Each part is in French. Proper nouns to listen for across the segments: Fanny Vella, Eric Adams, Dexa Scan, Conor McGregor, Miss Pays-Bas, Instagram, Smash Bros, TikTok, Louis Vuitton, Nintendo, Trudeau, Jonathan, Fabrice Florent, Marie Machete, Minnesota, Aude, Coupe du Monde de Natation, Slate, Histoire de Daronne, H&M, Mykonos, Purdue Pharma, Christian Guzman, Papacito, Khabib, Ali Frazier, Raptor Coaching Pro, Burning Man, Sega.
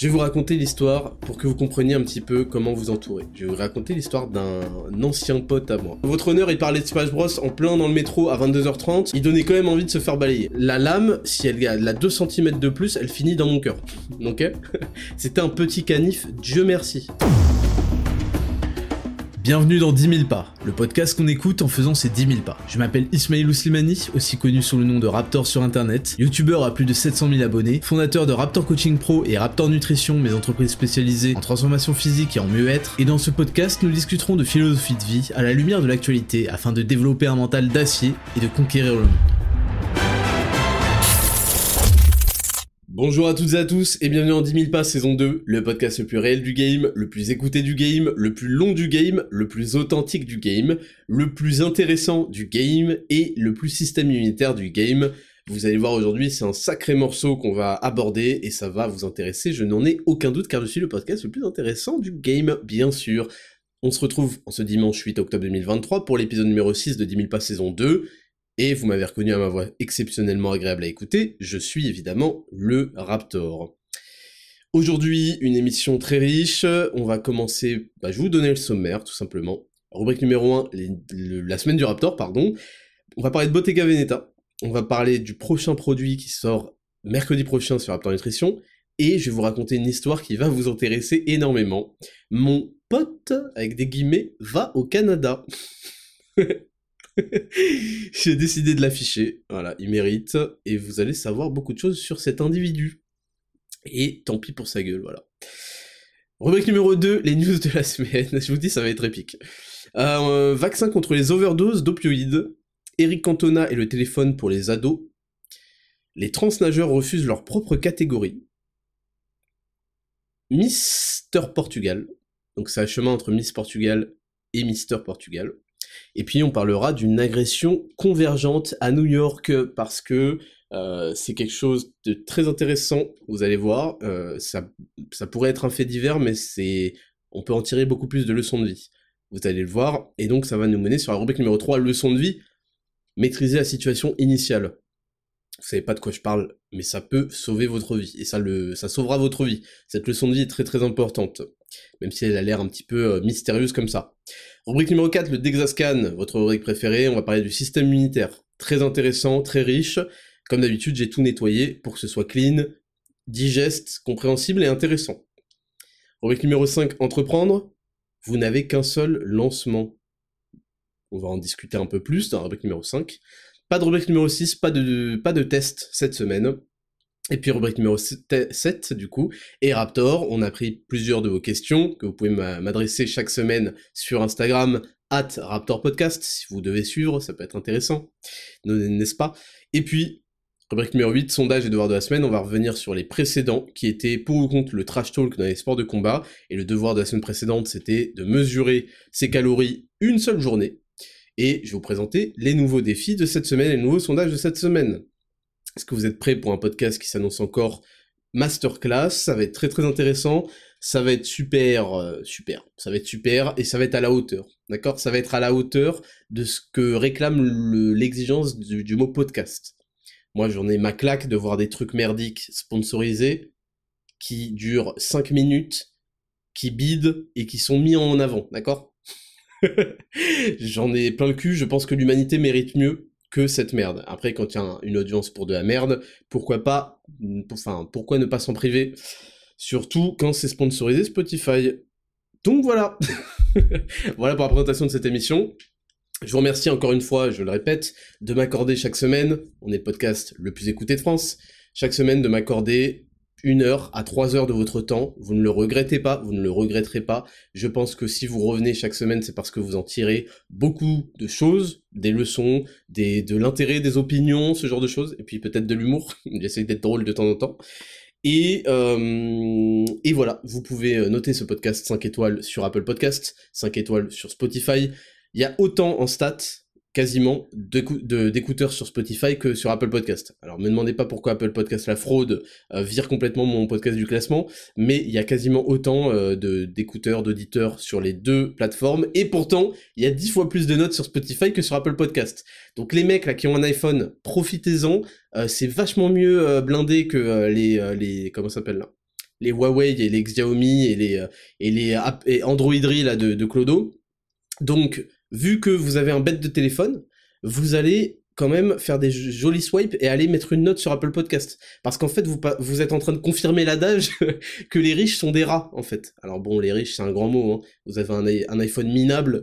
Je vais vous raconter l'histoire pour que vous compreniez un petit peu comment vous entourer. Je vais vous raconter l'histoire d'un ancien pote à moi. Votre honneur, il parlait de Smash Bros en plein dans le métro à 22h30. Il donnait quand même envie de se faire balayer. La lame, si elle a 2 cm de plus, elle finit dans mon cœur. Ok. C'était un petit canif, Dieu merci. Bienvenue dans 10 000 pas, le podcast qu'on écoute en faisant ses 10 000 pas. Je m'appelle Ismail Ouslimani, aussi connu sous le nom de Raptor sur internet, youtubeur à plus de 700 000 abonnés, fondateur de Raptor Coaching Pro et Raptor Nutrition, mes entreprises spécialisées en transformation physique et en mieux-être. Et dans ce podcast, nous discuterons de philosophie de vie à la lumière de l'actualité afin de développer un mental d'acier et de conquérir le monde. Bonjour à toutes et à tous et bienvenue en 10 000 pas saison 2, le podcast le plus réel du game, le plus écouté du game, le plus long du game, le plus authentique du game, le plus intéressant du game et le plus système immunitaire du game. Vous allez voir aujourd'hui, c'est un sacré morceau qu'on va aborder et ça va vous intéresser, je n'en ai aucun doute car je suis le podcast le plus intéressant du game, bien sûr. On se retrouve en ce dimanche 8 octobre 2023 pour l'épisode numéro 6 de 10 000 pas saison 2. Et vous m'avez reconnu à ma voix exceptionnellement agréable à écouter, je suis évidemment le Raptor. Aujourd'hui, une émission très riche, on va commencer, je vais vous donner le sommaire tout simplement. Rubrique numéro 1, la semaine du Raptor, pardon. On va parler de Bottega Veneta, on va parler du prochain produit qui sort mercredi prochain sur Raptor Nutrition, et je vais vous raconter une histoire qui va vous intéresser énormément. Mon pote, avec des guillemets, va au Canada. J'ai décidé de l'afficher, voilà, il mérite, et vous allez savoir beaucoup de choses sur cet individu. Et tant pis pour sa gueule, voilà. Rubrique numéro 2, les news de la semaine, je vous dis ça va être épique. Vaccin contre les overdoses d'opioïdes, Eric Cantona et le téléphone pour les ados, les transnageurs refusent leur propre catégorie, Miss Portugal, donc c'est un chemin entre Miss Portugal et Mister Portugal. Et puis on parlera d'une agression convergente à New York parce que c'est quelque chose de très intéressant, vous allez voir, ça pourrait être un fait divers mais on peut en tirer beaucoup plus de leçons de vie, vous allez le voir, et donc ça va nous mener sur la rubrique numéro 3, leçons de vie, maîtriser la situation initiale. Vous savez pas de quoi je parle, mais ça peut sauver votre vie, et ça sauvera votre vie. Cette leçon de vie est très très importante, même si elle a l'air un petit peu mystérieuse comme ça. Rubrique numéro 4, le Dexascan, votre rubrique préférée, on va parler du système immunitaire. Très intéressant, très riche, comme d'habitude j'ai tout nettoyé pour que ce soit clean, digeste, compréhensible et intéressant. Rubrique numéro 5, entreprendre, vous n'avez qu'un seul lancement. On va en discuter un peu plus dans la rubrique numéro 5. Pas de rubrique numéro 6, pas de test cette semaine. Et puis rubrique numéro 7 du coup. Et Raptor, on a pris plusieurs de vos questions que vous pouvez m'adresser chaque semaine sur Instagram @RaptorPodcast. Si vous devez suivre, ça peut être intéressant, n'est-ce pas? Et puis, rubrique numéro 8, sondage et devoir de la semaine. On va revenir sur les précédents qui étaient pour ou contre le trash talk dans les sports de combat. Et le devoir de la semaine précédente, c'était de mesurer ses calories une seule journée. Et je vais vous présenter les nouveaux défis de cette semaine et les nouveaux sondages de cette semaine. Est-ce que vous êtes prêts pour un podcast qui s'annonce encore masterclass? Ça va être très très intéressant, ça va être super, et ça va être à la hauteur, d'accord? Ça va être à la hauteur de ce que réclame l'exigence du mot podcast. Moi j'en ai ma claque de voir des trucs merdiques sponsorisés, qui durent 5 minutes, qui bident et qui sont mis en avant, d'accord? J'en ai plein le cul, je pense que l'humanité mérite mieux que cette merde. Après, quand il y a une audience pour de la merde, pourquoi pas, pourquoi ne pas s'en priver? Surtout quand c'est sponsorisé Spotify. Donc voilà. Voilà pour la présentation de cette émission. Je vous remercie encore une fois, je le répète, de m'accorder chaque semaine, on est le podcast le plus écouté de France, chaque semaine de m'accorder 1 heure à 3 heures de votre temps, vous ne le regrettez pas, vous ne le regretterez pas. Je pense que si vous revenez chaque semaine, c'est parce que vous en tirez beaucoup de choses, des leçons, de l'intérêt, des opinions, ce genre de choses, et puis peut-être de l'humour, j'essaie d'être drôle de temps en temps. Et voilà, vous pouvez noter ce podcast 5 étoiles sur Apple Podcast, 5 étoiles sur Spotify, il y a autant en stats, quasiment d'écouteurs sur Spotify que sur Apple Podcast. Alors me demandez pas pourquoi Apple Podcast la fraude vire complètement mon podcast du classement, mais il y a quasiment autant d'écouteurs, d'auditeurs sur les deux plateformes, et pourtant il y a 10 fois plus de notes sur Spotify que sur Apple Podcast. Donc les mecs là qui ont un iPhone, profitez-en, c'est vachement mieux blindé que les comment ça s'appelle là les Huawei et les Xiaomi et Androidry là de Clodo. Donc, vu que vous avez un bête de téléphone, vous allez quand même faire des jolis swipes et aller mettre une note sur Apple Podcast. Parce qu'en fait, vous êtes en train de confirmer l'adage que les riches sont des rats, en fait. Alors bon, les riches, c'est un grand mot, hein. Vous avez un iPhone minable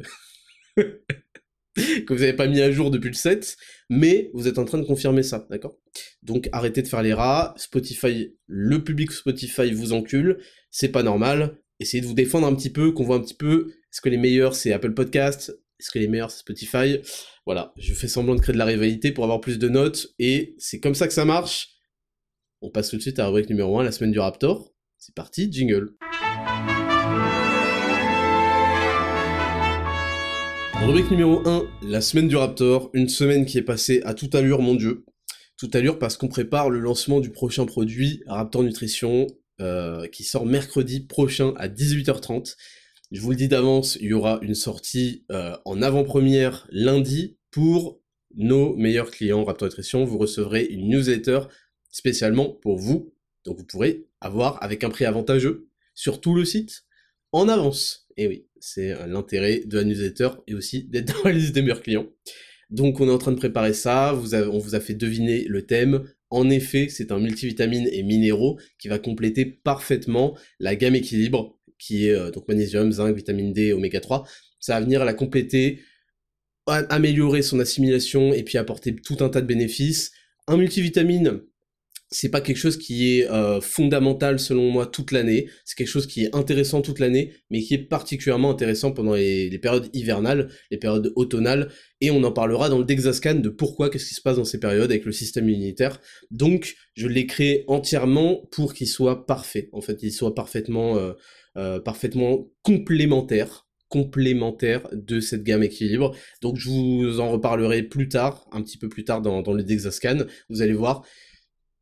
que vous n'avez pas mis à jour depuis le 7, mais vous êtes en train de confirmer ça, d'accord ? Donc arrêtez de faire les rats, Spotify, le public Spotify vous encule, c'est pas normal, essayez de vous défendre un petit peu, qu'on voit un petit peu, est-ce que les meilleurs c'est Apple Podcast ? Est-ce que les meilleurs c'est Spotify ? Voilà, je fais semblant de créer de la rivalité pour avoir plus de notes, et c'est comme ça que ça marche. On passe tout de suite à la rubrique numéro 1, la semaine du Raptor. C'est parti, jingle. Rubrique numéro 1, la semaine du Raptor. Une semaine qui est passée à toute allure, mon dieu. Toute allure parce qu'on prépare le lancement du prochain produit, Raptor Nutrition, qui sort mercredi prochain à 18h30. Je vous le dis d'avance, il y aura une sortie en avant-première lundi pour nos meilleurs clients Raptor Nutrition. Vous recevrez une newsletter spécialement pour vous. Donc vous pourrez avoir, avec un prix avantageux, sur tout le site, en avance. Et oui, c'est l'intérêt de la newsletter et aussi d'être dans la liste des meilleurs clients. Donc on est en train de préparer ça, on vous a fait deviner le thème. En effet, c'est un multivitamine et minéraux qui va compléter parfaitement la gamme équilibre, qui est donc magnésium, zinc, vitamine D, oméga 3. Ça va venir la compléter, améliorer son assimilation et puis apporter tout un tas de bénéfices. Un multivitamine, c'est pas quelque chose qui est fondamental selon moi toute l'année, c'est quelque chose qui est intéressant toute l'année, mais qui est particulièrement intéressant pendant les périodes hivernales, les périodes automnales, et on en parlera dans le Dexascan de pourquoi, qu'est-ce qui se passe dans ces périodes avec le système immunitaire. Donc je l'ai créé entièrement pour qu'il soit parfait, en fait il soit parfaitement complémentaire de cette gamme équilibre. Donc je vous en reparlerai plus tard, un petit peu plus tard dans le Dexascan, vous allez voir.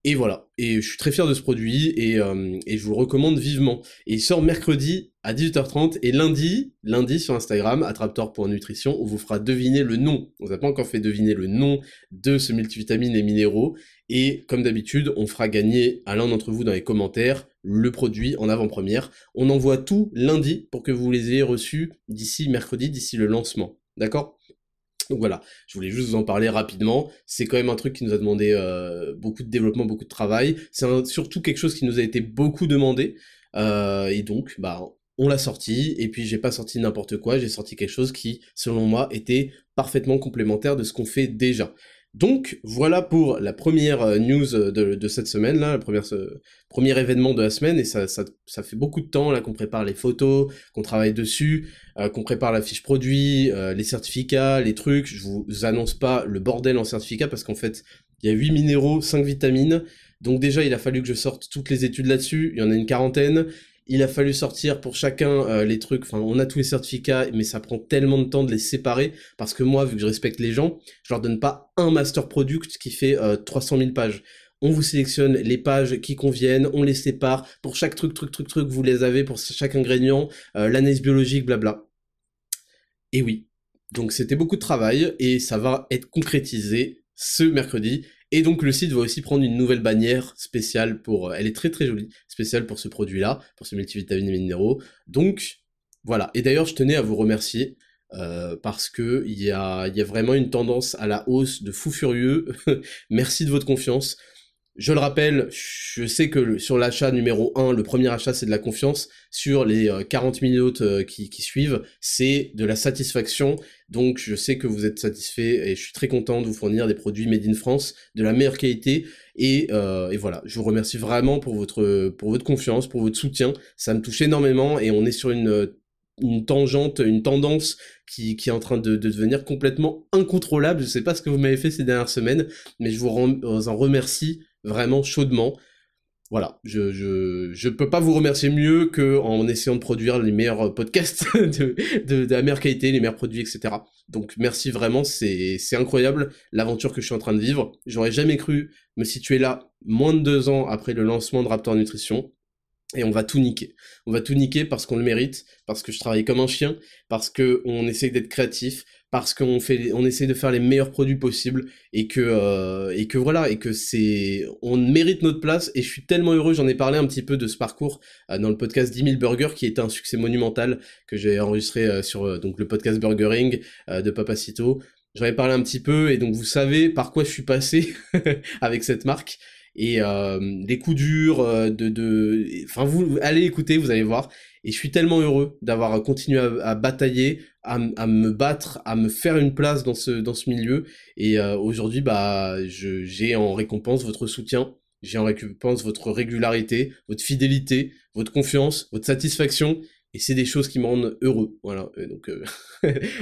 Et voilà, et je suis très fier de ce produit, et je vous le recommande vivement. Et il sort mercredi à 18h30, et lundi sur Instagram, @raptor.nutrition, on vous fera deviner le nom. On n'a pas encore fait deviner le nom de ce multivitamine et minéraux, et comme d'habitude, on fera gagner à l'un d'entre vous dans les commentaires le produit en avant-première. On envoie tout lundi pour que vous les ayez reçus d'ici mercredi, d'ici le lancement, d'accord ? Donc voilà, je voulais juste vous en parler rapidement, c'est quand même un truc qui nous a demandé beaucoup de développement, beaucoup de travail, c'est surtout quelque chose qui nous a été beaucoup demandé, et donc on l'a sorti, et puis j'ai pas sorti n'importe quoi, j'ai sorti quelque chose qui, selon moi, était parfaitement complémentaire de ce qu'on fait déjà. Donc voilà pour la première news de cette semaine là, le premier événement de la semaine, et ça fait beaucoup de temps là qu'on prépare les photos, qu'on travaille dessus, qu'on prépare la fiche produit, les certificats, les trucs. Je vous annonce pas le bordel en certificat parce qu'en fait il y a 8 minéraux, 5 vitamines, donc déjà il a fallu que je sorte toutes les études là-dessus, il y en a une quarantaine. Il a fallu sortir pour chacun les trucs, enfin on a tous les certificats, mais ça prend tellement de temps de les séparer, parce que moi, vu que je respecte les gens, je leur donne pas un master product qui fait 300 000 pages. On vous sélectionne les pages qui conviennent, on les sépare, pour chaque truc, vous les avez, pour chaque ingrédient, l'analyse biologique, blabla. Et oui, donc c'était beaucoup de travail, et ça va être concrétisé ce mercredi. Et donc le site va aussi prendre une nouvelle bannière spéciale pour, elle est très très jolie, spéciale pour ce produit-là, pour ce multivitamine et minéraux. Donc voilà, et d'ailleurs je tenais à vous remercier parce que il y a vraiment une tendance à la hausse de fou furieux. Merci de votre confiance. Je le rappelle, je sais que sur l'achat numéro 1, le premier achat c'est de la confiance, sur les 40 000 autres qui suivent, c'est de la satisfaction, donc je sais que vous êtes satisfaits et je suis très content de vous fournir des produits made in France, de la meilleure qualité, et voilà, je vous remercie vraiment pour votre confiance, pour votre soutien, ça me touche énormément et on est sur une tendance qui est en train de devenir complètement incontrôlable. Je sais pas ce que vous m'avez fait ces dernières semaines, mais je vous en remercie vraiment chaudement. Voilà, je peux pas vous remercier mieux qu'en essayant de produire les meilleurs podcasts de la meilleure qualité, les meilleurs produits, etc. Donc merci vraiment, c'est incroyable l'aventure que je suis en train de vivre. J'aurais jamais cru me situer là moins de 2 ans après le lancement de Raptor Nutrition. Et on va tout niquer. On va tout niquer parce qu'on le mérite, parce que je travaille comme un chien, parce qu'on essaie d'être créatif, parce qu'on fait, on essaie de faire les meilleurs produits possibles, et que voilà, et que c'est, on mérite notre place. Et je suis tellement heureux, j'en ai parlé un petit peu de ce parcours dans le podcast 10 000 Burgers, qui était un succès monumental que j'ai enregistré sur donc le podcast Burgering de Papacito. J'en ai parlé un petit peu, et donc vous savez par quoi je suis passé avec cette marque. Et les coups durs, enfin vous allez écouter, vous allez voir. Et je suis tellement heureux d'avoir continué à batailler, à me battre, à me faire une place dans ce milieu. Et aujourd'hui, bah, j'ai en récompense votre soutien, j'ai en récompense votre régularité, votre fidélité, votre confiance, votre satisfaction. Et c'est des choses qui me rendent heureux, voilà. Donc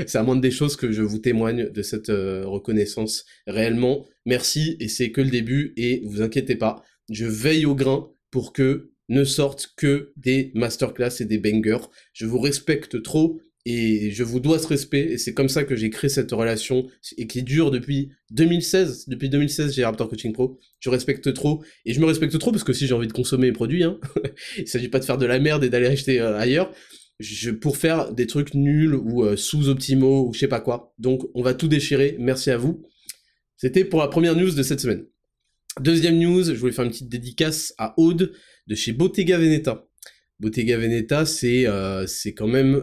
c'est à moindre des choses que je vous témoigne de cette reconnaissance réellement. Merci, et c'est que le début, et vous inquiétez pas, je veille au grain pour que ne sortent que des masterclass et des bangers. Je vous respecte trop, et je vous dois ce respect, et c'est comme ça que j'ai créé cette relation, et qui dure depuis 2016. Depuis 2016, j'ai Raptor Coaching Pro. Je respecte trop, et je me respecte trop parce que si j'ai envie de consommer mes produits, hein, il s'agit pas de faire de la merde et d'aller acheter ailleurs, pour faire des trucs nuls ou sous-optimaux ou je sais pas quoi. Donc on va tout déchirer, merci à vous. C'était pour la première news de cette semaine. Deuxième news, je voulais faire une petite dédicace à Aude de chez Bottega Veneta. Bottega Veneta, c'est quand même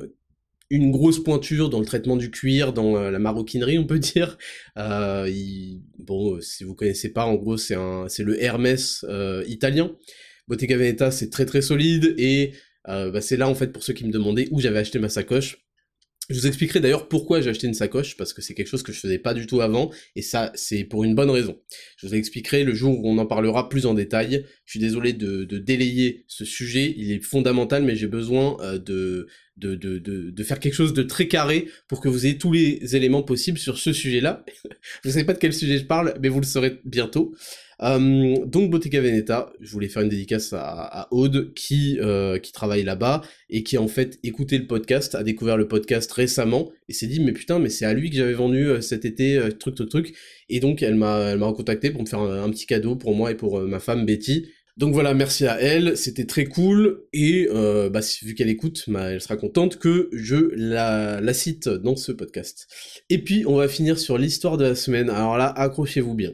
une grosse pointure dans le traitement du cuir, dans la maroquinerie, on peut dire. Bon, si vous connaissez pas, en gros, c'est le Hermès italien. Bottega Veneta, c'est très très solide, et bah, c'est là, en fait, pour ceux qui me demandaient où j'avais acheté ma sacoche. Je vous expliquerai d'ailleurs pourquoi j'ai acheté une sacoche, parce que c'est quelque chose que je faisais pas du tout avant, et ça, c'est pour une bonne raison. Je vous expliquerai le jour où on en parlera plus en détail. Je suis désolé de délayer ce sujet, il est fondamental, mais j'ai besoin de faire quelque chose de très carré pour que vous ayez tous les éléments possibles sur ce sujet-là. Je sais pas de quel sujet je parle, mais vous le saurez bientôt. Donc Bottega Veneta, je voulais faire une dédicace à Aude qui travaille là-bas et qui en fait écoutait le podcast, a découvert le podcast récemment et s'est dit mais putain mais c'est à lui que j'avais vendu cet été truc et donc elle m'a recontacté pour me faire un petit cadeau pour moi et pour ma femme Betty. Donc voilà, merci à elle, c'était très cool, et bah, vu qu'elle écoute, bah, elle sera contente que je la cite dans ce podcast. Et puis on va finir sur l'histoire de la semaine, alors là, accrochez-vous bien.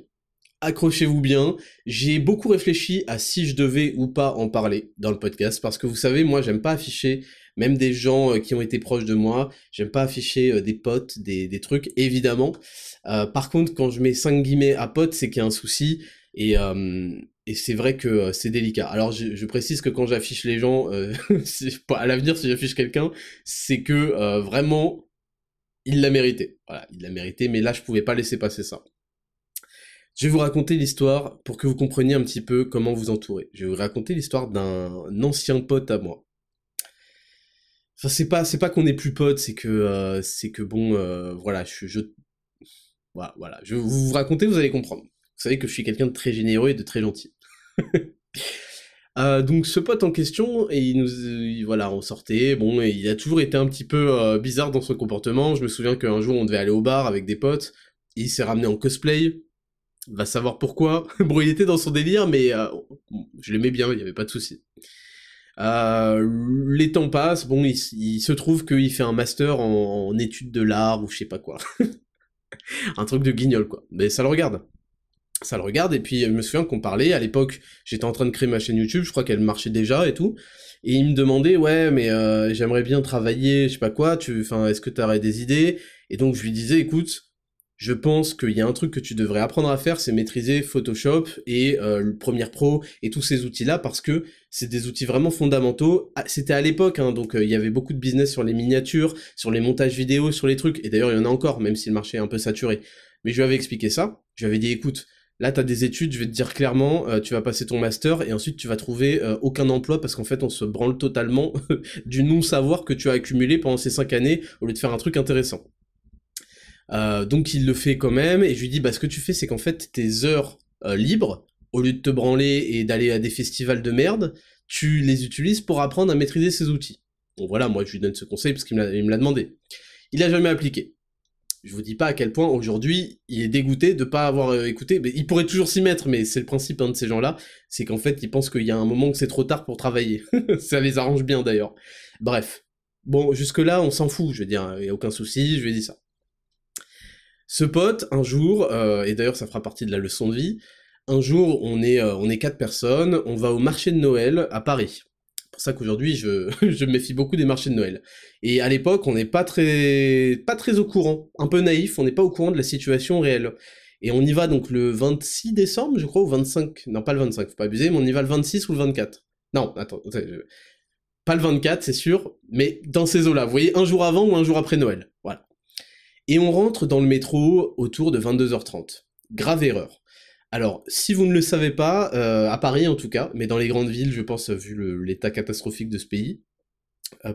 Accrochez-vous bien, j'ai beaucoup réfléchi à si je devais ou pas en parler dans le podcast, parce que vous savez, moi j'aime pas afficher, même des gens qui ont été proches de moi, j'aime pas afficher des potes, des trucs, évidemment. Par contre, quand je mets 5 guillemets à potes, c'est qu'il y a un souci, et c'est vrai que c'est délicat. Alors je précise que quand j'affiche les gens, à l'avenir si j'affiche quelqu'un, c'est que vraiment, il l'a mérité. Voilà, il l'a mérité, mais là je pouvais pas laisser passer ça. Je vais vous raconter l'histoire pour que vous compreniez un petit peu comment vous entourer. Je vais vous raconter l'histoire d'un ancien pote à moi. Enfin c'est pas qu'on est plus potes, c'est que bon voilà, voilà, je vais vous raconter, vous allez comprendre. Vous savez que je suis quelqu'un de très généreux et de très gentil. Donc ce pote en question, et voilà, on sortait, bon, et il a toujours été un petit peu bizarre dans son comportement. Je me souviens qu'un jour on devait aller au bar avec des potes, et il s'est ramené en cosplay, va savoir pourquoi. Bon, il était dans son délire, mais je l'aimais bien, il n'y avait pas de souci. Les temps passent, bon, il se trouve qu'il fait un master en études de l'art, ou je sais pas quoi. Un truc de guignol, quoi. Mais ça le regarde. Ça le regarde, et puis je me souviens qu'on parlait, à l'époque, j'étais en train de créer ma chaîne YouTube, je crois qu'elle marchait déjà et tout, et il me demandait, ouais, mais j'aimerais bien travailler, je sais pas quoi, est-ce que t'aurais des idées? Et donc je lui disais, écoute, je pense qu'il y a un truc que tu devrais apprendre à faire, c'est maîtriser Photoshop et Premiere Pro et tous ces outils-là, parce que c'est des outils vraiment fondamentaux. C'était à l'époque, hein, donc il y avait beaucoup de business sur les miniatures, sur les montages vidéo, sur les trucs, et d'ailleurs il y en a encore, même si le marché est un peu saturé. Mais je lui avais expliqué ça, je lui avais dit, écoute, là t'as des études, je vais te dire clairement, tu vas passer ton master et ensuite tu vas trouver aucun emploi parce qu'en fait on se branle totalement du non-savoir que tu as accumulé pendant ces 5 années au lieu de faire un truc intéressant. Donc il le fait quand même, et je lui dis bah ce que tu fais c'est qu'en fait tes heures libres, au lieu de te branler et d'aller à des festivals de merde, tu les utilises pour apprendre à maîtriser ces outils. Bon voilà, moi je lui donne ce conseil parce qu'il me l'a demandé. Il a jamais appliqué. je vous dis pas à quel point aujourd'hui il est dégoûté de pas avoir écouté. Mais il pourrait toujours s'y mettre, mais c'est le principe hein, de ces gens-là, c'est qu'en fait ils pensent qu'il y a un moment que c'est trop tard pour travailler. Ça les arrange bien d'ailleurs. Bref, bon, jusque-là on s'en fout, je veux dire, il y a aucun souci, je lui ai dit ça. Ce pote, un jour, et d'ailleurs ça fera partie de la leçon de vie, un jour on est 4 personnes, on va au marché de Noël à Paris. C'est pour ça qu'aujourd'hui je me méfie beaucoup des marchés de Noël. Et à l'époque on n'est pas très au courant, un peu naïf, on n'est pas au courant de la situation réelle. Et on y va donc le 26 décembre je crois, ou 25, non pas le 25, faut pas abuser, mais on y va le 26 ou le 24. Non, attends, pas le 24 c'est sûr, mais dans ces eaux-là, vous voyez, un jour avant ou un jour après Noël, voilà. Et on rentre dans le métro autour de 22h30, grave erreur. Alors, si vous ne le savez pas, à Paris en tout cas, mais dans les grandes villes, je pense, vu l'état catastrophique de ce pays,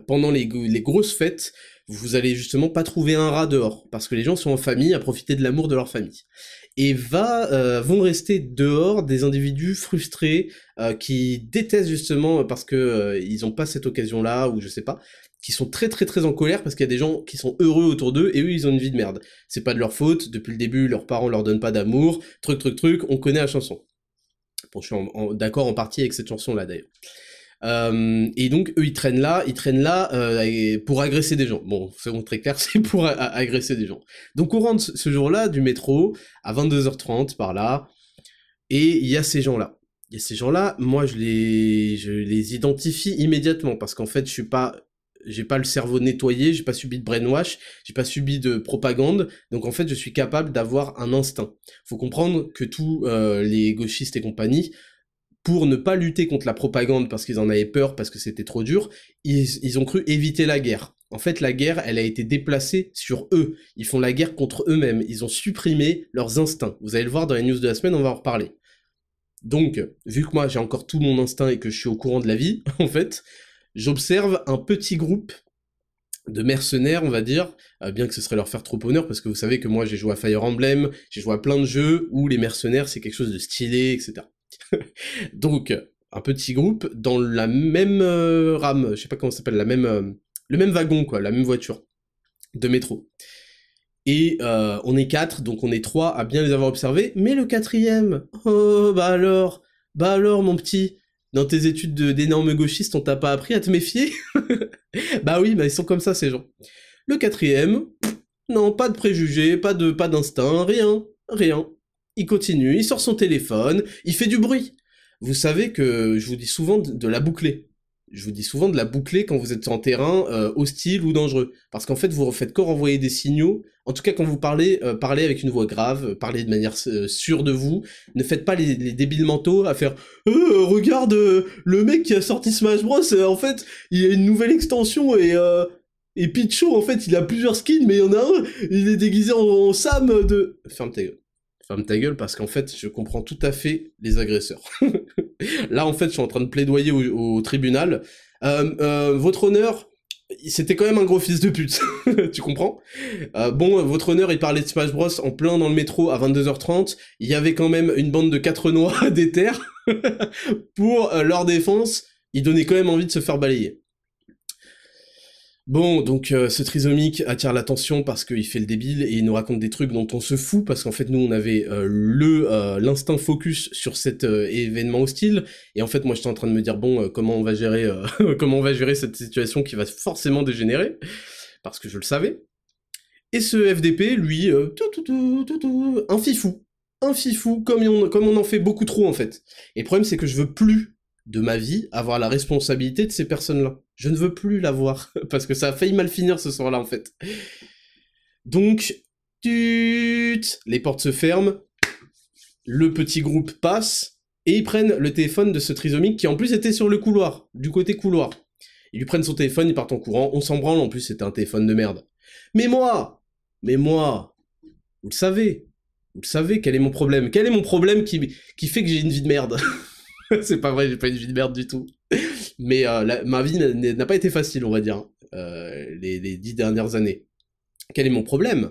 pendant les grosses fêtes, vous allez justement pas trouver un rat dehors, parce que les gens sont en famille à profiter de l'amour de leur famille. Et vont rester dehors des individus frustrés, qui détestent justement parce que ils n'ont pas cette occasion-là, ou je sais pas, qui sont très très très en colère parce qu'il y a des gens qui sont heureux autour d'eux et eux ils ont une vie de merde. C'est pas de leur faute, depuis le début leurs parents leur donnent pas d'amour, truc, on connaît la chanson. Bon, je suis d'accord en partie avec cette chanson là d'ailleurs. Et donc eux ils traînent là pour agresser des gens. Bon, c'est très clair, c'est pour agresser des gens. Donc on rentre ce jour-là du métro à 22h30 par là et il y a ces gens-là. Moi je les identifie immédiatement parce qu'en fait j'ai pas le cerveau nettoyé, j'ai pas subi de brainwash, j'ai pas subi de propagande, donc en fait je suis capable d'avoir un instinct. Faut comprendre que tous les gauchistes et compagnie, pour ne pas lutter contre la propagande parce qu'ils en avaient peur, parce que c'était trop dur, ils ont cru éviter la guerre. En fait la guerre, elle a été déplacée sur eux, ils font la guerre contre eux-mêmes, ils ont supprimé leurs instincts. Vous allez le voir dans les news de la semaine, on va en reparler. Donc, vu que moi j'ai encore tout mon instinct et que je suis au courant de la vie, en fait, j'observe un petit groupe de mercenaires, on va dire, bien que ce serait leur faire trop honneur, parce que vous savez que moi j'ai joué à Fire Emblem, j'ai joué à plein de jeux où les mercenaires c'est quelque chose de stylé, etc. Donc, un petit groupe dans la même rame, je sais pas comment ça s'appelle, le même wagon quoi, la même voiture de métro. Et on est 4, donc on est 3 à bien les avoir observés, mais le 4ème, oh bah alors mon petit, dans tes études d'énormes gauchistes, on t'a pas appris à te méfier? Bah oui, bah ils sont comme ça ces gens. Le 4ème, non, pas de préjugés, pas d'instinct, rien. Il continue, il sort son téléphone, il fait du bruit. Vous savez que je vous dis souvent de la boucler. Je vous dis souvent de la boucler quand vous êtes en terrain hostile ou dangereux. Parce qu'en fait, vous ne faites qu'envoyer des signaux. En tout cas, quand vous parlez, parlez avec une voix grave, parlez de manière sûre de vous. Ne faites pas les débiles mentaux à faire « Regarde, le mec qui a sorti Smash Bros, en fait, il a une nouvelle extension et Pichou, en fait, il a plusieurs skins, mais il y en a un, il est déguisé en Sam de... » Ferme ta gueule. Ferme ta gueule, parce qu'en fait, je comprends tout à fait les agresseurs. Là, en fait, je suis en train de plaidoyer au tribunal. Votre honneur, c'était quand même un gros fils de pute, tu comprends? Bon, votre honneur, il parlait de Smash Bros en plein dans le métro à 22h30. Il y avait quand même une bande de 4 noirs d'éther. Pour leur défense, ils donnaient quand même envie de se faire balayer. Bon, donc ce trisomique attire l'attention parce qu'il fait le débile et il nous raconte des trucs dont on se fout, parce qu'en fait nous on avait l'instinct focus sur cet événement hostile, et en fait moi j'étais en train de me dire bon, comment on va gérer cette situation qui va forcément dégénérer, parce que je le savais. Et ce FDP, lui, un fifou, comme on en fait beaucoup trop en fait. Et le problème c'est que je veux plus de ma vie avoir la responsabilité de ces personnes-là. Je ne veux plus la voir, parce que ça a failli mal finir ce soir-là, en fait. Donc, les portes se ferment, le petit groupe passe, et ils prennent le téléphone de ce trisomique qui, en plus, était sur le couloir, du côté couloir. Ils lui prennent son téléphone, ils partent en courant, on s'en branle, en plus, c'était un téléphone de merde. Mais moi, vous le savez, quel est mon problème qui fait que j'ai une vie de merde? C'est pas vrai, j'ai pas une vie de merde du tout. Mais ma vie n'a pas été facile, on va dire, les 10 dernières années. Quel est mon problème?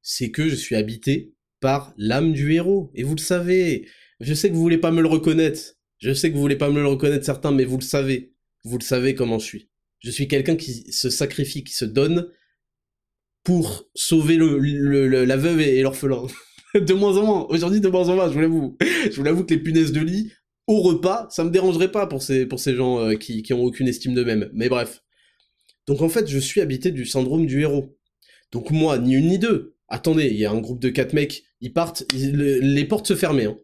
C'est que je suis habité par l'âme du héros. Et vous le savez. Je sais que vous voulez pas me le reconnaître. Je sais que vous voulez pas me le reconnaître certains, mais vous le savez. Vous le savez comment je suis. Je suis quelqu'un qui se sacrifie, qui se donne pour sauver la veuve et l'orphelin. De moins en moins. Aujourd'hui, de moins en moins, je vous l'avoue. Je vous l'avoue que les punaises de lit, au repas, ça me dérangerait pas pour ces gens qui ont aucune estime d'eux-mêmes. Mais bref. Donc en fait, je suis habité du syndrome du héros. Donc moi, ni une ni deux. Attendez, il y a un groupe de 4 mecs, ils partent, les portes se fermaient. Hein.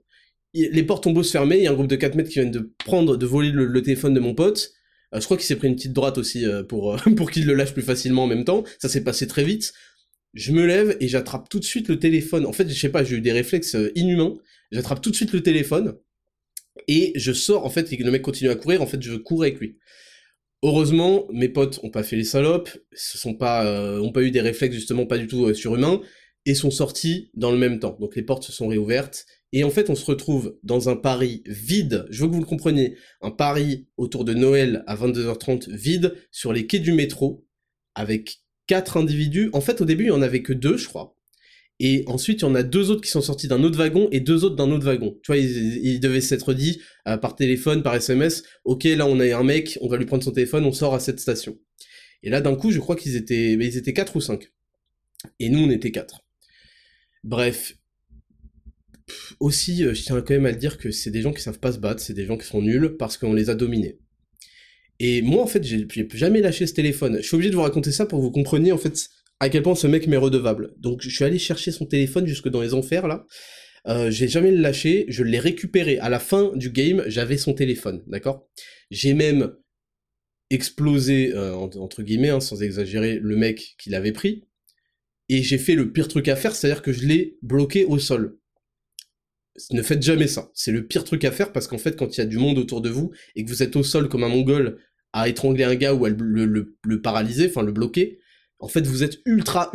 Les portes ont beau se fermer, il y a un groupe de 4 mecs qui viennent de voler le téléphone de mon pote. Je crois qu'il s'est pris une petite droite aussi pour qu'il le lâche plus facilement en même temps. Ça s'est passé très vite. Je me lève et j'attrape tout de suite le téléphone. En fait, je sais pas, j'ai eu des réflexes inhumains. J'attrape tout de suite le téléphone et je sors. En fait, le mec continue à courir. En fait, je cours avec lui. Heureusement, mes potes ont pas fait les salopes. Ont pas eu des réflexes justement pas du tout surhumains et sont sortis dans le même temps. Donc les portes se sont réouvertes. Et en fait, on se retrouve dans un Paris vide, je veux que vous le compreniez, un Paris autour de Noël à 22h30 vide, sur les quais du métro, avec 4 individus. En fait, au début, il n'y en avait que 2, je crois. Et ensuite, il y en a 2 autres qui sont sortis d'un autre wagon et 2 autres d'un autre wagon. Tu vois, ils devaient s'être dit par téléphone, par SMS, « Ok, là, on a un mec, on va lui prendre son téléphone, on sort à cette station. » Et là, d'un coup, je crois qu'ils étaient 4 ou 5. Et nous, on était 4. Bref. Aussi, je tiens quand même à le dire que c'est des gens qui savent pas se battre, c'est des gens qui sont nuls parce qu'on les a dominés. Et moi, en fait, j'ai jamais lâché ce téléphone. Je suis obligé de vous raconter ça pour que vous compreniez, en fait, à quel point ce mec m'est redevable. Donc, je suis allé chercher son téléphone jusque dans les enfers, là. J'ai jamais le lâché, je l'ai récupéré. À la fin du game, j'avais son téléphone, d'accord ? J'ai même explosé, entre guillemets, hein, sans exagérer, le mec qui l'avait pris. Et j'ai fait le pire truc à faire, c'est-à-dire que je l'ai bloqué au sol. Ne faites jamais ça, c'est le pire truc à faire parce qu'en fait quand il y a du monde autour de vous et que vous êtes au sol comme un mongol à étrangler un gars ou à le paralyser, enfin le bloquer, en fait vous êtes ultra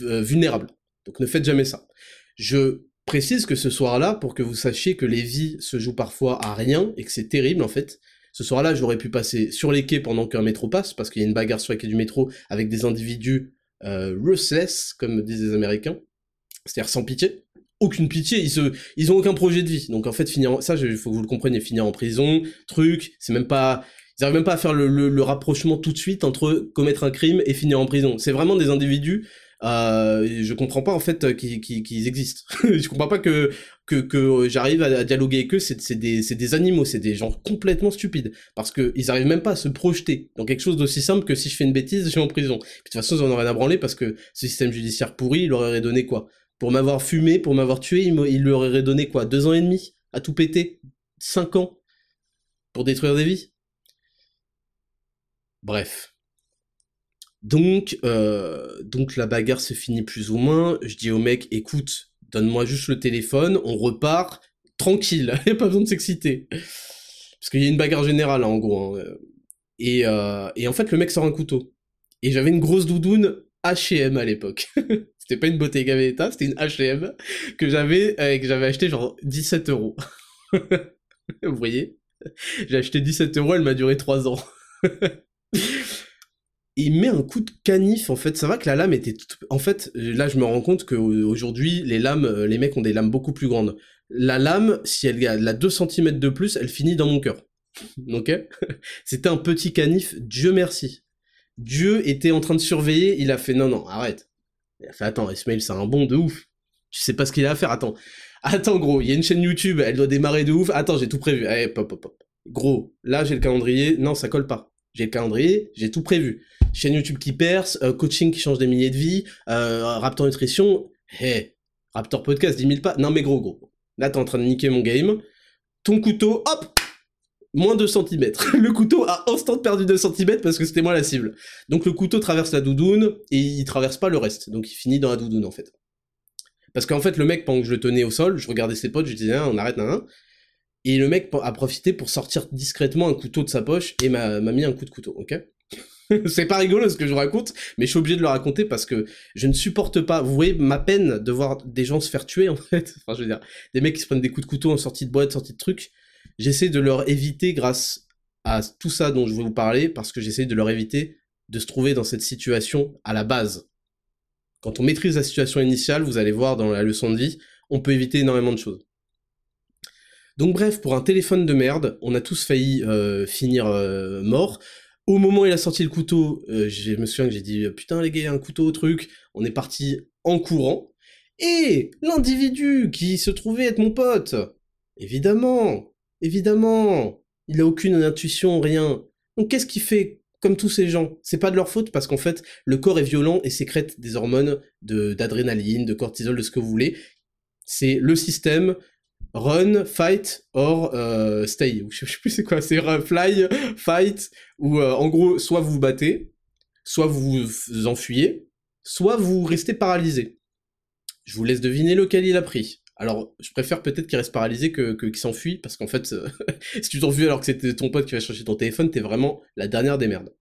vulnérable. Donc ne faites jamais ça. Je précise que ce soir-là, pour que vous sachiez que les vies se jouent parfois à rien et que c'est terrible en fait, ce soir-là j'aurais pu passer sur les quais pendant qu'un métro passe parce qu'il y a une bagarre sur les quais du métro avec des individus ruthless, comme disent les Américains, c'est-à-dire sans pitié. Aucune pitié, ils ont aucun projet de vie. Donc en fait, faut que vous le compreniez, finir en prison, truc, c'est même pas... Ils arrivent même pas à faire le rapprochement tout de suite entre commettre un crime et finir en prison. C'est vraiment des individus, je comprends pas en fait qu'ils existent. Je comprends pas que j'arrive à dialoguer avec eux, c'est des animaux, c'est des gens complètement stupides. Parce que ils arrivent même pas à se projeter dans quelque chose d'aussi simple que si je fais une bêtise, je suis en prison. Puis, de toute façon, ils en auraient à branler parce que ce système judiciaire pourri, il leur aurait donné quoi ? Pour m'avoir fumé, pour m'avoir tué, il lui aurait donné quoi ? 2 ans et demi à tout péter ? 5 ans pour détruire des vies ? Bref. Donc la bagarre se finit plus ou moins. Je dis au mec, écoute, donne-moi juste le téléphone, on repart, tranquille, il n'y a pas besoin de s'exciter. Parce qu'il y a une bagarre générale, hein, en gros. Hein. Et en fait, le mec sort un couteau. Et j'avais une grosse doudoune H&M à l'époque. C'était pas une Bottega Veneta, c'était une H&M que j'avais acheté genre 17€. Vous voyez ? J'ai acheté 17€, elle m'a duré 3 ans. Il met un coup de canif, en fait, ça va que la lame était toute... En fait, là je me rends compte qu'aujourd'hui, les lames, les mecs ont des lames beaucoup plus grandes. La lame, si elle a 2 cm de plus, elle finit dans mon cœur. Ok ? C'était un petit canif, Dieu merci. Dieu était en train de surveiller, il a fait non, arrête. Il a fait attends, Ismail c'est un bon de ouf. Tu sais pas ce qu'il a à faire, attends gros, il y a une chaîne YouTube, elle doit démarrer de ouf. Attends, j'ai tout prévu. Allez, pop. Gros, là j'ai le calendrier, non ça colle pas. J'ai le calendrier, j'ai tout prévu. Chaîne YouTube qui perce, coaching qui change des milliers de vies, Raptor Nutrition, Raptor Podcast 10 000 pas. Non mais gros, là t'es en train de niquer mon game. Ton couteau, hop. Moins 2 cm. Le couteau a instant perdu 2 cm parce que c'était moi la cible. Donc le couteau traverse la doudoune et il traverse pas le reste. Donc il finit dans la doudoune en fait. Parce qu'en fait le mec pendant que je le tenais au sol, je regardais ses potes, je disais on arrête, nan. Et le mec a profité pour sortir discrètement un couteau de sa poche et m'a mis un coup de couteau, ok. C'est pas rigolo ce que je raconte, mais je suis obligé de le raconter parce que je ne supporte pas, vous voyez, ma peine de voir des gens se faire tuer en fait. Enfin je veux dire, des mecs qui se prennent des coups de couteau en sortie de boîte, sortie de trucs. J'essaie de leur éviter, grâce à tout ça dont je vais vous parler, parce que j'essaie de leur éviter de se trouver dans cette situation à la base. Quand on maîtrise la situation initiale, vous allez voir dans la leçon de vie, on peut éviter énormément de choses. Donc bref, pour un téléphone de merde, on a tous failli finir mort. Au moment où il a sorti le couteau, je me souviens que j'ai dit « Putain les gars, il y a un couteau au truc », on est parti en courant. Et l'individu qui se trouvait être mon pote, évidemment, il n'a aucune intuition, rien. Donc qu'est-ce qu'il fait comme tous ces gens? C'est pas de leur faute parce qu'en fait, le corps est violent et sécrète des hormones d'adrénaline, de cortisol, de ce que vous voulez. C'est le système... Run, fight, or stay. Je sais plus c'est quoi, c'est fly, fight, ou en gros, soit vous vous battez, soit vous vous enfuyez, soit vous restez paralysé. Je vous laisse deviner lequel il a pris. Alors, je préfère peut-être qu'il reste paralysé qu'il s'enfuit, parce qu'en fait, si tu t'enfuis alors que c'était ton pote qui va chercher ton téléphone, t'es vraiment la dernière des merdes.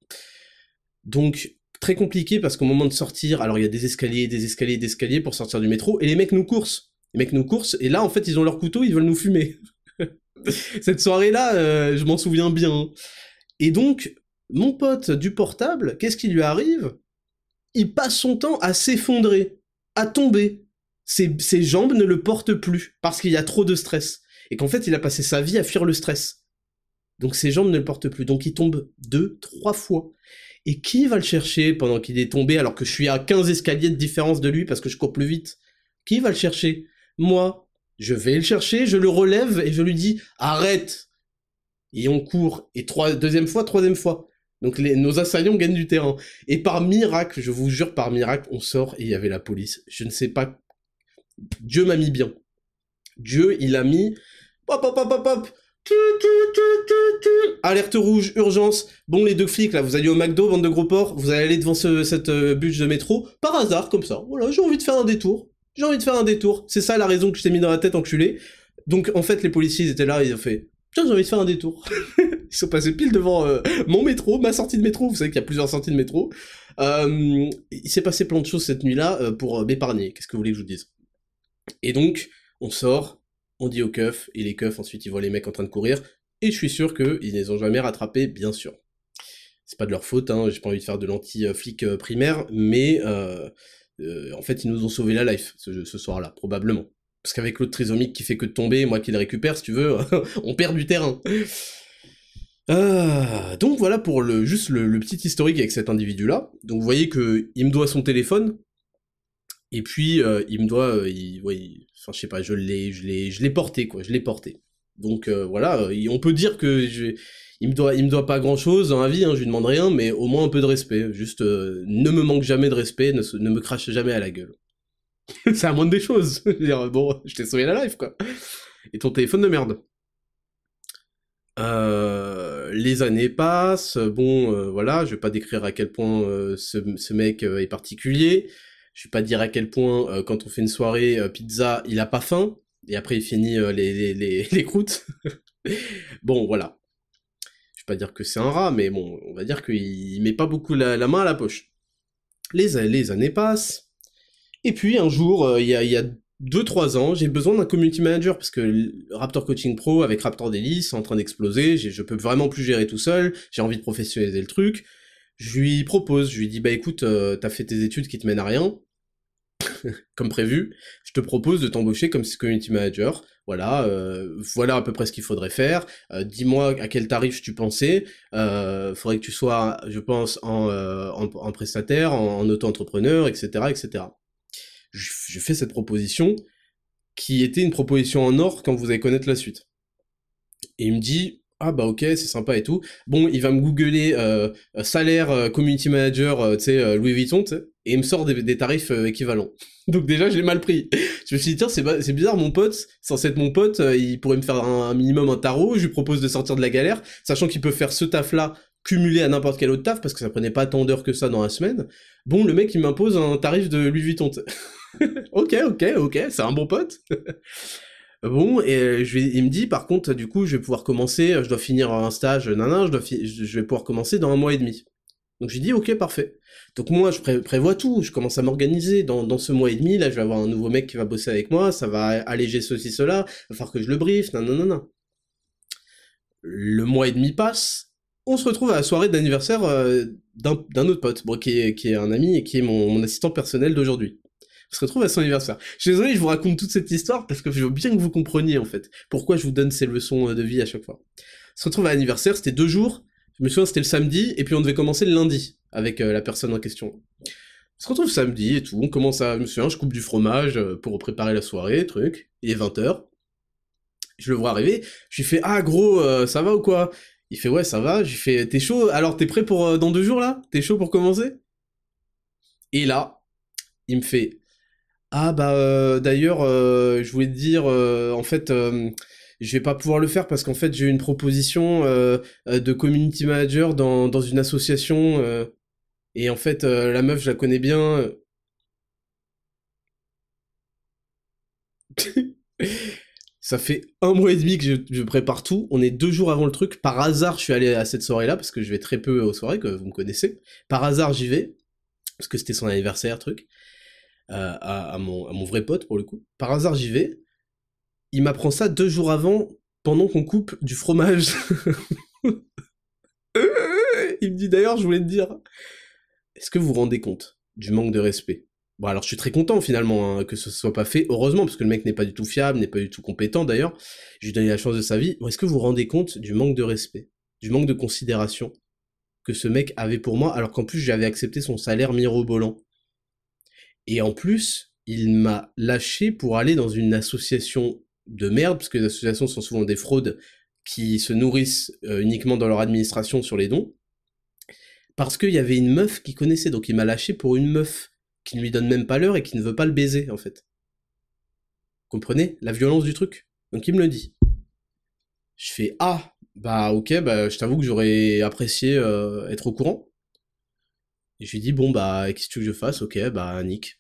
Donc, très compliqué, parce qu'au moment de sortir, alors il y a des escaliers pour sortir du métro, et les mecs nous coursent. Et là, en fait, ils ont leur couteau, ils veulent nous fumer. Cette soirée-là, je m'en souviens bien. Et donc, mon pote du portable, qu'est-ce qui lui arrive? Il passe son temps à s'effondrer, à tomber. Ses jambes ne le portent plus, parce qu'il y a trop de stress. Et qu'en fait, il a passé sa vie à fuir le stress. Donc ses jambes ne le portent plus. Donc il tombe 2, 3 fois. Et qui va le chercher pendant qu'il est tombé, alors que je suis à 15 escaliers de différence de lui, parce que je cours plus vite? Qui va le chercher? Moi, je vais le chercher, je le relève et je lui dis « Arrête !» Et on court, et troisième fois. Donc nos assaillants gagnent du terrain. Et par miracle, je vous jure, par miracle, on sort et il y avait la police. Je ne sais pas... Dieu m'a mis bien. Dieu, il a mis... Hop. Alerte rouge, urgence. Bon, les 2 flics, là, vous allez au McDo, bande de gros porcs, vous allez aller devant cette bûche de métro, par hasard, comme ça. Voilà, j'ai envie de faire un détour, c'est ça la raison que je t'ai mis dans la tête, enculé. Donc en fait les policiers ils étaient là, ils ont fait « Tiens, j'ai envie de faire un détour ». Ils sont passés pile devant mon métro, ma sortie de métro, vous savez qu'il y a plusieurs sorties de métro. Il s'est passé plein de choses cette nuit-là pour m'épargner, qu'est-ce que vous voulez que je vous dise. Et donc, on sort, on dit aux keufs, et les keufs ensuite ils voient les mecs en train de courir, et je suis sûr qu'ils ne les ont jamais rattrapés, bien sûr. C'est pas de leur faute, hein, j'ai pas envie de faire de l'anti-flic primaire, mais... en fait, ils nous ont sauvé la life, ce soir-là, probablement. Parce qu'avec l'autre trisomique qui fait que de tomber, moi qui le récupère, si tu veux, on perd du terrain. Donc voilà pour le petit historique avec cet individu-là. Donc vous voyez qu'il me doit son téléphone, et puis il me doit... Enfin, je sais pas, je l'ai porté. Donc voilà, on peut dire que... Il me doit pas grand chose dans la vie, hein, je lui demande rien, mais au moins un peu de respect. Juste, ne me manque jamais de respect, ne me crache jamais à la gueule. C'est la moindre des choses. Bon, je t'ai sauvé la life, quoi. Et ton téléphone de merde. Les années passent, bon, voilà, je vais pas décrire à quel point ce mec est particulier. Je vais pas dire à quel point, quand on fait une soirée pizza, il a pas faim, et après il finit les croûtes. Bon, voilà. Pas dire que c'est un rat, mais bon, on va dire qu'il met pas beaucoup la main à la poche. Les années passent, et puis un jour, il y a 2-3 ans, j'ai besoin d'un community manager, parce que Raptor Coaching Pro avec Raptor Daily, c'est en train d'exploser, je peux vraiment plus gérer tout seul, j'ai envie de professionnaliser le truc, je lui dis, bah écoute, t'as fait tes études qui te mènent à rien, comme prévu, je te propose de t'embaucher comme community manager, voilà à peu près ce qu'il faudrait faire, dis-moi à quel tarif tu pensais, faudrait que tu sois, je pense, en prestataire, en auto-entrepreneur, etc. Je fais cette proposition, qui était une proposition en or quand vous allez connaître la suite. Et il me dit, ah bah ok, c'est sympa et tout, bon, il va me googler salaire community manager, tu sais, Louis Vuitton, tu sais, et il me sort des tarifs équivalents. Donc déjà, je l'ai mal pris. Je me suis dit, tiens, c'est bizarre, mon pote, censé être mon pote, il pourrait me faire un minimum un tarot, je lui propose de sortir de la galère, sachant qu'il peut faire ce taf-là cumulé à n'importe quel autre taf, parce que ça prenait pas tant d'heures que ça dans la semaine. Bon, le mec, il m'impose un tarif de Louis Vuitton. Ok, c'est un bon pote. Bon, et il me dit, par contre, du coup, je vais pouvoir commencer, je dois finir un stage, je vais pouvoir commencer dans 1 mois et demi. Donc j'ai dit, ok, parfait. Donc moi, je prévois tout, je commence à m'organiser. Dans ce mois et demi, là, je vais avoir un nouveau mec qui va bosser avec moi, ça va alléger ceci, cela, il va falloir que je le briefe, nanana. Le mois et demi passe, on se retrouve à la soirée d'anniversaire d'un autre pote, bon, qui est un ami et qui est mon assistant personnel d'aujourd'hui. On se retrouve à son anniversaire. Je suis désolé, je vous raconte toute cette histoire, parce que je veux bien que vous compreniez, en fait, pourquoi je vous donne ces leçons de vie à chaque fois. On se retrouve à l'anniversaire, c'était 2 jours, Je me souviens, c'était le samedi, et puis on devait commencer le lundi avec la personne en question. On se retrouve samedi et tout, on commence à... Je me souviens, je coupe du fromage pour préparer la soirée, truc. Il est 20h. Je le vois arriver, je lui fais « Ah gros, ça va ou quoi ?» Il fait « Ouais, ça va. » Je lui fais « T'es chaud? Alors t'es prêt pour dans 2 jours là? T'es chaud pour commencer ?» Et là, il me fait « Ah bah d'ailleurs, je voulais te dire, en fait... » Je vais pas pouvoir le faire parce qu'en fait j'ai eu une proposition de community manager dans une association et en fait la meuf je la connais bien. Ça fait 1 mois et demi que je prépare tout, on est 2 jours avant le truc, par hasard je suis allé à cette soirée là parce que je vais très peu aux soirées, que vous me connaissez, par hasard j'y vais, parce que c'était son anniversaire truc, à mon vrai pote pour le coup, par hasard j'y vais. Il m'apprend ça 2 jours avant, pendant qu'on coupe du fromage. Il me dit d'ailleurs, je voulais te dire, est-ce que vous vous rendez compte du manque de respect? Bon alors je suis très content finalement hein, que ce soit pas fait, heureusement, parce que le mec n'est pas du tout fiable, n'est pas du tout compétent d'ailleurs, je lui ai donné la chance de sa vie. Bon, est-ce que vous vous rendez compte du manque de respect, du manque de considération que ce mec avait pour moi, alors qu'en plus j'avais accepté son salaire mirobolant? Et en plus, il m'a lâché pour aller dans une association de merde, parce que les associations sont souvent des fraudes qui se nourrissent uniquement dans leur administration sur les dons, parce qu'il y avait une meuf qu'il connaissait, donc il m'a lâché pour une meuf qui ne lui donne même pas l'heure et qui ne veut pas le baiser, en fait. Vous comprenez la violence du truc? Donc il me le dit. Je fais « Ah, bah ok, bah je t'avoue que j'aurais apprécié être au courant. » Et je lui dis « Bon bah, qu'est-ce que tu veux que je fasse? Ok, bah nique. »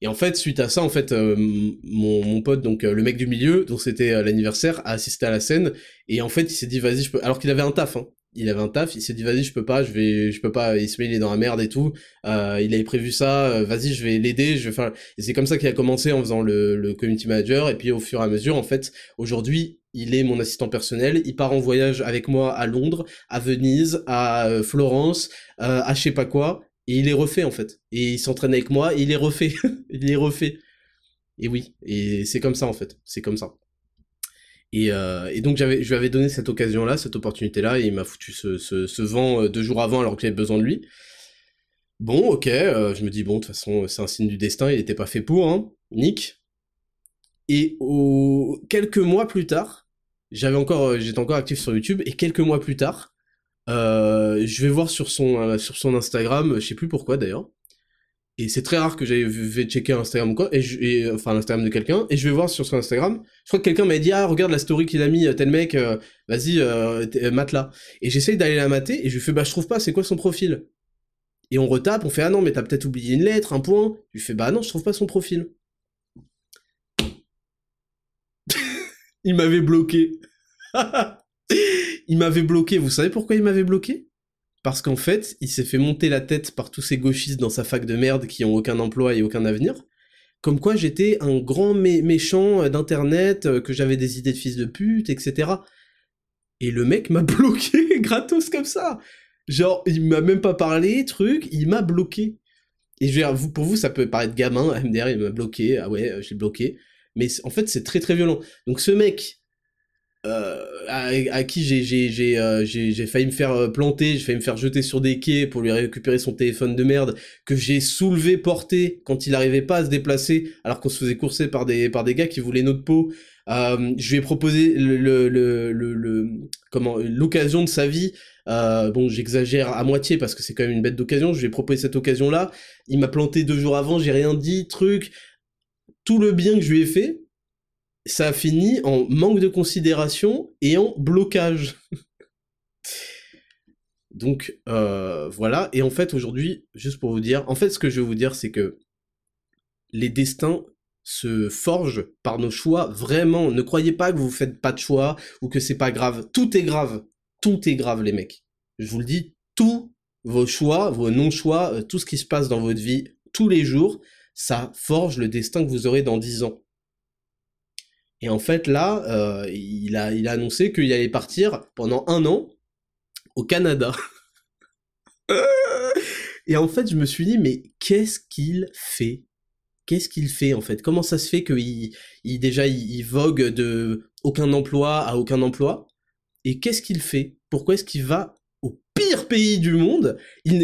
Et en fait, suite à ça, en fait, mon pote, donc le mec du milieu, dont c'était l'anniversaire, a assisté à la scène, et en fait, il s'est dit, vas-y, je peux... Alors qu'il avait un taf, hein. Il avait un taf, il s'est dit, vas-y, je peux pas, il est dans la merde et tout, il avait prévu ça, vas-y, je vais l'aider, je vais faire... Et c'est comme ça qu'il a commencé en faisant le community manager, et puis au fur et à mesure, en fait, aujourd'hui, il est mon assistant personnel, il part en voyage avec moi à Londres, à Venise, à Florence, à je sais pas quoi... Et il est refait, en fait. Et il s'entraîne avec moi, et il est refait. Il est refait. Et oui, et c'est comme ça, en fait. C'est comme ça. Et donc, je lui avais donné cette occasion-là, cette opportunité-là, et il m'a foutu ce vent 2 jours avant, alors que j'avais besoin de lui. Bon, ok, je me dis, bon, de toute façon, c'est un signe du destin, il n'était pas fait pour, hein. Nick. Et quelques mois plus tard, j'étais encore actif sur YouTube, et quelques mois plus tard, je vais voir sur son Instagram, je sais plus pourquoi d'ailleurs, et c'est très rare que j'aille checker Instagram ou quoi, enfin l'Instagram de quelqu'un, et je vais voir sur son Instagram, je crois que quelqu'un m'avait dit « Ah, regarde la story qu'il a mis, tel mec, vas-y, mate-la ». Et j'essaye d'aller la mater, et je lui fais « Bah je trouve pas, c'est quoi son profil ?» Et on retape, on fait « Ah non, mais t'as peut-être oublié une lettre, un point ». Je lui fais « Bah non, je trouve pas son profil ». Il m'avait bloqué. Il m'avait bloqué, vous savez pourquoi il m'avait bloqué? Parce qu'en fait, il s'est fait monter la tête par tous ces gauchistes dans sa fac de merde qui ont aucun emploi et aucun avenir. Comme quoi j'étais un grand méchant d'internet, que j'avais des idées de fils de pute, etc. Et le mec m'a bloqué gratos comme ça. Genre, il m'a même pas parlé, truc, il m'a bloqué. Et je veux dire, pour vous, ça peut paraître gamin, MDR, il m'a bloqué, ah ouais, je l'ai bloqué. Mais en fait, c'est très très violent. Donc ce mec... à qui j'ai failli me faire planter, j'ai failli me faire jeter sur des quais pour lui récupérer son téléphone de merde, que j'ai soulevé, porté, quand il arrivait pas à se déplacer, alors qu'on se faisait courser par des gars qui voulaient notre peau. Je lui ai proposé l'occasion de sa vie, bon j'exagère à moitié parce que c'est quand même une bête d'occasion, je lui ai proposé cette occasion-là, il m'a planté 2 jours avant, j'ai rien dit, truc, tout le bien que je lui ai fait, ça a fini en manque de considération et en blocage. Donc, voilà. Et en fait, aujourd'hui, juste pour vous dire... En fait, ce que je vais vous dire, c'est que les destins se forgent par nos choix. Vraiment, ne croyez pas que vous faites pas de choix ou que c'est pas grave. Tout est grave. Tout est grave, les mecs. Je vous le dis, tous vos choix, vos non-choix, tout ce qui se passe dans votre vie tous les jours, ça forge le destin que vous aurez dans 10 ans. Et en fait, là, il a annoncé qu'il allait partir pendant 1 an au Canada. Et en fait, je me suis dit, mais qu'est-ce qu'il fait? Qu'est-ce qu'il fait, en fait? Comment ça se fait qu'il vogue de aucun emploi à aucun emploi? Et qu'est-ce qu'il fait? Pourquoi est-ce qu'il va au pire pays du monde,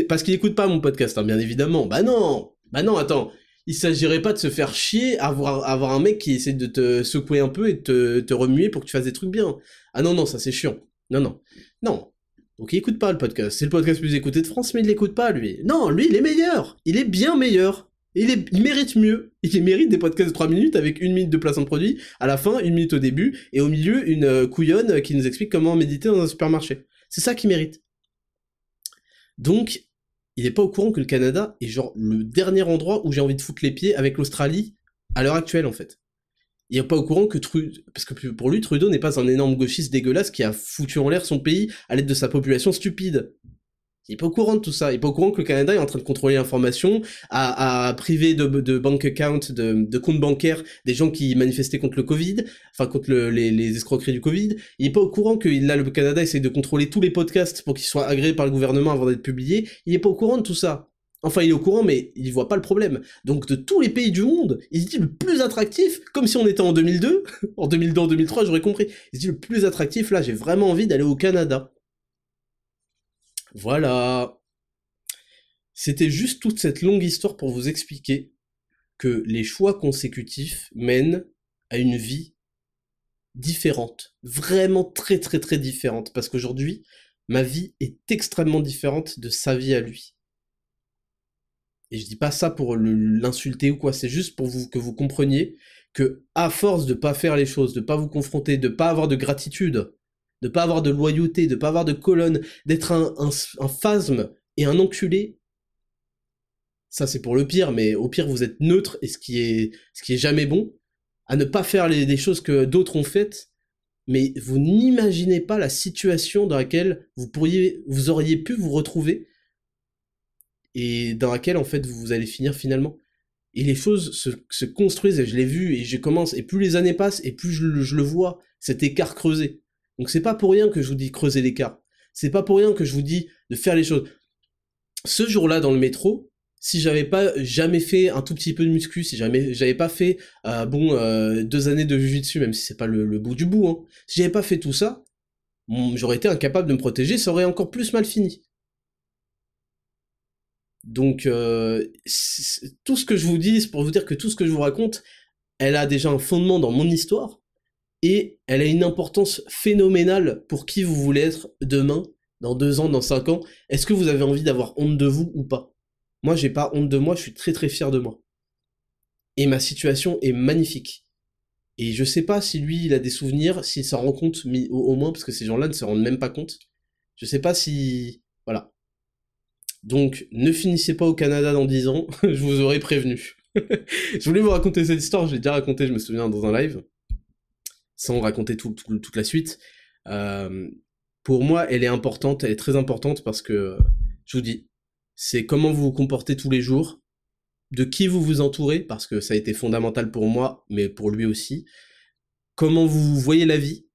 parce qu'il n'écoute pas mon podcast, hein, bien évidemment. Bah non, attends, il s'agirait pas de se faire chier, avoir un mec qui essaie de te secouer un peu et de te remuer pour que tu fasses des trucs bien. Ah non, ça c'est chiant. Non. Donc il écoute pas le podcast. C'est le podcast le plus écouté de France, mais il l'écoute pas, lui. Non, lui, il est meilleur. Il est bien meilleur. Il mérite mieux. Il mérite des podcasts de 3 minutes avec 1 minute de placement de produit, à la fin, 1 minute au début, et au milieu, une couillonne qui nous explique comment méditer dans un supermarché. C'est ça qu'il mérite. Donc, il est pas au courant que le Canada est genre le dernier endroit où j'ai envie de foutre les pieds avec l'Australie, à l'heure actuelle, en fait. Il est pas au courant que Trudeau... Parce que pour lui, Trudeau n'est pas un énorme gauchiste dégueulasse qui a foutu en l'air son pays à l'aide de sa population stupide. Il est pas au courant de tout ça. Il est pas au courant que le Canada est en train de contrôler l'information, à priver de bank account, de compte bancaire, des gens qui manifestaient contre le Covid, enfin contre les escroqueries du Covid. Il est pas au courant que là le Canada essaye de contrôler tous les podcasts pour qu'ils soient agréés par le gouvernement avant d'être publiés. Il est pas au courant de tout ça. Enfin, il est au courant, mais il voit pas le problème. Donc, de tous les pays du monde, il se dit le plus attractif, comme si on était en 2002, en 2002, en 2003, j'aurais compris. Il se dit le plus attractif, là, j'ai vraiment envie d'aller au Canada. Voilà. C'était juste toute cette longue histoire pour vous expliquer que les choix consécutifs mènent à une vie différente. Vraiment très très très différente. Parce qu'aujourd'hui, ma vie est extrêmement différente de sa vie à lui. Et je dis pas ça pour l'insulter ou quoi, c'est juste pour que vous compreniez que à force de pas faire les choses, de pas vous confronter, de pas avoir de gratitude, de pas avoir de loyauté, de pas avoir de colonne, d'être un phasme et un enculé. Ça c'est pour le pire, mais au pire vous êtes neutre, et ce qui est jamais bon, à ne pas faire les choses que d'autres ont faites, mais vous n'imaginez pas la situation dans laquelle vous auriez pu vous retrouver, et dans laquelle en fait vous allez finir finalement. Et les choses se construisent, et je l'ai vu, et je commence, et plus les années passent, et plus je le vois, cet écart creusé. Donc c'est pas pour rien que je vous dis creuser l'écart. C'est pas pour rien que je vous dis de faire les choses. Ce jour-là dans le métro, si j'avais pas jamais fait un tout petit peu de muscu, si jamais j'avais pas fait 2 années de jujitsu, même si c'est pas le bout du bout, hein. Si j'avais pas fait tout ça, j'aurais été incapable de me protéger, ça aurait encore plus mal fini. Donc tout ce que je vous dis, c'est pour vous dire que tout ce que je vous raconte, elle a déjà un fondement dans mon histoire. Et elle a une importance phénoménale pour qui vous voulez être demain, dans 2 ans, dans 5 ans. Est-ce que vous avez envie d'avoir honte de vous ou pas? Moi, j'ai pas honte de moi, je suis très très fier de moi. Et ma situation est magnifique. Et je sais pas si lui, il a des souvenirs, s'il s'en rend compte, mais au moins, parce que ces gens-là ne se rendent même pas compte. Je sais pas si... Voilà. Donc, ne finissez pas au Canada dans 10 ans, je vous aurais prévenu. Je voulais vous raconter cette histoire, je l'ai déjà racontée, je me souviens, dans un live. Sans raconter toute la suite. Pour moi, elle est importante, elle est très importante parce que, je vous dis, c'est comment vous vous comportez tous les jours, de qui vous vous entourez, parce que ça a été fondamental pour moi, mais pour lui aussi, comment vous voyez la vie,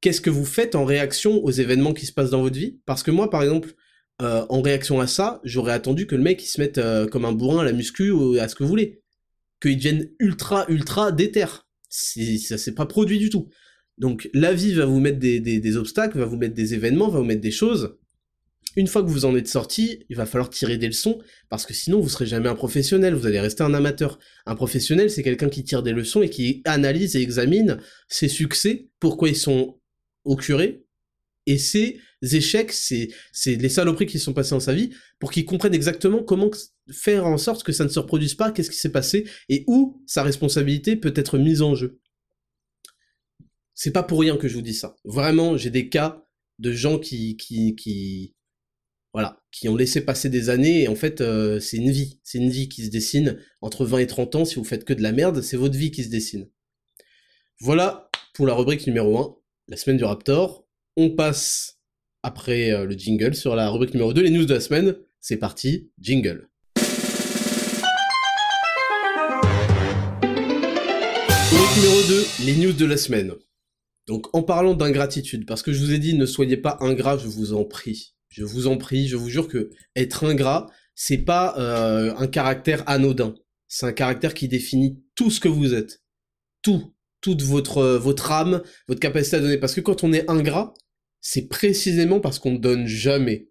qu'est-ce que vous faites en réaction aux événements qui se passent dans votre vie, parce que moi, par exemple, en réaction à ça, j'aurais attendu que le mec, il se mette comme un bourrin à la muscu ou à ce que vous voulez, qu'il devienne ultra, ultra déter. Ça s'est pas produit du tout. Donc la vie va vous mettre des obstacles, va vous mettre des événements, va vous mettre des choses. Une fois que vous en êtes sorti, il va falloir tirer des leçons, parce que sinon vous serez jamais un professionnel, vous allez rester un amateur. Un professionnel, c'est quelqu'un qui tire des leçons et qui analyse et examine ses succès, pourquoi ils sont au curé, et ses échecs, c'est les saloperies qui sont passées dans sa vie, pour qu'ils comprennent exactement comment faire en sorte que ça ne se reproduise pas, qu'est-ce qui s'est passé, et où sa responsabilité peut être mise en jeu. C'est pas pour rien que je vous dis ça. Vraiment, j'ai des cas de gens qui ont laissé passer des années, et en fait, c'est une vie qui se dessine entre 20 et 30 ans, si vous faites que de la merde, c'est votre vie qui se dessine. Voilà pour la rubrique numéro 1, la semaine du Raptor. On passe, après le jingle, sur la rubrique numéro 2, les news de la semaine. C'est parti, jingle. Rubrique numéro 2, les news de la semaine. Donc, en parlant d'ingratitude, parce que je vous ai dit, ne soyez pas ingrat, je vous en prie. Je vous en prie, je vous jure que être ingrat, c'est pas un caractère anodin. C'est un caractère qui définit tout ce que vous êtes. Tout. Toute votre âme, votre capacité à donner. Parce que quand on est ingrat, c'est précisément parce qu'on ne donne jamais.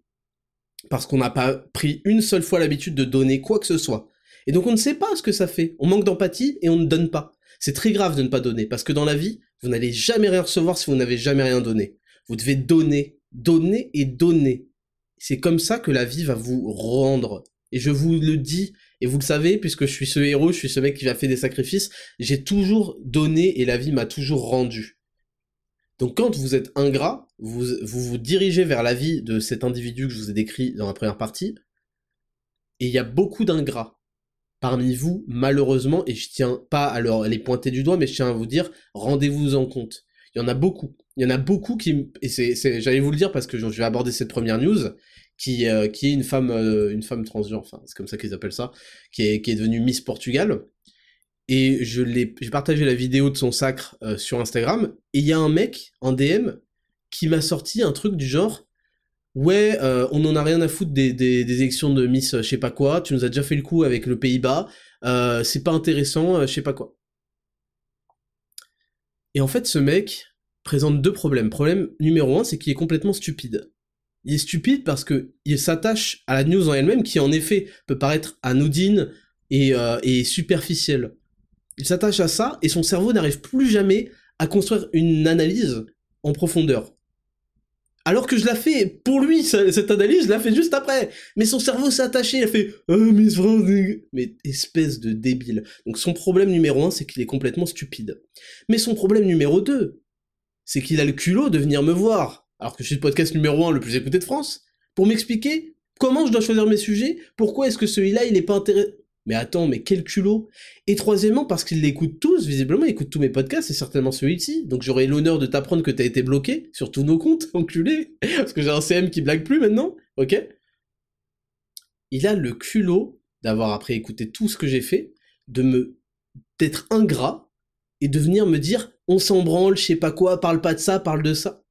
parce qu'on n'a pas pris une seule fois l'habitude de donner quoi que ce soit. Et donc on ne sait pas ce que ça fait, on manque d'empathie et on ne donne pas. C'est très grave de ne pas donner, parce que dans la vie, vous n'allez jamais rien recevoir si vous n'avez jamais rien donné. Vous devez donner, donner et donner. C'est comme ça que la vie va vous rendre. Et je vous le dis, et vous le savez, puisque je suis ce héros, je suis ce mec qui a fait des sacrifices, j'ai toujours donné et la vie m'a toujours rendu. Donc quand vous êtes ingrat, vous dirigez vers la vie de cet individu que je vous ai décrit dans la première partie, et il y a beaucoup d'ingrats parmi vous, malheureusement, et je tiens pas à les pointer du doigt, mais je tiens à vous dire, rendez-vous en compte. Il y en a beaucoup. Il y en a beaucoup qui... Et j'allais vous le dire parce que je vais aborder cette première news, qui est une femme transgenre, enfin, c'est comme ça qu'ils appellent ça, qui est devenue Miss Portugal. Et j'ai partagé la vidéo de son sacre sur Instagram, et il y a un mec, en DM, qui m'a sorti un truc du genre... Ouais, on en a rien à foutre des élections de Miss je sais pas quoi, tu nous as déjà fait le coup avec le Pays-Bas, c'est pas intéressant, je sais pas quoi. Et en fait, ce mec présente deux problèmes. Problème numéro un, c'est qu'il est complètement stupide. Il est stupide parce que il s'attache à la news en elle-même, qui en effet peut paraître anodine et superficielle. Il s'attache à ça, et son cerveau n'arrive plus jamais à construire une analyse en profondeur. Alors que je la fais pour lui, cette analyse, je la fais juste après. Mais son cerveau s'est attaché, il a fait « Oh, Miss France !» Mais espèce de débile. Donc son problème numéro 1, c'est qu'il est complètement stupide. Mais son problème numéro 2, c'est qu'il a le culot de venir me voir, alors que je suis le podcast numéro 1 le plus écouté de France, pour m'expliquer comment je dois choisir mes sujets, pourquoi est-ce que celui-là, il est pas intéressant. Mais attends, mais quel culot. Et troisièmement, parce qu'il l'écoute tous, visiblement, il écoute tous mes podcasts, c'est certainement celui-ci. Donc j'aurai l'honneur de t'apprendre que t'as été bloqué sur tous nos comptes, enculé. Parce que j'ai un CM qui blague plus maintenant, ok. Il a le culot d'avoir, après écouté tout ce que j'ai fait, d'être ingrat et de venir me dire « on s'en branle, je sais pas quoi, parle pas de ça, parle de ça ».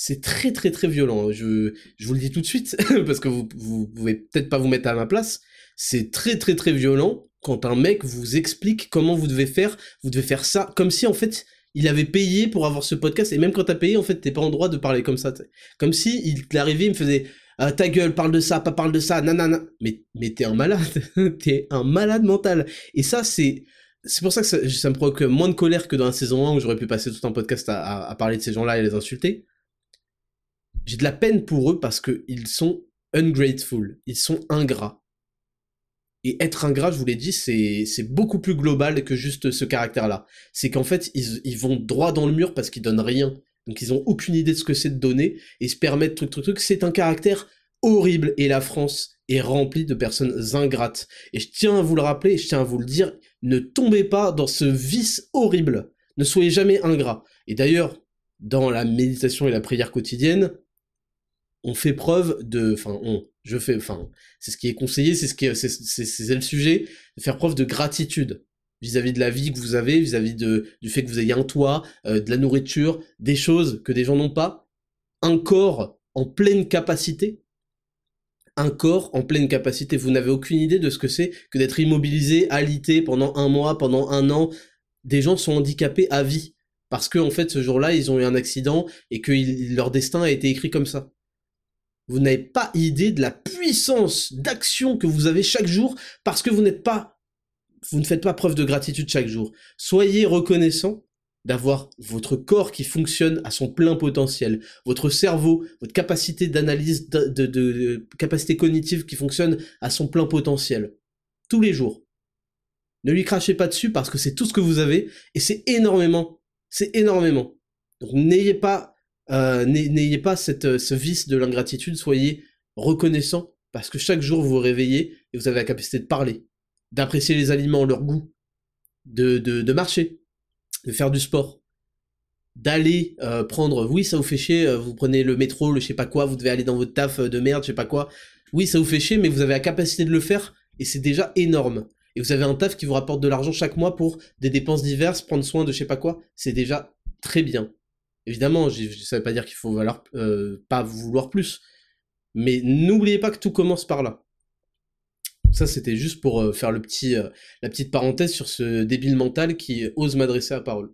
C'est très très très violent, je vous le dis tout de suite, parce que vous pouvez peut-être pas vous mettre à ma place, c'est très très très violent quand un mec vous explique comment vous devez faire ça, comme si en fait il avait payé pour avoir ce podcast, et même quand t'as payé en fait t'es pas en droit de parler comme ça, t'sais. Comme si il arrivait, il me faisait « ta gueule, parle de ça, pas parle de ça, nanana ». Mais t'es un malade, t'es un malade mental, et ça c'est pour ça que ça me provoque moins de colère que dans la saison 1 où j'aurais pu passer tout un podcast à parler de ces gens-là et les insulter. J'ai de la peine pour eux parce qu'ils sont ungrateful, ils sont ingrats. Et être ingrat, je vous l'ai dit, c'est beaucoup plus global que juste ce caractère-là. C'est qu'en fait, ils vont droit dans le mur parce qu'ils donnent rien. Donc ils n'ont aucune idée de ce que c'est de donner et se permettent truc. C'est un caractère horrible et la France est remplie de personnes ingrates. Et je tiens à vous le rappeler, et je tiens à vous le dire, ne tombez pas dans ce vice horrible. Ne soyez jamais ingrat. Et d'ailleurs, dans la méditation et la prière quotidienne, c'est ce qui est conseillé, c'est le sujet, de faire preuve de gratitude vis-à-vis de la vie que vous avez, vis-à-vis du fait que vous ayez un toit, de la nourriture, des choses que des gens n'ont pas, un corps en pleine capacité, vous n'avez aucune idée de ce que c'est que d'être immobilisé, alité pendant un mois, pendant un an, des gens sont handicapés à vie, parce que en fait ce jour-là ils ont eu un accident et que leur destin a été écrit comme ça. Vous n'avez pas idée de la puissance d'action que vous avez chaque jour parce que vous ne faites pas preuve de gratitude chaque jour. Soyez reconnaissant d'avoir votre corps qui fonctionne à son plein potentiel, votre cerveau, votre capacité d'analyse, de capacité cognitive qui fonctionne à son plein potentiel, tous les jours. Ne lui crachez pas dessus parce que c'est tout ce que vous avez et c'est énormément, Donc n'ayez pas ce vice de l'ingratitude, soyez reconnaissant, parce que chaque jour vous vous réveillez et vous avez la capacité de parler, d'apprécier les aliments, leur goût, de marcher, de faire du sport, d'aller prendre, oui ça vous fait chier, vous prenez le métro, le je sais pas quoi, vous devez aller dans votre taf de merde, je sais pas quoi, oui ça vous fait chier mais vous avez la capacité de le faire et c'est déjà énorme. Et vous avez un taf qui vous rapporte de l'argent chaque mois pour des dépenses diverses, prendre soin de je sais pas quoi, c'est déjà très bien. Évidemment, ça veut pas dire qu'il faut pas vouloir plus, mais n'oubliez pas que tout commence par là. Ça, c'était juste pour faire la petite parenthèse sur ce débile mental qui ose m'adresser la parole.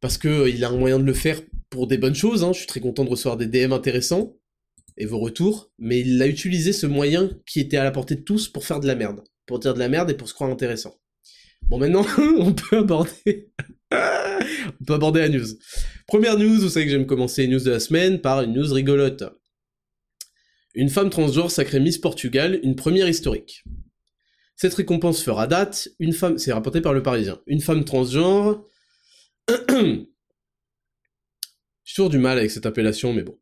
parce qu'il a un moyen de le faire pour des bonnes choses, hein. Je suis très content de recevoir des DM intéressants, et vos retours, mais il a utilisé ce moyen qui était à la portée de tous pour faire de la merde, pour dire de la merde et pour se croire intéressant. Bon, maintenant, on peut aborder la news. Première news, vous savez que j'aime commencer les news de la semaine par une news rigolote. Une femme transgenre sacrée Miss Portugal, une première historique. Cette récompense fera date, une femme... C'est rapporté par le Parisien. Une femme transgenre... J'ai toujours du mal avec cette appellation, mais bon.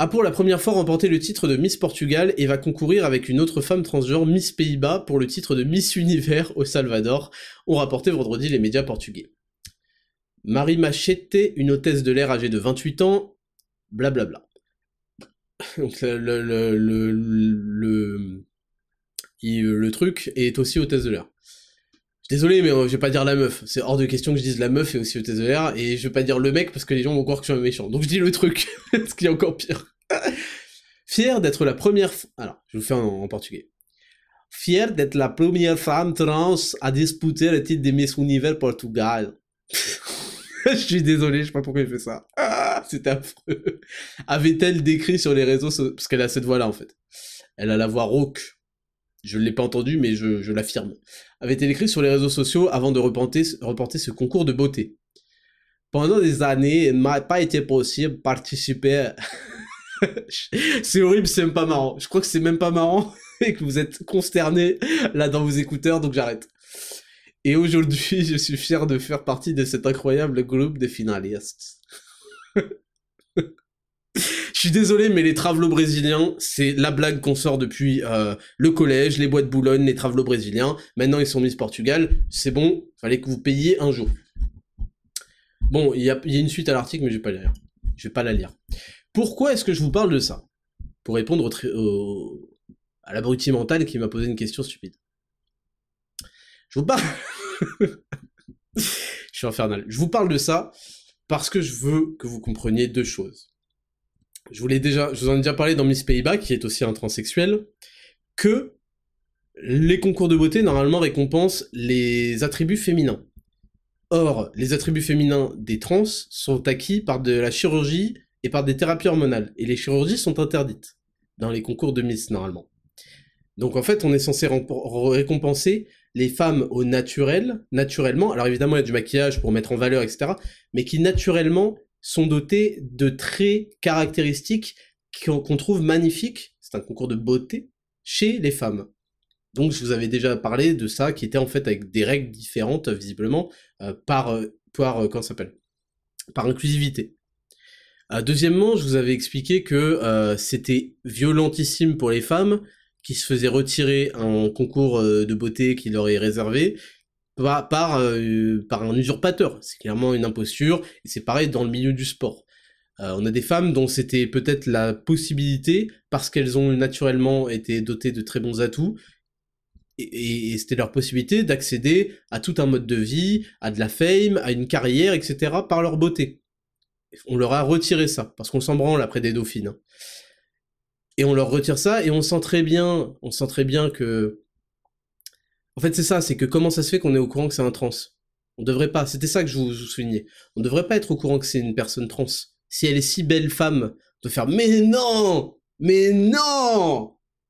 A pour la première fois remporté le titre de Miss Portugal et va concourir avec une autre femme transgenre Miss Pays-Bas pour le titre de Miss Univers au Salvador, ont rapporté vendredi les médias portugais. Marie Machete, une hôtesse de l'air âgée de 28 ans, blablabla. Donc le truc est aussi hôtesse de l'air. Désolé, mais je vais pas dire la meuf. C'est hors de question que je dise la meuf et aussi hôtesse de l'air, et je vais pas dire le mec parce que les gens vont croire que je suis un méchant. Donc je dis le truc, ce qui est encore pire. Fière d'être la première... Alors, je vous fais en portugais. Fière d'être la première femme trans à disputer le titre de Miss Univers Portugal. Je suis désolé, je sais pas pourquoi il fait ça. Ah, c'est affreux. Avait-elle décrit sur les réseaux... Parce qu'elle a cette voix-là, en fait. Elle a la voix rauque. Je ne l'ai pas entendu, mais je l'affirme. Avait-elle écrit sur les réseaux sociaux avant de reporter ce concours de beauté. Pendant des années, il ne m'a pas été possible de participer... C'est horrible, c'est même pas marrant. Je crois que c'est même pas marrant et que vous êtes consternés là dans vos écouteurs, donc j'arrête. Et aujourd'hui, je suis fier de faire partie de cet incroyable groupe de finalistes. Je suis désolé, mais les travelots brésiliens, c'est la blague qu'on sort depuis le collège, les bois de Boulogne, les travelots brésiliens. Maintenant, ils sont Miss Portugal. C'est bon, fallait que vous payiez un jour. Bon, il y a une suite à l'article, mais je vais pas la lire. Pourquoi est-ce que je vous parle de ça ? Pour répondre à l'abruti mental qui m'a posé une question stupide. Je vous parle... Je suis infernal. Je vous parle de ça parce que je veux que vous compreniez deux choses. Je vous en ai déjà parlé dans Miss Pays-Bas, qui est aussi un transsexuel, que les concours de beauté, normalement, récompensent les attributs féminins. Or, les attributs féminins des trans sont acquis par de la chirurgie et par des thérapies hormonales, et les chirurgies sont interdites dans les concours de Miss, normalement. Donc, en fait, on est censé récompenser les femmes au naturellement, alors évidemment, il y a du maquillage pour mettre en valeur, etc., mais qui, naturellement, sont dotés de traits caractéristiques qu'on trouve magnifiques, c'est un concours de beauté, chez les femmes. Donc je vous avais déjà parlé de ça, qui était en fait avec des règles différentes, visiblement, par inclusivité. Deuxièmement, je vous avais expliqué que c'était violentissime pour les femmes, qui se faisaient retirer un concours de beauté qui leur est réservé, par un usurpateur, c'est clairement une imposture, et c'est pareil dans le milieu du sport. On a des femmes dont c'était peut-être la possibilité, parce qu'elles ont naturellement été dotées de très bons atouts, et c'était leur possibilité d'accéder à tout un mode de vie, à de la fame, à une carrière, etc., par leur beauté. On leur a retiré ça, parce qu'on s'en branle après des dauphines. Hein. Et on leur retire ça, et on sent très bien que... En fait, c'est ça, c'est que comment ça se fait qu'on est au courant que c'est un trans ? On devrait pas, c'était ça que je vous soulignais. On devrait pas être au courant que c'est une personne trans. Si elle est si belle femme, de faire « Mais non !»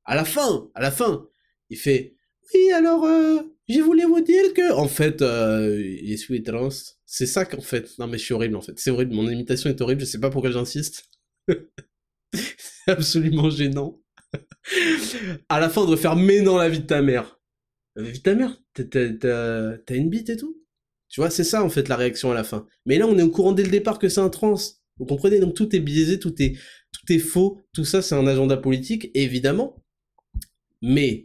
À la fin, il fait « Oui, alors, je voulais vous dire que... » En fait, je suis trans. C'est ça qu'en fait... Non mais je suis horrible, en fait. C'est horrible, mon imitation est horrible, je sais pas pourquoi j'insiste. C'est absolument gênant. À la fin, on devrait faire « Mais non, la vie de ta mère !» t'as une bite et tout. Tu vois, c'est ça en fait la réaction à la fin. Mais là, on est au courant dès le départ que c'est un trans. Vous comprenez ? Donc tout est biaisé, tout est faux, tout ça c'est un agenda politique, évidemment. Mais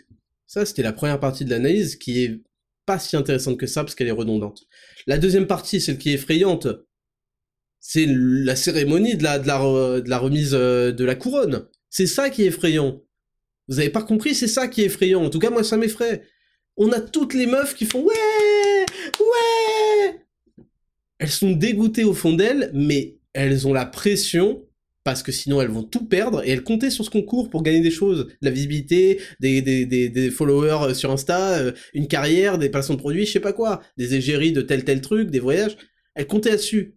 ça, c'était la première partie de l'analyse qui est pas si intéressante que ça parce qu'elle est redondante. La deuxième partie, celle qui est effrayante, c'est la cérémonie de la remise de la couronne. C'est ça qui est effrayant. Vous avez pas compris, c'est ça qui est effrayant. En tout cas, moi, ça m'effraie. On a toutes les meufs qui font « Ouais !» Elles sont dégoûtées au fond d'elles, mais elles ont la pression, parce que sinon elles vont tout perdre, et elles comptaient sur ce concours pour gagner des choses. De la visibilité, des followers sur Insta, une carrière, des placements de produits, je sais pas quoi, des égéries de tel truc, des voyages. Elles comptaient là-dessus.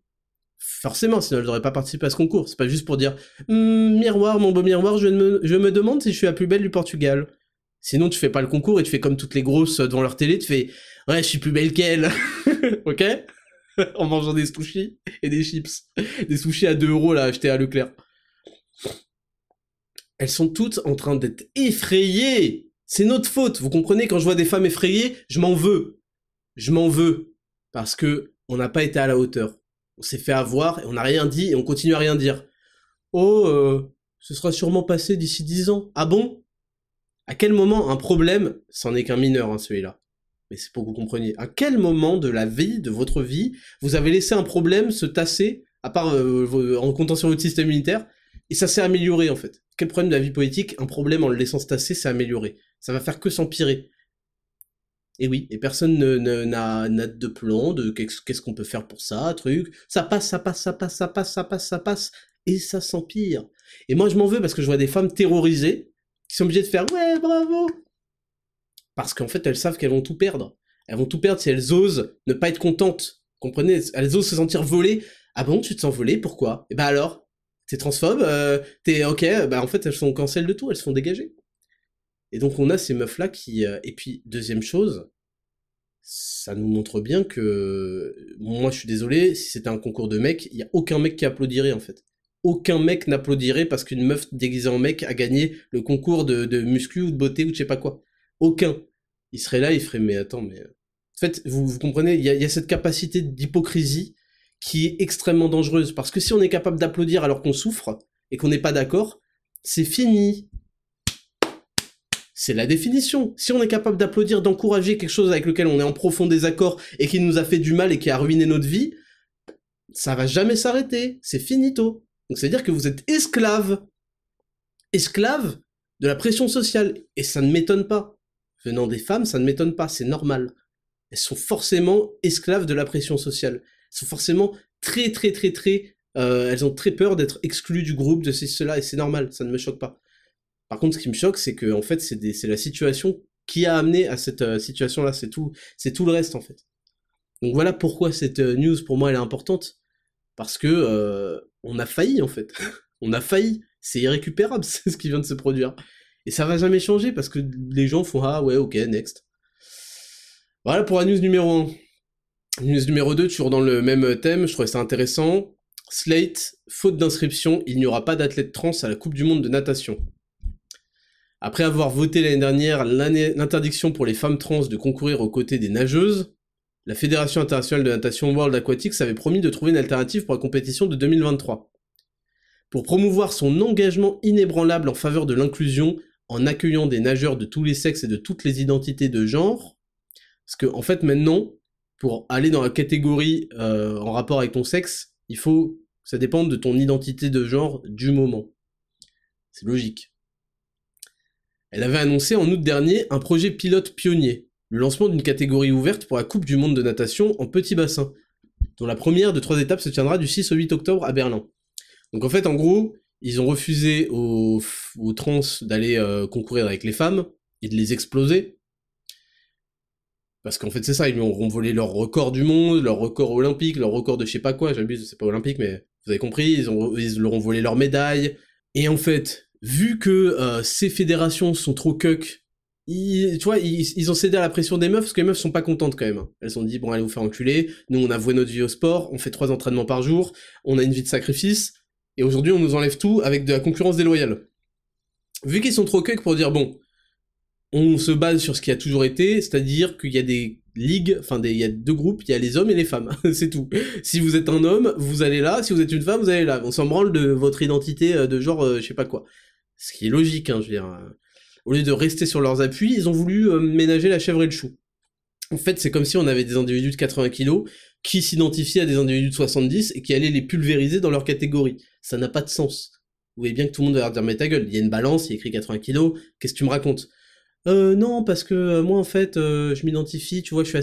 Forcément, sinon elle n'aurait pas participé à ce concours. C'est pas juste pour dire miroir, mon beau miroir, je me demande si je suis la plus belle du Portugal. Sinon, tu fais pas le concours et tu fais comme toutes les grosses devant leur télé, tu fais ouais, je suis plus belle qu'elle. Ok? En mangeant des sushis et des chips. Des sushis à 2€ là, achetés à Leclerc. Elles sont toutes en train d'être effrayées. C'est notre faute. Vous comprenez, quand je vois des femmes effrayées, je m'en veux. Je m'en veux. Parce que on n'a pas été à la hauteur. On s'est fait avoir et on n'a rien dit et on continue à rien dire. Oh, ce sera sûrement passé d'ici 10 ans. Ah bon? À quel moment un problème, c'en est qu'un mineur hein, celui-là, mais c'est pour que vous compreniez, à quel moment de la vie, de votre vie, vous avez laissé un problème se tasser, à part en comptant sur votre système immunitaire, et ça s'est amélioré en fait. Quel problème de la vie politique, un problème en le laissant se tasser, s'est amélioré. Ça va faire que s'empirer. Et oui, et personne n'a de plan, de qu'est-ce qu'on peut faire pour ça, truc, ça passe, et ça s'empire. Et moi je m'en veux parce que je vois des femmes terrorisées, qui sont obligés de faire « Ouais, bravo !» Parce qu'en fait, elles savent qu'elles vont tout perdre. Elles vont tout perdre si elles osent ne pas être contentes. Comprenez ? Elles osent se sentir volées. Ah bon, tu te sens volée ? Pourquoi ? Et bah alors, t'es transphobe, t'es ok, bah en fait, elles sont cancel de tout, elles se font dégager. Et donc on a ces meufs-là qui... Et puis, deuxième chose, ça nous montre bien que... Moi, je suis désolé, si c'était un concours de mecs, il n'y a aucun mec qui applaudirait, en fait. Aucun mec n'applaudirait parce qu'une meuf déguisée en mec a gagné le concours de muscu ou de beauté ou de je sais pas quoi. Aucun. Il serait là, il ferait mais attends, mais... En fait, vous comprenez, il y a cette capacité d'hypocrisie qui est extrêmement dangereuse. Parce que si on est capable d'applaudir alors qu'on souffre et qu'on n'est pas d'accord, c'est fini. C'est la définition. Si on est capable d'applaudir, d'encourager quelque chose avec lequel on est en profond désaccord et qui nous a fait du mal et qui a ruiné notre vie, ça va jamais s'arrêter. C'est finito. Donc c'est-à-dire que vous êtes esclave de la pression sociale. Et ça ne m'étonne pas. Venant des femmes, ça ne m'étonne pas, c'est normal. Elles sont forcément esclaves de la pression sociale. Elles sont forcément très, très, elles ont très peur d'être exclues du groupe, de ceci, cela, et c'est normal, ça ne me choque pas. Par contre, ce qui me choque, c'est que en fait, c'est la situation qui a amené à cette situation-là, c'est tout le reste en fait. Donc voilà pourquoi cette news, pour moi, elle est importante. Parce que on a failli en fait, on a failli, c'est irrécupérable, c'est ce qui vient de se produire. Et ça va jamais changer parce que les gens font « Ah ouais, ok, next ». Voilà pour la news numéro 1. News numéro 2, toujours dans le même thème, je trouvais ça intéressant. Slate, faute d'inscription, il n'y aura pas d'athlète trans à la Coupe du Monde de Natation. Après avoir voté l'année dernière l'interdiction pour les femmes trans de concourir aux côtés des nageuses, la Fédération Internationale de Natation World Aquatics avait promis de trouver une alternative pour la compétition de 2023. Pour promouvoir son engagement inébranlable en faveur de l'inclusion, en accueillant des nageurs de tous les sexes et de toutes les identités de genre, parce que en fait maintenant, pour aller dans la catégorie en rapport avec ton sexe, il faut que ça dépende de ton identité de genre du moment. C'est logique. Elle avait annoncé en août dernier un projet pilote pionnier. Le lancement d'une catégorie ouverte pour la Coupe du Monde de Natation en petit bassin, dont la première de 3 étapes se tiendra du 6 au 8 octobre à Berlin. Donc en fait, en gros, ils ont refusé aux trans d'aller concourir avec les femmes et de les exploser. Parce qu'en fait, c'est ça, ils lui ont volé leur record du monde, leur record olympique, leur record de je sais pas quoi, j'abuse, c'est pas olympique, mais vous avez compris, ils leur ont volé leur médaille. Et en fait, vu que ces fédérations sont trop cuck, tu vois, ils ont cédé à la pression des meufs parce que les meufs sont pas contentes quand même. Elles ont dit bon allez vous faire enculer, nous on a voué notre vie au sport, on fait 3 entraînements par jour, on a une vie de sacrifice, et aujourd'hui on nous enlève tout avec de la concurrence déloyale. Vu qu'ils sont trop cucs pour dire bon, on se base sur ce qui a toujours été, c'est-à-dire qu'il y a des ligues, enfin il y a 2 groupes, il y a les hommes et les femmes, c'est tout. Si vous êtes un homme, vous allez là, si vous êtes une femme, vous allez là. On s'en branle de votre identité de genre je sais pas quoi. Ce qui est logique hein, je veux dire... Au lieu de rester sur leurs appuis, ils ont voulu ménager la chèvre et le chou. En fait, c'est comme si on avait des individus de 80 kilos qui s'identifiaient à des individus de 70 et qui allaient les pulvériser dans leur catégorie. Ça n'a pas de sens. Vous voyez bien que tout le monde va leur dire « Mais ta gueule, il y a une balance, il y a écrit 80 kilos, qu'est-ce que tu me racontes ?»« Non, parce que moi, en fait, je m'identifie, tu vois, je suis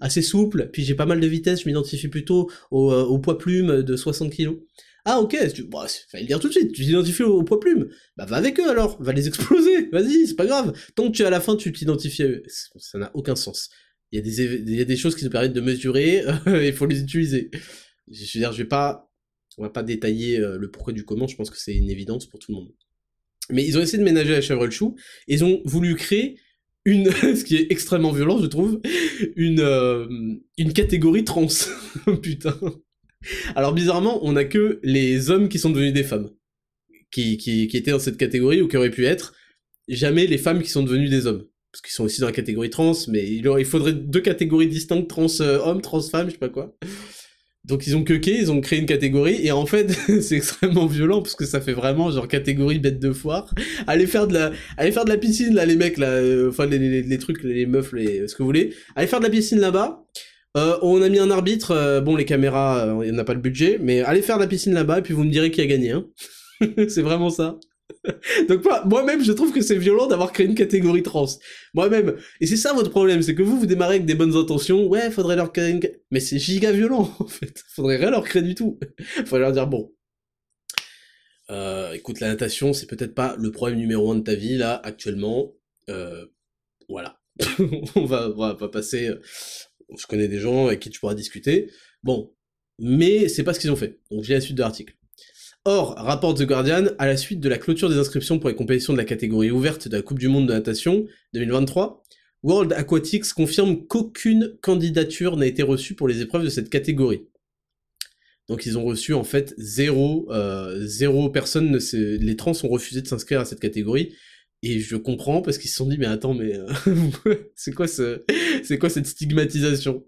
assez souple, puis j'ai pas mal de vitesse, je m'identifie plutôt au poids plume de 60 kilos. » Ah ok, bah, fallait le dire tout de suite, tu t'identifies au poids plume, bah va avec eux alors, va les exploser, vas-y, c'est pas grave, tant que tu es à la fin tu t'identifies à eux, ça n'a aucun sens. Il y a des choses qui nous permettent de mesurer, il faut les utiliser. Je veux dire, je vais pas On va pas détailler le pourquoi du comment, je pense que c'est une évidence pour tout le monde. Mais ils ont essayé de ménager la chèvre et le chou, et ils ont voulu créer une, ce qui est extrêmement violent je trouve, une catégorie trans. Putain. Alors bizarrement, on a que les hommes qui sont devenus des femmes, qui étaient dans cette catégorie ou qui auraient pu être, jamais les femmes qui sont devenues des hommes. Parce qu'ils sont aussi dans la catégorie trans, mais il faudrait deux catégories distinctes, trans-hommes, trans-femmes, je sais pas quoi. Donc ils ont queuqué, ils ont créé une catégorie, et en fait, c'est extrêmement violent, parce que ça fait vraiment genre catégorie bête de foire. Allez faire de la piscine, là, les mecs, là, enfin, les trucs, les meufs, ce que vous voulez. Allez faire de la piscine là-bas. On a mis un arbitre, bon, les caméras, on n'a pas le budget, mais allez faire de la piscine là-bas, et puis vous me direz qui a gagné, hein. C'est vraiment ça. Donc moi-même je trouve que c'est violent d'avoir créé une catégorie trans moi-même, et c'est ça votre problème, c'est que vous démarrez avec des bonnes intentions, ouais faudrait leur créer une... mais c'est giga violent en fait, faudrait rien leur créer du tout, faudrait leur dire bon écoute, la natation c'est peut-être pas le problème numéro 1 de ta vie là actuellement, voilà. on va passer, je connais des gens avec qui tu pourras discuter, bon, mais c'est pas ce qu'ils ont fait, donc j'ai la suite de l'article. Or, rapporte The Guardian, à la suite de la clôture des inscriptions pour les compétitions de la catégorie ouverte de la Coupe du Monde de Natation 2023, World Aquatics confirme qu'aucune candidature n'a été reçue pour les épreuves de cette catégorie. Donc ils ont reçu en fait zéro personne, les trans ont refusé de s'inscrire à cette catégorie, et je comprends parce qu'ils se sont dit mais attends mais c'est quoi cette stigmatisation ?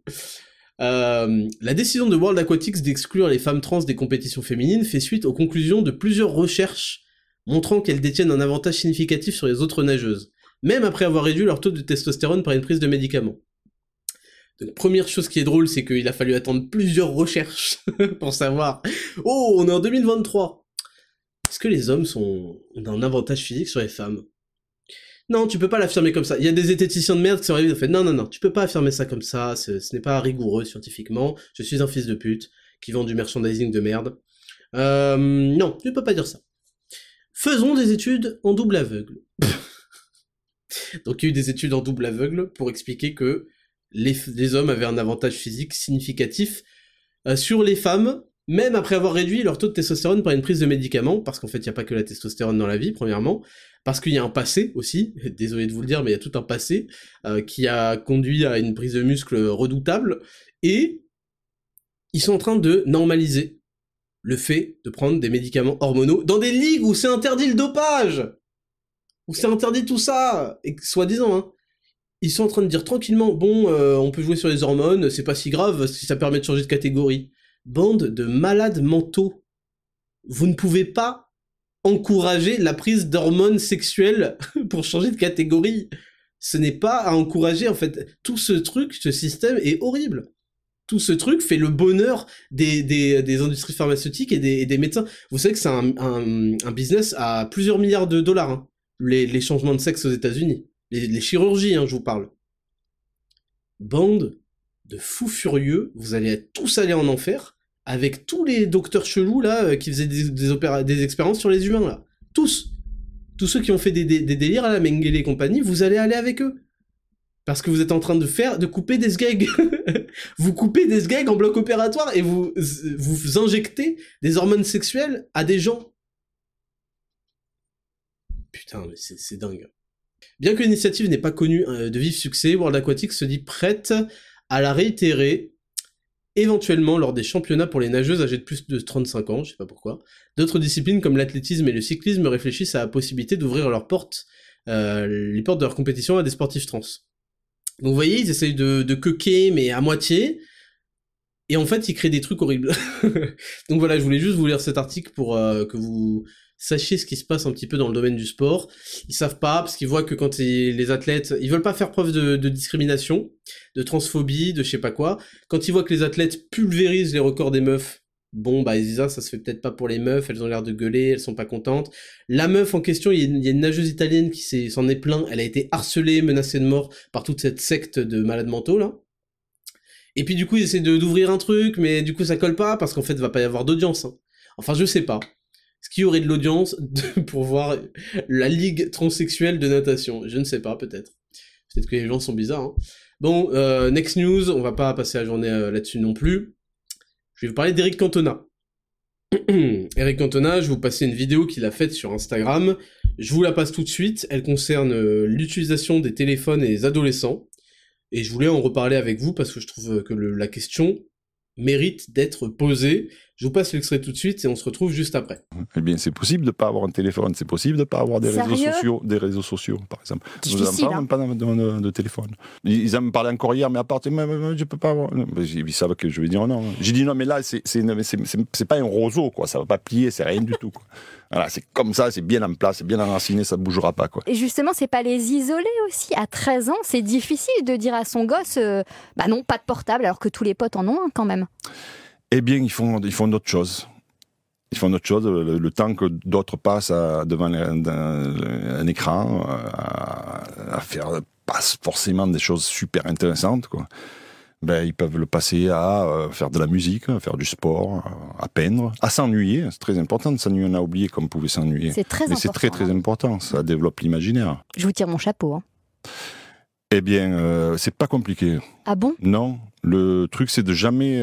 La décision de World Aquatics d'exclure les femmes trans des compétitions féminines fait suite aux conclusions de plusieurs recherches montrant qu'elles détiennent un avantage significatif sur les autres nageuses, même après avoir réduit leur taux de testostérone par une prise de médicaments. Donc première chose qui est drôle, c'est qu'il a fallu attendre plusieurs recherches pour savoir « Oh, on est en 2023 ! Est-ce que les hommes ont un avantage physique sur les femmes ?» Non, tu peux pas l'affirmer comme ça. Il y a des zététiciens de merde qui sont arrivés et ont fait non, tu peux pas affirmer ça comme ça, ce n'est pas rigoureux scientifiquement, je suis un fils de pute qui vend du merchandising de merde. Non, tu peux pas dire ça. Faisons des études en double aveugle. Donc il y a eu des études en double aveugle pour expliquer que les hommes avaient un avantage physique significatif sur les femmes, même après avoir réduit leur taux de testostérone par une prise de médicaments, parce qu'en fait il n'y a pas que la testostérone dans la vie, premièrement, parce qu'il y a un passé aussi, désolé de vous le dire, mais il y a tout un passé qui a conduit à une prise de muscle redoutable, et ils sont en train de normaliser le fait de prendre des médicaments hormonaux dans des ligues où c'est interdit le dopage, où c'est interdit tout ça, et soi-disant, hein. Ils sont en train de dire tranquillement, bon, on peut jouer sur les hormones, c'est pas si grave si ça permet de changer de catégorie. Bande de malades mentaux. Vous ne pouvez pas encourager la prise d'hormones sexuelles pour changer de catégorie. Ce n'est pas à encourager, en fait. Tout ce truc, ce système est horrible. Tout ce truc fait le bonheur des industries pharmaceutiques et des médecins. Vous savez que c'est un business à plusieurs milliards de dollars, hein. Les changements de sexe aux États-Unis. Les chirurgies, hein, je vous parle. Bande de fous furieux, vous allez tous aller en enfer, avec tous les docteurs chelous là, qui faisaient des expériences sur les humains là. Tous ceux qui ont fait des délires à la Mengele et compagnie, vous allez aller avec eux. Parce que vous êtes en train de couper des sgags. Vous coupez des sgags en bloc opératoire et vous injectez des hormones sexuelles à des gens. Putain, mais c'est dingue. Bien que l'initiative n'ait pas connu de vif succès, World Aquatics se dit prête à la réitérer éventuellement lors des championnats pour les nageuses âgées de plus de 35 ans, je sais pas pourquoi. D'autres disciplines comme l'athlétisme et le cyclisme réfléchissent à la possibilité d'ouvrir leurs portes, les portes de leur compétition à des sportifs trans. Donc vous voyez, ils essayent de queuquer, mais à moitié, et en fait ils créent des trucs horribles. Donc voilà, je voulais juste vous lire cet article pour que vous sachez ce qui se passe un petit peu dans le domaine du sport. Ils savent pas, parce qu'ils voient que quand les athlètes, ils veulent pas faire preuve de discrimination, de transphobie, de je sais pas quoi. Quand ils voient que les athlètes pulvérisent les records des meufs, bon bah ils disent ça se fait peut-être pas pour les meufs, elles ont l'air de gueuler, elles sont pas contentes. La meuf en question, il y a une nageuse italienne qui s'en est plainte, elle a été harcelée, menacée de mort par toute cette secte de malades mentaux là. Et puis du coup ils essaient d'ouvrir un truc, mais du coup ça colle pas, parce qu'en fait il va pas y avoir d'audience, hein. Enfin je sais pas. Est-ce qu'il y aurait de l'audience pour voir la ligue transsexuelle de natation? Je ne sais pas, peut-être. Peut-être que les gens sont bizarres, hein. Bon, next news, on va pas passer la journée là-dessus non plus. Je vais vous parler d'Eric Cantona. Eric Cantona, je vais vous passer une vidéo qu'il a faite sur Instagram. Je vous la passe tout de suite. Elle concerne l'utilisation des téléphones et les adolescents. Et je voulais en reparler avec vous parce que je trouve que la question mérite d'être posée. Je vous passe l'extrait tout de suite et on se retrouve juste après. Eh bien, c'est possible de ne pas avoir un téléphone, c'est possible de ne pas avoir des réseaux sociaux, par exemple. Difficile, nos enfants n'ont pas de téléphone. Ils en me parlaient encore hier, mais à part, je ne peux pas avoir... Ils savent que je vais dire non. J'ai dit non, mais là, c'est pas un roseau, quoi. Ça ne va pas plier, c'est rien du tout, quoi. Voilà, c'est comme ça, c'est bien en place, c'est bien enraciné, ça ne bougera pas, quoi. Et justement, c'est pas les isoler aussi. À 13 ans, c'est difficile de dire à son gosse bah non, pas de portable, alors que tous les potes en ont un, quand même. Eh bien, ils font d'autres choses. Ils font d'autres choses. Le temps que d'autres passent devant un écran, à faire pas forcément des choses super intéressantes, quoi. Ben, ils peuvent le passer à faire de la musique, à faire du sport, à peindre, à s'ennuyer. C'est très important de s'ennuyer. On a oublié qu'on pouvait s'ennuyer. C'est très important. Mais c'est très, très important. Ça développe l'imaginaire. Je vous tire mon chapeau. Hein. Eh bien, c'est pas compliqué. Ah bon ? Non. Le truc, c'est de jamais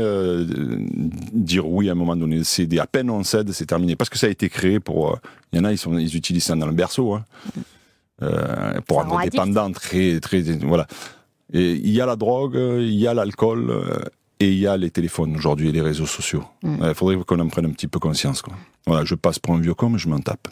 dire oui à un moment donné. C'est à peine on cède, c'est terminé. Parce que ça a été créé pour... Il y en a, ils utilisent ça dans le berceau. Hein. Pour être dépendant, très, très... Voilà. Et il y a la drogue, il y a l'alcool, et il y a les téléphones aujourd'hui et les réseaux sociaux. Il faudrait qu'on en prenne un petit peu conscience, quoi. Voilà, je passe pour un vieux con, mais je m'en tape.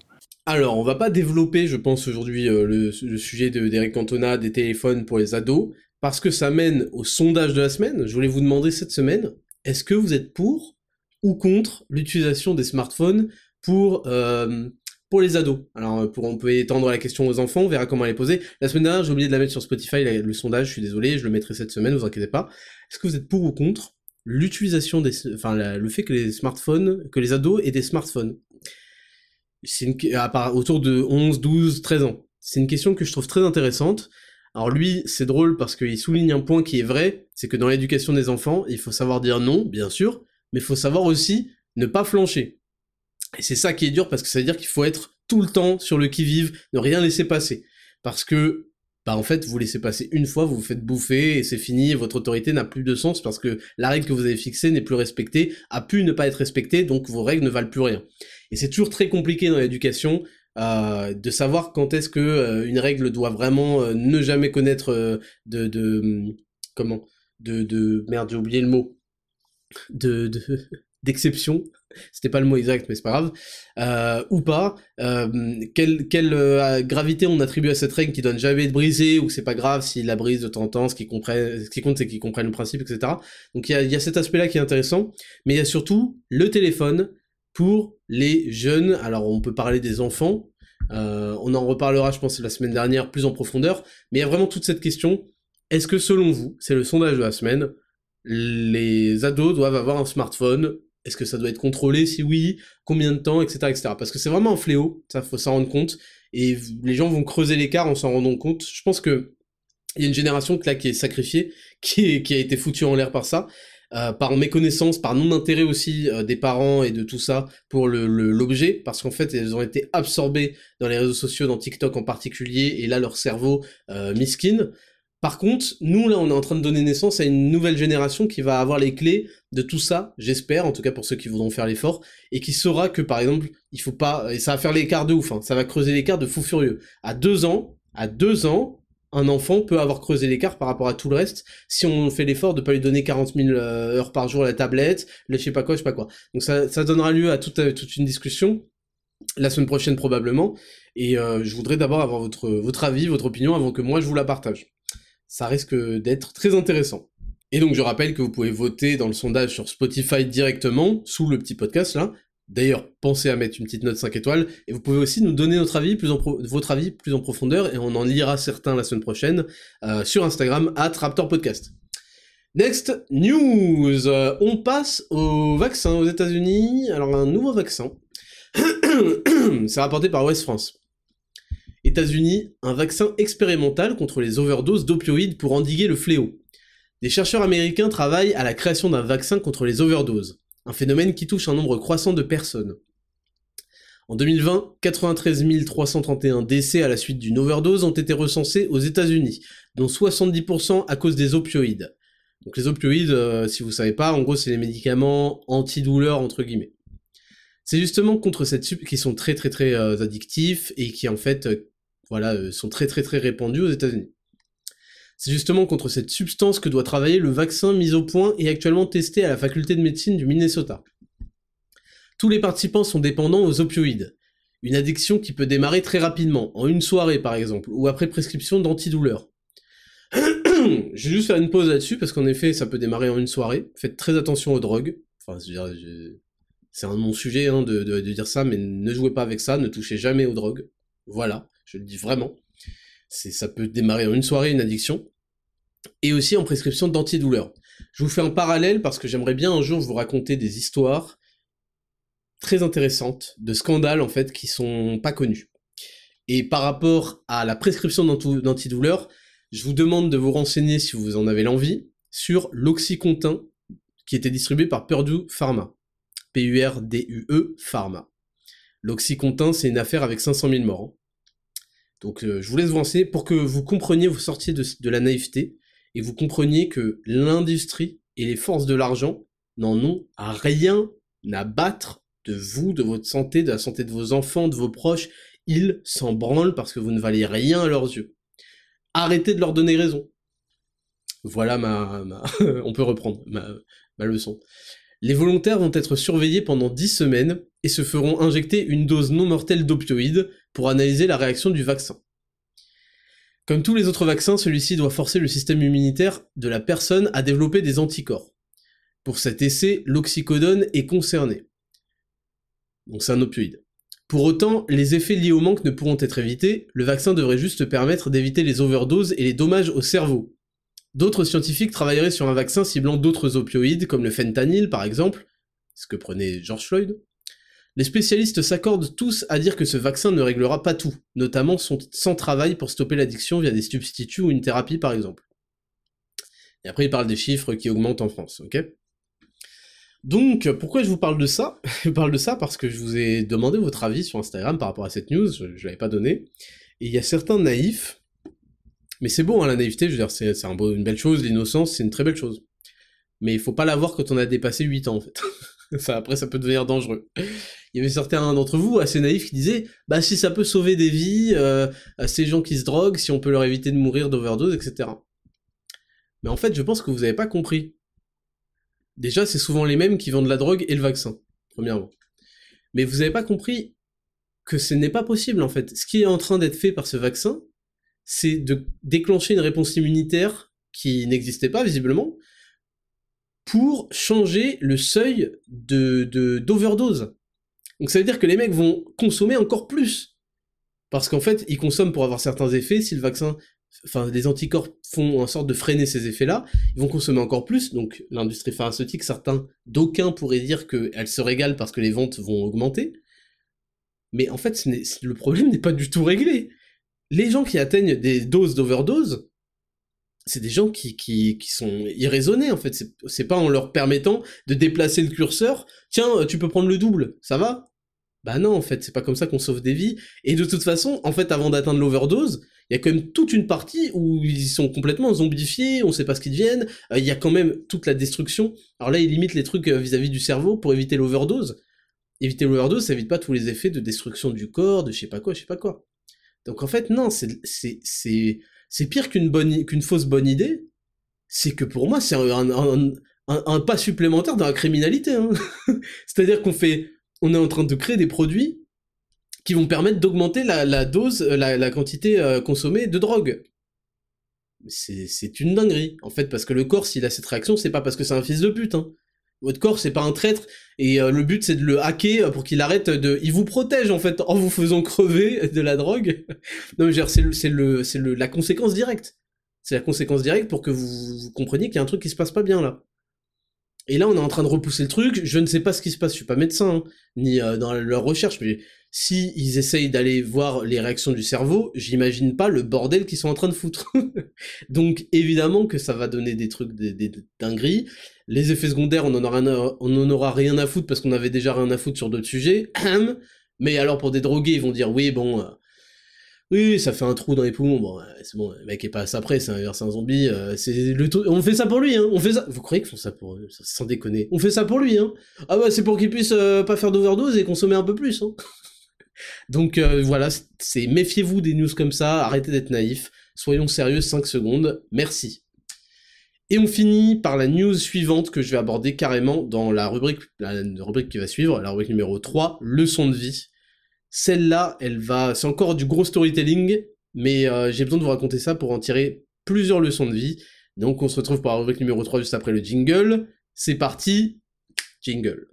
Alors, on va pas développer, je pense, aujourd'hui le sujet d'Eric Cantona, des téléphones pour les ados, parce que ça mène au sondage de la semaine. Je voulais vous demander cette semaine, est-ce que vous êtes pour ou contre l'utilisation des smartphones pour les ados ? Alors, on peut étendre la question aux enfants, on verra comment elle est posée. La semaine dernière, j'ai oublié de la mettre sur Spotify, le sondage, je suis désolé, je le mettrai cette semaine, ne vous inquiétez pas. Est-ce que vous êtes pour ou contre l'utilisation le fait que les ados aient des smartphones ? C'est autour de 11, 12, 13 ans. C'est une question que je trouve très intéressante. Alors lui, c'est drôle parce qu'il souligne un point qui est vrai, c'est que dans l'éducation des enfants, il faut savoir dire non, bien sûr, mais il faut savoir aussi ne pas flancher. Et c'est ça qui est dur parce que ça veut dire qu'il faut être tout le temps sur le qui-vive, ne rien laisser passer. Parce que, en fait, vous laissez passer une fois, vous vous faites bouffer et c'est fini, votre autorité n'a plus de sens parce que la règle que vous avez fixée n'est plus respectée, a pu ne pas être respectée, donc vos règles ne valent plus rien. Et c'est toujours très compliqué dans l'éducation de savoir quand est-ce que une règle doit vraiment ne jamais connaître merde, j'ai oublié le mot, d'exception. C'était pas le mot exact, mais c'est pas grave, ou pas, quelle gravité on attribue à cette règle qui doit jamais être brisée, ou que c'est pas grave s'il la brise de temps en temps, ce qui compte c'est qu'ils comprennent le principe, etc. Donc il y a cet aspect-là qui est intéressant, mais il y a surtout le téléphone pour les jeunes, alors on peut parler des enfants, on en reparlera je pense la semaine dernière plus en profondeur, mais il y a vraiment toute cette question, est-ce que selon vous, c'est le sondage de la semaine, les ados doivent avoir un smartphone ? Est-ce que ça doit être contrôlé ? Si oui, combien de temps, etc., etc. Parce que c'est vraiment un fléau, ça, faut s'en rendre compte. Et les gens vont creuser l'écart en s'en rendant compte. Je pense que il y a une génération là qui est sacrifiée, qui a été foutue en l'air par ça, par méconnaissance, par non-intérêt aussi des parents et de tout ça pour l'objet, parce qu'en fait, elles ont été absorbées dans les réseaux sociaux, dans TikTok en particulier, et là, leur cerveau miskine. Par contre, nous, là, on est en train de donner naissance à une nouvelle génération qui va avoir les clés de tout ça, j'espère, en tout cas pour ceux qui voudront faire l'effort, et qui saura que, par exemple, il faut pas... Et ça va faire l'écart de ouf, hein, ça va creuser l'écart de fou furieux. À 2 ans, un enfant peut avoir creusé l'écart par rapport à tout le reste, si on fait l'effort de pas lui donner 40 000 heures par jour à la tablette, le je sais pas quoi. Donc ça donnera lieu à toute une discussion, la semaine prochaine probablement, et je voudrais d'abord avoir votre avis, votre opinion, avant que moi je vous la partage. Ça risque d'être très intéressant. Et donc je rappelle que vous pouvez voter dans le sondage sur Spotify directement, sous le petit podcast là. D'ailleurs, pensez à mettre une petite note 5 étoiles, et vous pouvez aussi nous donner votre avis plus en profondeur, et on en lira certains la semaine prochaine, sur Instagram, @RaptorPodcast. Next news, on passe au vaccin aux États-Unis. Alors un nouveau vaccin, c'est rapporté par Ouest France. États-Unis, un vaccin expérimental contre les overdoses d'opioïdes pour endiguer le fléau. Des chercheurs américains travaillent à la création d'un vaccin contre les overdoses, un phénomène qui touche un nombre croissant de personnes. En 2020, 93 331 décès à la suite d'une overdose ont été recensés aux États-Unis, dont 70% à cause des opioïdes. Donc les opioïdes, si vous ne savez pas, en gros c'est les médicaments antidouleurs entre guillemets. C'est justement contre cette qui sont très très très addictifs et qui en fait sont très très très répandus aux États-Unis. C'est justement contre cette substance que doit travailler le vaccin mis au point et actuellement testé à la faculté de médecine du Minnesota. Tous les participants sont dépendants aux opioïdes. Une addiction qui peut démarrer très rapidement, en une soirée par exemple, ou après prescription d'antidouleurs. Je vais juste faire une pause là-dessus, parce qu'en effet, ça peut démarrer en une soirée. Faites très attention aux drogues. Enfin, c'est un de mon sujet de dire ça, mais ne jouez pas avec ça, ne touchez jamais aux drogues. Voilà, je le dis vraiment. Ça peut démarrer en une soirée, une addiction. Et aussi en prescription d'antidouleurs. Je vous fais un parallèle, parce que j'aimerais bien un jour vous raconter des histoires très intéressantes, de scandales en fait, qui sont pas connus. Et par rapport à la prescription d'antidouleurs, je vous demande de vous renseigner, si vous en avez l'envie, sur l'oxycontin, qui était distribué par Purdue Pharma. P-U-R-D-U-E Pharma. L'oxycontin, c'est une affaire avec 500 000 morts. Donc je vous laisse vous renseigner pour que vous compreniez, vous sortiez de la naïveté, et vous compreniez que l'industrie et les forces de l'argent n'en ont à rien à battre de vous, de votre santé, de la santé de vos enfants, de vos proches. Ils s'en branlent parce que vous ne valez rien à leurs yeux. Arrêtez de leur donner raison. Voilà on peut reprendre ma leçon. Les volontaires vont être surveillés pendant 10 semaines et se feront injecter une dose non mortelle d'opioïdes pour analyser la réaction du vaccin. Comme tous les autres vaccins, celui-ci doit forcer le système immunitaire de la personne à développer des anticorps. Pour cet essai, l'oxycodone est concerné. Donc c'est un opioïde. Pour autant, les effets liés au manque ne pourront être évités, le vaccin devrait juste permettre d'éviter les overdoses et les dommages au cerveau. D'autres scientifiques travailleraient sur un vaccin ciblant d'autres opioïdes, comme le fentanyl par exemple, ce que prenait George Floyd. Les spécialistes s'accordent tous à dire que ce vaccin ne réglera pas tout, notamment sans travail pour stopper l'addiction via des substituts ou une thérapie par exemple. Et après ils parlent des chiffres qui augmentent en France, ok ? Donc, pourquoi je vous parle de ça ? Je vous parle de ça parce que je vous ai demandé votre avis sur Instagram par rapport à cette news, je ne l'avais pas donné. Et il y a certains naïfs, mais c'est bon, hein, la naïveté, je veux dire, c'est une belle chose, l'innocence, c'est une très belle chose. Mais il ne faut pas l'avoir quand on a dépassé 8 ans, en fait. Après, ça peut devenir dangereux. Il y avait certains d'entre vous, assez naïfs, qui disaient « Bah, si ça peut sauver des vies, à ces gens qui se droguent, si on peut leur éviter de mourir d'overdose, etc. » Mais en fait, je pense que vous n'avez pas compris. Déjà, c'est souvent les mêmes qui vendent la drogue et le vaccin, premièrement. Mais vous n'avez pas compris que ce n'est pas possible, en fait. Ce qui est en train d'être fait par ce vaccin, c'est de déclencher une réponse immunitaire qui n'existait pas, visiblement, pour changer le seuil d'overdose. Donc ça veut dire que les mecs vont consommer encore plus. Parce qu'en fait, ils consomment pour avoir certains effets, si le vaccin... Enfin, les anticorps font en sorte de freiner ces effets-là, ils vont consommer encore plus, donc l'industrie pharmaceutique, d'aucuns pourraient dire qu'elle se régale parce que les ventes vont augmenter, mais en fait, le problème n'est pas du tout réglé. Les gens qui atteignent des doses d'overdose, c'est des gens qui sont irraisonnés, en fait, c'est pas en leur permettant de déplacer le curseur, « Tiens, tu peux prendre le double, ça va ?» Bah non, en fait, c'est pas comme ça qu'on sauve des vies. Et de toute façon, en fait, avant d'atteindre l'overdose, il y a quand même toute une partie où ils sont complètement zombifiés, on sait pas ce qu'ils deviennent, il y a quand même toute la destruction. Alors là, ils limitent les trucs vis-à-vis du cerveau pour éviter l'overdose. Éviter l'overdose, ça évite pas tous les effets de destruction du corps, de je sais pas quoi. Donc en fait, non, c'est pire qu'une fausse bonne idée, c'est que pour moi, c'est un pas supplémentaire dans la criminalité, hein. C'est-à-dire on est en train de créer des produits qui vont permettre d'augmenter la quantité consommée de drogue. C'est une dinguerie, en fait, parce que le corps, s'il a cette réaction, c'est pas parce que c'est un fils de pute, hein. Votre corps, c'est pas un traître, et le but, c'est de le hacker pour qu'il arrête de... Il vous protège, en fait, en vous faisant crever de la drogue. Non, mais je veux dire, c'est la conséquence directe. C'est la conséquence directe pour que vous compreniez qu'il y a un truc qui se passe pas bien, là. Et là, on est en train de repousser le truc, je ne sais pas ce qui se passe, je suis pas médecin, hein, ni dans leur recherche, mais si ils essayent d'aller voir les réactions du cerveau, j'imagine pas le bordel qu'ils sont en train de foutre. Donc, évidemment que ça va donner des trucs, des dingueries. Les effets secondaires, on en aura rien à foutre parce qu'on avait déjà rien à foutre sur d'autres sujets. Mais alors, pour des drogués, ils vont dire, oui, bon, oui, ça fait un trou dans les poumons, bon, c'est bon, le mec est pas à ça près, c'est un zombie, c'est le truc, on fait ça pour lui, hein, on fait ça, vous croyez qu'ils font ça pour eux, sans déconner, on fait ça pour lui, hein, ah bah c'est pour qu'il puisse pas faire d'overdose et consommer un peu plus, hein. Donc voilà, c'est méfiez-vous des news comme ça, arrêtez d'être naïf, soyons sérieux 5 secondes, merci. Et on finit par la news suivante que je vais aborder carrément dans la rubrique qui va suivre, la rubrique numéro 3, leçon de vie. Celle-là, elle va, c'est encore du gros storytelling, mais j'ai besoin de vous raconter ça pour en tirer plusieurs leçons de vie. Donc on se retrouve pour la rubrique numéro 3 juste après le jingle. C'est parti, jingle.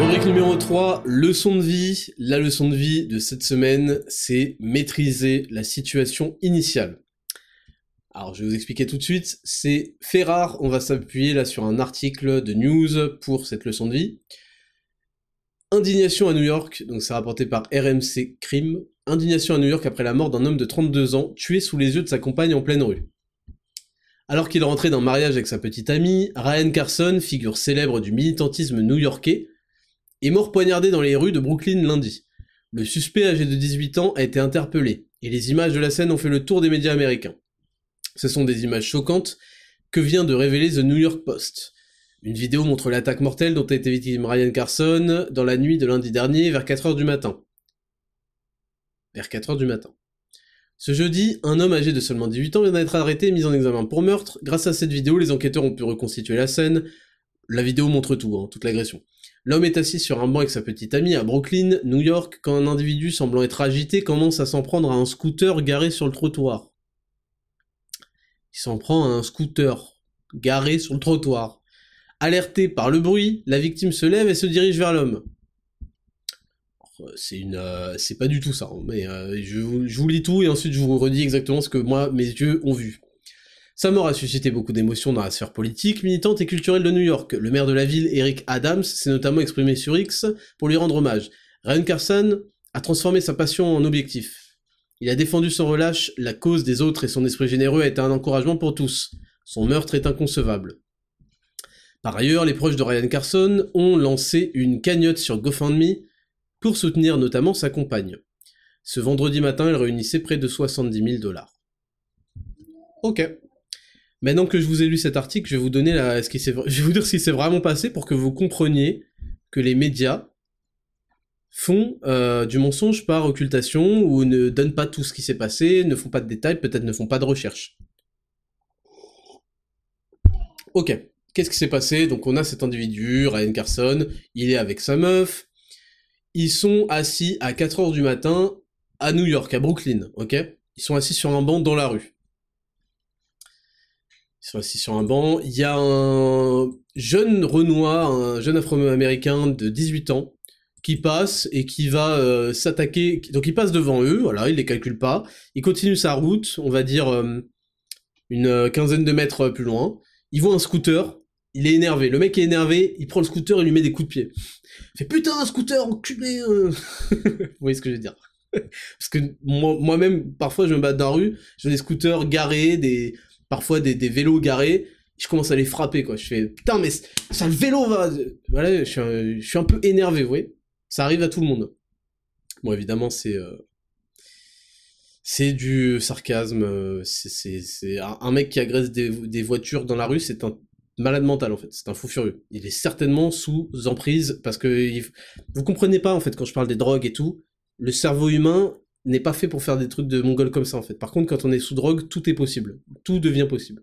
Rubrique numéro 3, leçon de vie. La leçon de vie de cette semaine, c'est maîtriser la situation initiale. Alors je vais vous expliquer tout de suite, c'est fait rare, on va s'appuyer là sur un article de news pour cette leçon de vie. Indignation à New York, donc c'est rapporté par RMC Crime. Indignation à New York après la mort d'un homme de 32 ans tué sous les yeux de sa compagne en pleine rue. Alors qu'il rentrait d'un mariage avec sa petite amie, Ryan Carson, figure célèbre du militantisme new-yorkais, est mort poignardé dans les rues de Brooklyn lundi. Le suspect, âgé de 18 ans, a été interpellé, et les images de la scène ont fait le tour des médias américains. Ce sont des images choquantes que vient de révéler The New York Post. Une vidéo montre l'attaque mortelle dont a été victime Ryan Carson dans la nuit de lundi dernier vers 4h du matin. Ce jeudi, un homme âgé de seulement 18 ans vient d'être arrêté et mis en examen pour meurtre. Grâce à cette vidéo, les enquêteurs ont pu reconstituer la scène. La vidéo montre tout, hein, toute l'agression. L'homme est assis sur un banc avec sa petite amie à Brooklyn, New York, quand un individu semblant être agité commence à s'en prendre à un scooter garé sur le trottoir. Il s'en prend à un scooter garé sur le trottoir. Alerté par le bruit, la victime se lève et se dirige vers l'homme. Alors, c'est pas du tout ça, hein, mais je vous lis tout et ensuite je vous redis exactement ce que moi, mes yeux ont vu. Sa mort a suscité beaucoup d'émotions dans la sphère politique, militante et culturelle de New York. Le maire de la ville, Eric Adams, s'est notamment exprimé sur X pour lui rendre hommage. Ryan Carson a transformé sa passion en objectif. Il a défendu sans relâche la cause des autres et son esprit généreux a été un encouragement pour tous. Son meurtre est inconcevable. Par ailleurs, les proches de Ryan Carson ont lancé une cagnotte sur GoFundMe pour soutenir notamment sa compagne. Ce vendredi matin, elle réunissait près de 70 000 $. Ok. Maintenant que je vous ai lu cet article, je vais vous donner je vais vous dire ce qui s'est vraiment passé pour que vous compreniez que les médias font du mensonge par occultation ou ne donnent pas tout ce qui s'est passé, ne font pas de détails, peut-être ne font pas de recherche. Ok, qu'est-ce qui s'est passé? Donc on a cet individu, Ryan Carson, il est avec sa meuf, ils sont assis à 4h du matin à New York, à Brooklyn, ok? Ils sont assis sur un banc dans la rue. Ils sont assis sur un banc, il y a un jeune Renoir, un jeune afro-américain de 18 ans, qui passe et qui va s'attaquer, donc il passe devant eux, voilà, il les calcule pas, il continue sa route, on va dire une quinzaine de mètres plus loin, il voit un scooter, il est énervé, le mec est énervé, il prend le scooter et lui met des coups de pied. Il fait « Putain, un scooter, enculé !» Vous voyez ce que je veux dire? Parce que moi-même, parfois je me bats dans la rue, j'ai des scooters garés, parfois des vélos garés, je commence à les frapper, quoi. Je fais, putain, mais ça, le vélo va... Voilà, je suis un peu énervé, vous voyez. Ça arrive à tout le monde. Bon, évidemment, c'est du sarcasme. C'est un mec qui agresse des voitures dans la rue, c'est un malade mental, en fait. C'est un fou furieux. Il est certainement sous emprise, parce que... Vous comprenez pas, en fait, quand je parle des drogues et tout, le cerveau humain... n'est pas fait pour faire des trucs de mongol comme ça, en fait. Par contre, quand on est sous drogue, tout est possible. Tout devient possible.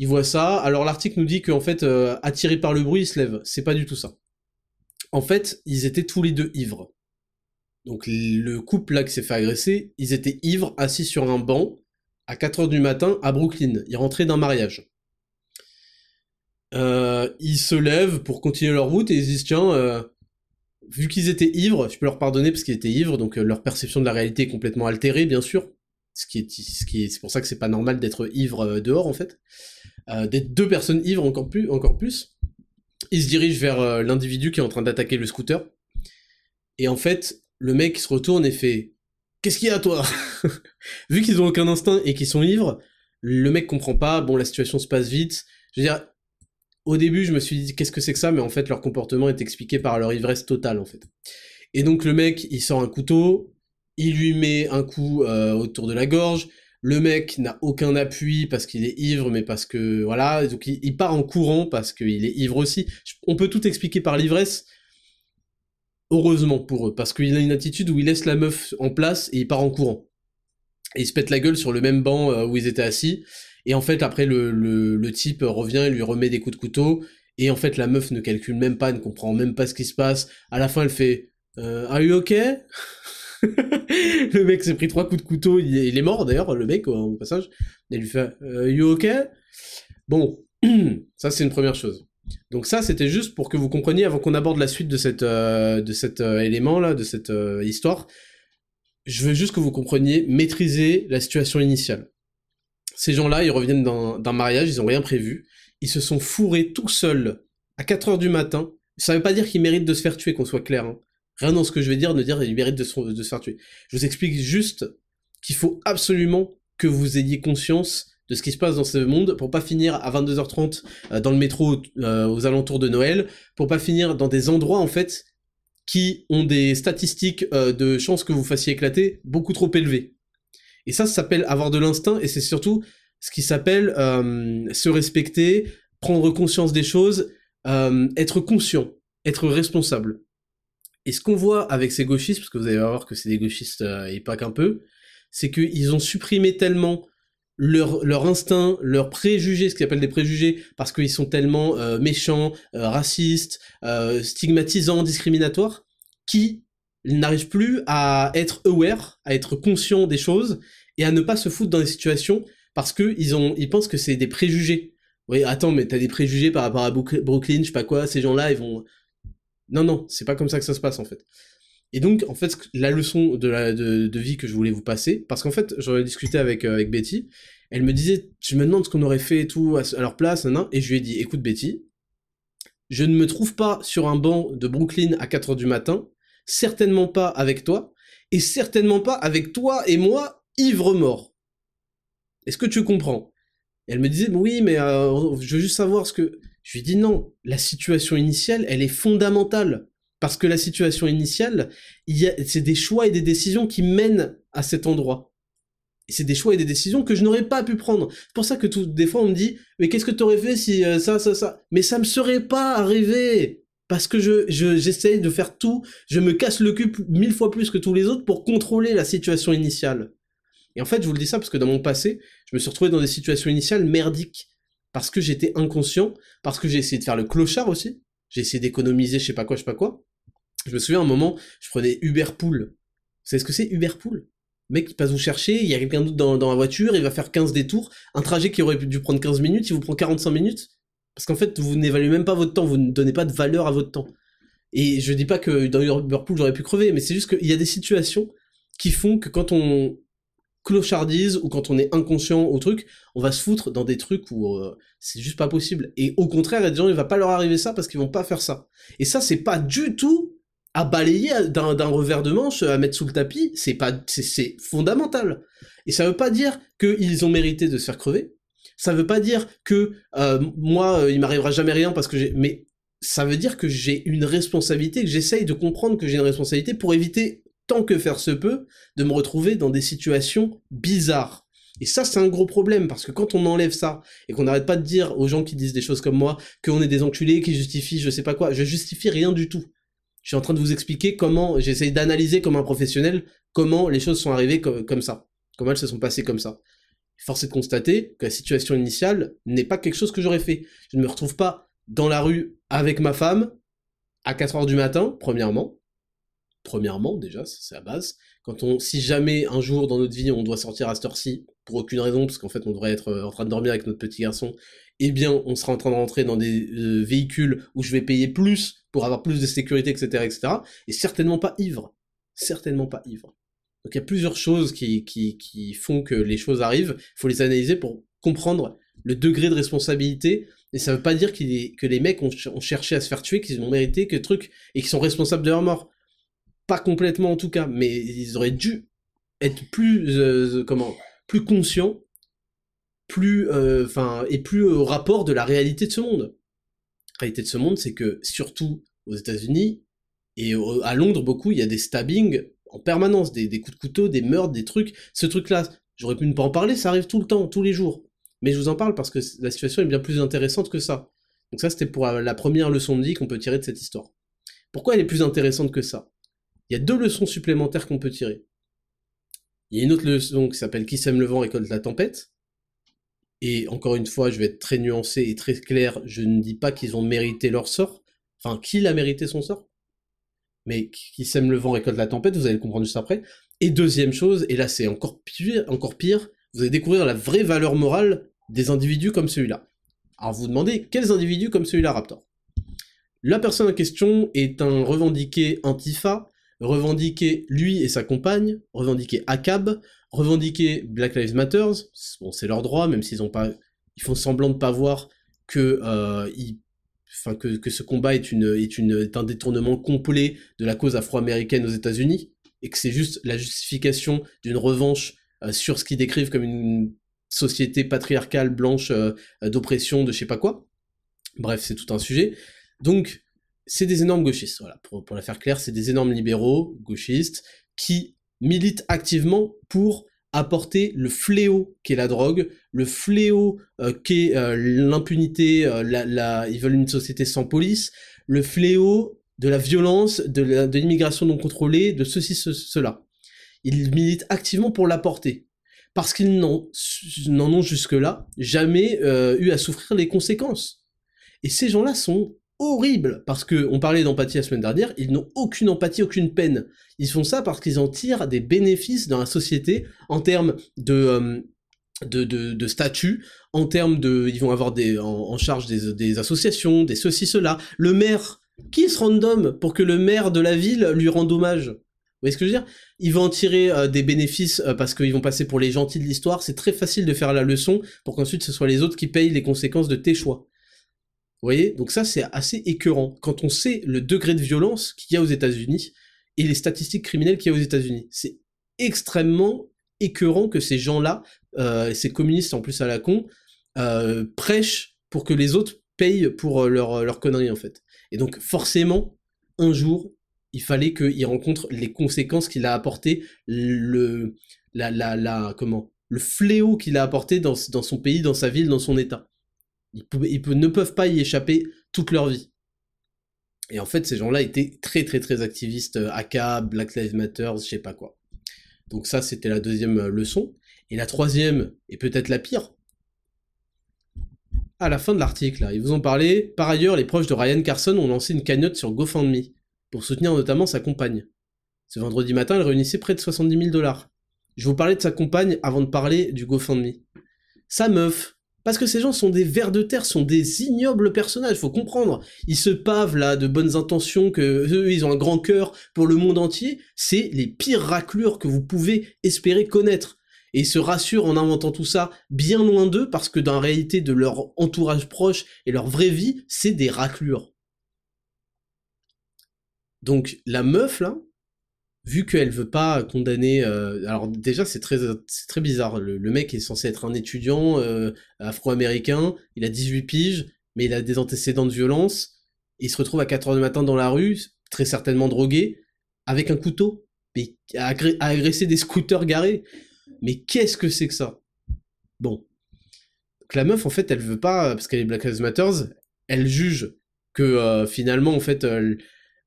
Il voit ça. Alors, l'article nous dit qu'en fait, attiré par le bruit, il se lève. C'est pas du tout ça. En fait, ils étaient tous les deux ivres. Donc, le couple, là, qui s'est fait agresser, ils étaient ivres, assis sur un banc, à 4h du matin, à Brooklyn. Ils rentraient d'un mariage. Ils se lèvent pour continuer leur route, et ils se disent, tiens... Vu qu'ils étaient ivres, je peux leur pardonner parce qu'ils étaient ivres, donc leur perception de la réalité est complètement altérée, bien sûr. C'est pour ça que c'est pas normal d'être ivre dehors, en fait. D'être deux personnes ivres encore plus. Ils se dirigent vers l'individu qui est en train d'attaquer le scooter. Et en fait, le mec se retourne et fait « Qu'est-ce qu'il y a, toi ?» Vu qu'ils ont aucun instinct et qu'ils sont ivres, le mec comprend pas, bon, la situation se passe vite. Je veux dire, Au début, je me suis dit, qu'est-ce que c'est que ça? Mais en fait, leur comportement est expliqué par leur ivresse totale, en fait. Et donc, le mec, il sort un couteau, il lui met un coup autour de la gorge, le mec n'a aucun appui parce qu'il est ivre, mais parce que, voilà, donc il part en courant parce qu'il est ivre aussi. On peut tout expliquer par l'ivresse, heureusement pour eux, parce qu'il a une attitude où il laisse la meuf en place et il part en courant. Et il se pète la gueule sur le même banc où ils étaient assis. Et en fait, après, le type revient et lui remet des coups de couteau. Et en fait, la meuf ne calcule même pas, ne comprend même pas ce qui se passe. À la fin, elle fait « Are you okay ?» Le mec s'est pris 3 coups de couteau. Il est mort, d'ailleurs, le mec, au passage. Elle lui fait « Are you okay ?» Bon, ça, c'est une première chose. Donc ça, c'était juste pour que vous compreniez, avant qu'on aborde la suite de cet élément-là, de cette histoire. Je veux juste que vous compreniez, maîtriser la situation initiale. Ces gens-là, ils reviennent d'un mariage, ils n'ont rien prévu, ils se sont fourrés tout seuls à 4h du matin. Ça ne veut pas dire qu'ils méritent de se faire tuer, qu'on soit clair. Hein. Rien dans ce que je vais dire ne dire qu'ils méritent de se faire tuer. Je vous explique juste qu'il faut absolument que vous ayez conscience de ce qui se passe dans ce monde, pour pas finir à 22h30 dans le métro aux alentours de Noël, pour pas finir dans des endroits, en fait, qui ont des statistiques de chances que vous fassiez éclater beaucoup trop élevées. Et ça s'appelle avoir de l'instinct, et c'est surtout ce qui s'appelle se respecter, prendre conscience des choses, être conscient, être responsable. Et ce qu'on voit avec ces gauchistes, parce que vous allez voir que c'est des gauchistes et pas qu'un peu, c'est qu'ils ont supprimé tellement leur instinct, leurs préjugés, ce qu'ils appellent des préjugés, parce qu'ils sont tellement méchants, racistes, stigmatisants, discriminatoires, qui n'arrivent plus à être aware, à être conscient des choses, et à ne pas se foutre dans des situations, parce qu'ils pensent que c'est des préjugés. Oui, attends, mais t'as des préjugés par rapport à Brooklyn, je sais pas quoi, ces gens-là, ils vont... Non, c'est pas comme ça que ça se passe, en fait. Et donc, en fait, la leçon de vie que je voulais vous passer, parce qu'en fait, j'en ai discuté avec Betty, elle me disait, je me demande ce qu'on aurait fait et tout, à leur place, et je lui ai dit, écoute Betty, je ne me trouve pas sur un banc de Brooklyn à 4h du matin, certainement pas avec toi, et certainement pas avec toi et moi, ivre-mort. Est-ce que tu comprends? Et elle me disait, oui, mais je veux juste savoir ce que... Je lui ai dit, non, la situation initiale, elle est fondamentale. Parce que la situation initiale, c'est des choix et des décisions qui mènent à cet endroit. Et c'est des choix et des décisions que je n'aurais pas pu prendre. C'est pour ça que des fois on me dit, mais qu'est-ce que t'aurais fait si ça. Mais ça me serait pas arrivé. Parce que j'essaye de faire tout, je me casse le cul 1000 fois plus que tous les autres pour contrôler la situation initiale. Et en fait, je vous le dis ça parce que dans mon passé, je me suis retrouvé dans des situations initiales merdiques. Parce que j'étais inconscient, parce que j'ai essayé de faire le clochard aussi. J'ai essayé d'économiser je sais pas quoi. Je me souviens, à un moment, je prenais Uberpool. Vous savez ce que c'est, Uberpool? Le mec, il passe vous chercher, il y a quelqu'un d'autre dans la voiture, il va faire 15 détours. Un trajet qui aurait dû prendre 15 minutes, il vous prend 45 minutes. Parce qu'en fait, vous n'évaluez même pas votre temps, vous ne donnez pas de valeur à votre temps. Et je dis pas que dans Uberpool, j'aurais pu crever, mais c'est juste qu'il y a des situations qui font que quand on clochardise ou quand on est inconscient au truc, on va se foutre dans des trucs où c'est juste pas possible. Et au contraire, les gens, il va pas leur arriver ça parce qu'ils vont pas faire ça. Et ça, c'est pas du tout à balayer d'un revers de manche, à mettre sous le tapis, c'est fondamental. Et ça veut pas dire qu'ils ont mérité de se faire crever, ça veut pas dire que moi, il m'arrivera jamais rien parce que mais ça veut dire que j'ai une responsabilité, que j'essaye de comprendre que j'ai une responsabilité pour éviter, tant que faire se peut, de me retrouver dans des situations bizarres. Et ça, c'est un gros problème, parce que quand on enlève ça, et qu'on n'arrête pas de dire aux gens qui disent des choses comme moi, qu'on est des enculés, qui justifient je sais pas quoi, je justifie rien du tout. Je suis en train de vous expliquer comment, j'essaye d'analyser comme un professionnel, comment les choses sont arrivées comme ça, comment elles se sont passées comme ça. Force est de constater que la situation initiale n'est pas quelque chose que j'aurais fait. Je ne me retrouve pas dans la rue avec ma femme à 4h du matin, premièrement déjà, c'est la base. Si jamais un jour dans notre vie on doit sortir à cette heure-ci, pour aucune raison, parce qu'en fait on devrait être en train de dormir avec notre petit garçon, eh bien on sera en train de rentrer dans des véhicules où je vais payer plus pour avoir plus de sécurité, etc., etc., et certainement pas ivre. Donc il y a plusieurs choses qui font que les choses arrivent, il faut les analyser pour comprendre le degré de responsabilité, et ça veut pas dire que les mecs ont cherché à se faire tuer, qu'ils ont mérité que truc, et qu'ils sont responsables de leur mort. Pas complètement en tout cas, mais ils auraient dû être plus conscients, plus au rapport de la réalité de ce monde. réalité de ce monde, c'est que surtout aux États-Unis et à Londres, beaucoup, il y a des stabbings en permanence, des coups de couteau, des meurtres, des trucs. Ce truc-là, j'aurais pu ne pas en parler, ça arrive tout le temps, tous les jours. Mais je vous en parle parce que la situation est bien plus intéressante que ça. Donc ça, c'était pour la première leçon de vie qu'on peut tirer de cette histoire. Pourquoi elle est plus intéressante que ça ? Il y a deux leçons supplémentaires qu'on peut tirer. Il y a une autre leçon qui s'appelle « Qui sème le vent récolte la tempête ». Et encore une fois, je vais être très nuancé et très clair, je ne dis pas qu'ils ont mérité leur sort, enfin, qui l'a mérité son sort, mais qui sème le vent récolte la tempête, vous allez le comprendre juste après. Et deuxième chose, et là c'est encore pire, vous allez découvrir la vraie valeur morale des individus comme celui-là. Alors vous vous demandez, quels individus comme celui-là, Raptor ? La personne en question est un revendiqué Antifa, revendiqué lui et sa compagne, revendiqué ACAB, revendiquer Black Lives Matter, bon, c'est leur droit, même s'ils ont pas, ils font semblant de pas voir que, que ce combat est un détournement complet de la cause afro-américaine aux États-Unis et que c'est juste la justification d'une revanche sur ce qu'ils décrivent comme une société patriarcale blanche d'oppression de je sais pas quoi. Bref, c'est tout un sujet. Donc, c'est des énormes gauchistes. Voilà, pour la faire claire, c'est des énormes libéraux gauchistes qui milite activement pour apporter le fléau qu'est la drogue, le fléau qu'est l'impunité, ils veulent une société sans police, le fléau de la violence, de l'immigration non contrôlée, de ceci, cela. Ils militent activement pour l'apporter, parce qu'ils n'en ont jusque-là jamais eu à souffrir les conséquences. Et ces gens-là sont horrible, parce que on parlait d'empathie la semaine dernière, ils n'ont aucune empathie, aucune peine. Ils font ça parce qu'ils en tirent des bénéfices dans la société en termes de statut, en termes de... Ils vont avoir en charge des associations, des ceci, cela. Le maire, qui est ce random pour que le maire de la ville lui rende hommage ? Vous voyez ce que je veux dire ? Ils vont en tirer des bénéfices parce qu'ils vont passer pour les gentils de l'histoire. C'est très facile de faire la leçon pour qu'ensuite ce soit les autres qui payent les conséquences de tes choix. Vous voyez, donc ça c'est assez écœurant quand on sait le degré de violence qu'il y a aux États-Unis et les statistiques criminelles qu'il y a aux États-Unis. C'est extrêmement écœurant que ces gens-là, ces communistes en plus à la con, prêchent pour que les autres payent pour leur connerie en fait. Et donc forcément, un jour, il fallait qu'ils rencontrent les conséquences qu'il a apporté, le fléau qu'il a apporté dans son pays, dans sa ville, dans son état. Ils ne peuvent pas y échapper toute leur vie. Et en fait, ces gens-là étaient très très très activistes, AK, Black Lives Matter, je sais pas quoi. Donc ça, c'était la deuxième leçon. Et la troisième, et peut-être la pire, à la fin de l'article, là, ils vous ont parlé. Par ailleurs, les proches de Ryan Carson ont lancé une cagnotte sur GoFundMe, pour soutenir notamment sa compagne. Ce vendredi matin, elle réunissait près de $70,000. Je vous parlais de sa compagne avant de parler du GoFundMe. Sa meuf. Parce que ces gens sont des vers de terre, sont des ignobles personnages, faut comprendre. Ils se pavent là de bonnes intentions, que eux, ils ont un grand cœur pour le monde entier. C'est les pires raclures que vous pouvez espérer connaître. Et ils se rassurent en inventant tout ça bien loin d'eux, parce que dans la réalité de leur entourage proche et leur vraie vie, c'est des raclures. Donc la meuf là, vu qu'elle veut pas condamner... alors déjà, c'est très bizarre. Le mec est censé être un étudiant afro-américain, il a 18 piges, mais il a des antécédents de violence, et il se retrouve à 4h du matin dans la rue, très certainement drogué, avec un couteau, mais à agresser des scooters garés. Mais qu'est-ce que c'est que ça ? Bon. Donc la meuf, en fait, elle veut pas, parce qu'elle est Black Lives Matter, elle juge que finalement, en fait...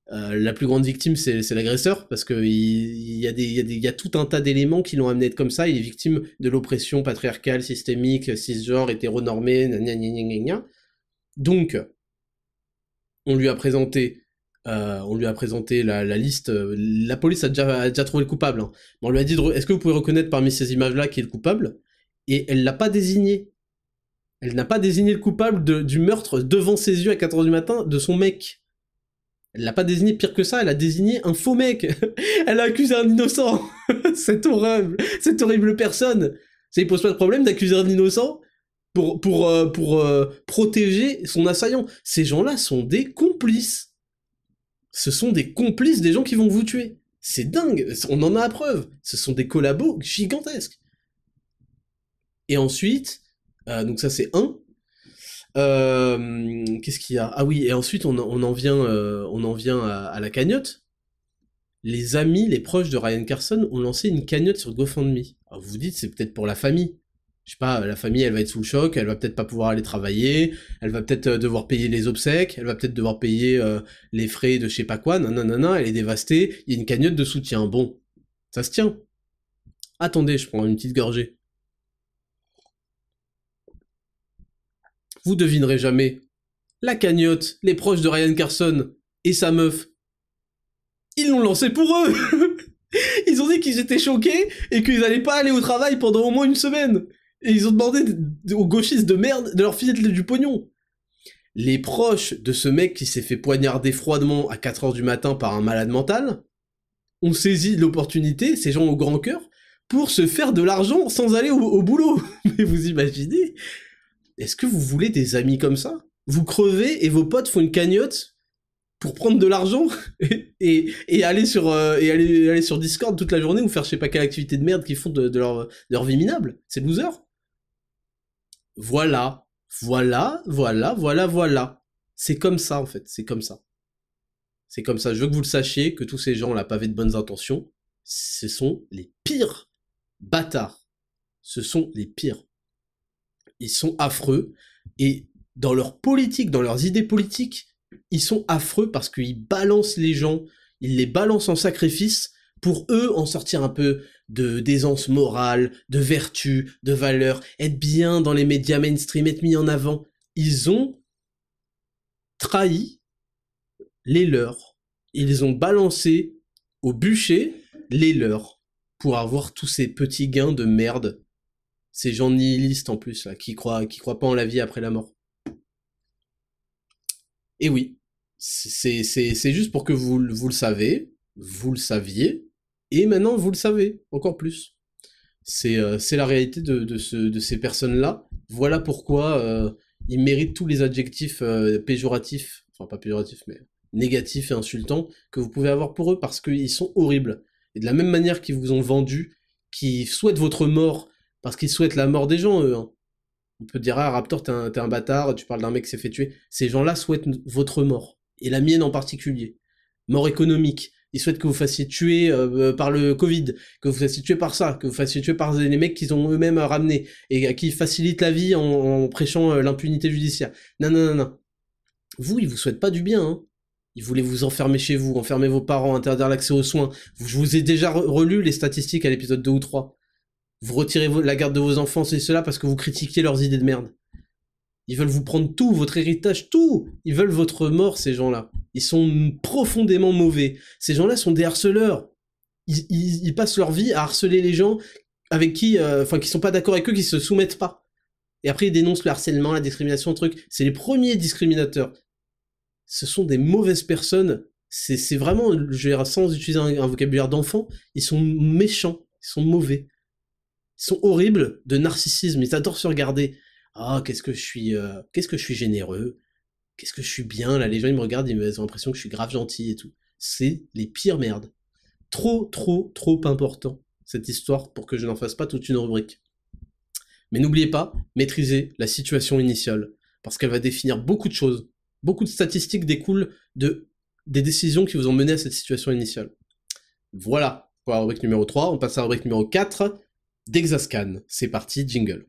la plus grande victime, c'est l'agresseur, parce que il y a tout un tas d'éléments qui l'ont amené à être comme ça. Il est victime de l'oppression patriarcale, systémique, cisgenre, hétéronormé, gnagnagnagnagna. Donc, on lui a présenté la liste. La police a déjà trouvé le coupable. Hein. On lui a dit, est-ce que vous pouvez reconnaître parmi ces images-là qui est le coupable ? Et elle l'a pas désigné. Elle n'a pas désigné le coupable du meurtre devant ses yeux à 4h du matin de son mec. Elle l'a pas désigné pire que ça, elle a désigné un faux mec. Elle a accusé un innocent. Cette horrible personne. Ça ne pose pas de problème d'accuser un innocent pour protéger son assaillant. Ces gens-là sont des complices. Ce sont des complices des gens qui vont vous tuer. C'est dingue, on en a la preuve. Ce sont des collabos gigantesques. Et ensuite, donc ça c'est un. Qu'est-ce qu'il y a? Ah oui, et ensuite on en vient à la cagnotte. Les amis, les proches de Ryan Carson ont lancé une cagnotte sur GoFundMe. Alors vous vous dites, c'est peut-être pour la famille. Je sais pas, la famille, elle va être sous le choc, elle va peut-être pas pouvoir aller travailler, elle va peut-être devoir payer les obsèques, elle va peut-être devoir payer les frais de je sais pas quoi, nanana, elle est dévastée, il y a une cagnotte de soutien. Bon, ça se tient. Attendez, je prends une petite gorgée. Vous devinerez jamais. La cagnotte, les proches de Ryan Carson et sa meuf, ils l'ont lancé pour eux. Ils ont dit qu'ils étaient choqués et qu'ils allaient pas aller au travail pendant au moins une semaine. Et ils ont demandé aux gauchistes de merde de leur filer du pognon. Les proches de ce mec qui s'est fait poignarder froidement à 4h du matin par un malade mental ont saisi l'opportunité, ces gens au grand cœur, pour se faire de l'argent sans aller au boulot. Mais vous imaginez? Est-ce que vous voulez des amis comme ça? Vous crevez et vos potes font une cagnotte pour prendre de l'argent et aller sur aller sur Discord toute la journée ou faire je sais pas quelle activité de merde qu'ils font de leur vie minable. C'est loser. Voilà. C'est comme ça en fait, c'est comme ça. Je veux que vous le sachiez que tous ces gens là pavés de bonnes intentions, ce sont les pires bâtards. Ce sont les pires. Ils sont affreux et dans leur politique, dans leurs idées politiques, ils sont affreux parce qu'ils balancent les gens, ils les balancent en sacrifice pour eux en sortir un peu d'aisance morale, de vertu, de valeur, être bien dans les médias mainstream, être mis en avant. Ils ont trahi les leurs. Ils ont balancé au bûcher les leurs pour avoir tous ces petits gains de merde. Ces gens nihilistes en plus, là, qui croient pas en la vie après la mort. Et oui, c'est juste pour que vous le savez, vous le saviez, et maintenant vous le savez, encore plus. C'est la réalité de ces personnes-là. Voilà pourquoi ils méritent tous les adjectifs péjoratifs, enfin pas péjoratifs, mais négatifs et insultants que vous pouvez avoir pour eux, parce qu'ils sont horribles. Et de la même manière qu'ils vous ont vendu, qu'ils souhaitent votre mort, parce qu'ils souhaitent la mort des gens, eux, hein. On peut dire, ah Raptor, t'es un bâtard, tu parles d'un mec qui s'est fait tuer. Ces gens-là souhaitent votre mort, et la mienne en particulier. Mort économique, ils souhaitent que vous fassiez tuer par le Covid, que vous fassiez tuer par ça, que vous fassiez tuer par les mecs qu'ils ont eux-mêmes ramenés, et à qui ils facilitent la vie en prêchant l'impunité judiciaire. Non. Vous, ils vous souhaitent pas du bien, hein. Ils voulaient vous enfermer chez vous, enfermer vos parents, interdire l'accès aux soins. Je vous ai déjà relu les statistiques à l'épisode 2 ou 3. Vous retirez la garde de vos enfants, c'est cela, parce que vous critiquez leurs idées de merde. Ils veulent vous prendre tout, votre héritage, tout. Ils veulent votre mort, ces gens-là. Ils sont profondément mauvais. Ces gens-là sont des harceleurs. Ils passent leur vie à harceler les gens avec qui, qui sont pas d'accord avec eux, qui se soumettent pas. Et après, ils dénoncent le harcèlement, la discrimination, le truc. C'est les premiers discriminateurs. Ce sont des mauvaises personnes. C'est vraiment, je dirais, sans utiliser un vocabulaire d'enfant, ils sont méchants, ils sont mauvais. Ils sont horribles de narcissisme, ils adorent se regarder. Ah, qu'est-ce que je suis généreux, qu'est-ce que je suis bien, là, les gens ils me regardent, ils ont l'impression que je suis grave gentil et tout. C'est les pires merdes. Trop important, cette histoire, pour que je n'en fasse pas toute une rubrique. Mais n'oubliez pas, maîtrisez la situation initiale, parce qu'elle va définir beaucoup de choses. Beaucoup de statistiques découlent des décisions qui vous ont mené à cette situation initiale. Voilà pour la rubrique numéro 3, on passe à la rubrique numéro 4. Dexascan, c'est parti, jingle.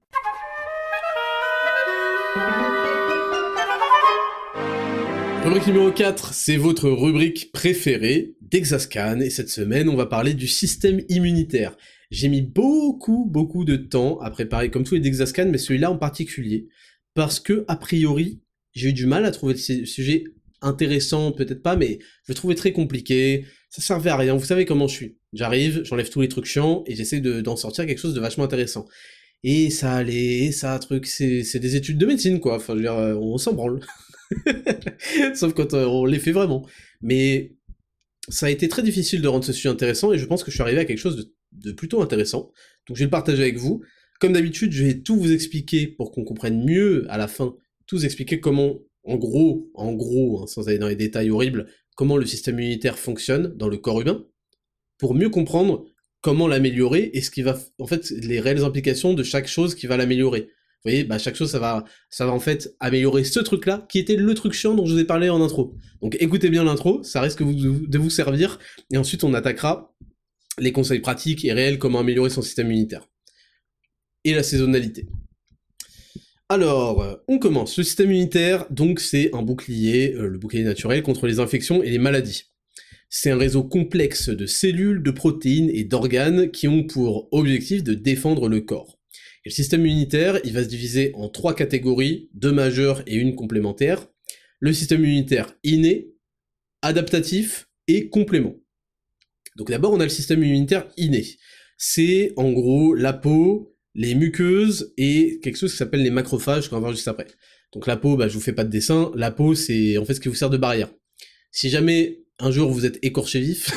Rubrique numéro 4, c'est votre rubrique préférée, Dexascan, et cette semaine on va parler du système immunitaire. J'ai mis beaucoup de temps à préparer, comme tous les Dexascans, mais celui-là en particulier, parce que, a priori, j'ai eu du mal à trouver ce sujet intéressant, peut-être pas, mais je le trouvais très compliqué, ça servait à rien, vous savez comment je suis. J'arrive, j'enlève tous les trucs chiants et j'essaie d'en sortir quelque chose de vachement intéressant. Et ça allait, c'est des études de médecine quoi, enfin je veux dire, on s'en branle. Sauf quand on les fait vraiment. Mais ça a été très difficile de rendre ce sujet intéressant et je pense que je suis arrivé à quelque chose de plutôt intéressant. Donc je vais le partager avec vous. Comme d'habitude, je vais tout vous expliquer pour qu'on comprenne mieux à la fin, tout vous expliquer comment, en gros, hein, sans aller dans les détails horribles, comment le système immunitaire fonctionne dans le corps humain, pour mieux comprendre comment l'améliorer et ce qui va, en fait, les réelles implications de chaque chose qui va l'améliorer. Vous voyez, bah, chaque chose, ça va en fait améliorer ce truc-là, qui était le truc chiant dont je vous ai parlé en intro. Donc écoutez bien l'intro, ça risque de vous servir, et ensuite on attaquera les conseils pratiques et réels, comment améliorer son système immunitaire. Et la saisonnalité. Alors, on commence. Le système immunitaire, donc c'est un bouclier, le bouclier naturel, contre les infections et les maladies. C'est un réseau complexe de cellules, de protéines et d'organes qui ont pour objectif de défendre le corps. Et le système immunitaire, il va se diviser en trois catégories, deux majeures et une complémentaire. Le système immunitaire inné, adaptatif et complément. Donc d'abord, on a le système immunitaire inné. C'est en gros la peau, les muqueuses et quelque chose qui s'appelle les macrophages, qu'on va voir juste après. Donc la peau, bah, je vous fais pas de dessin, la peau c'est en fait ce qui vous sert de barrière. Si jamais un jour vous êtes écorché vif,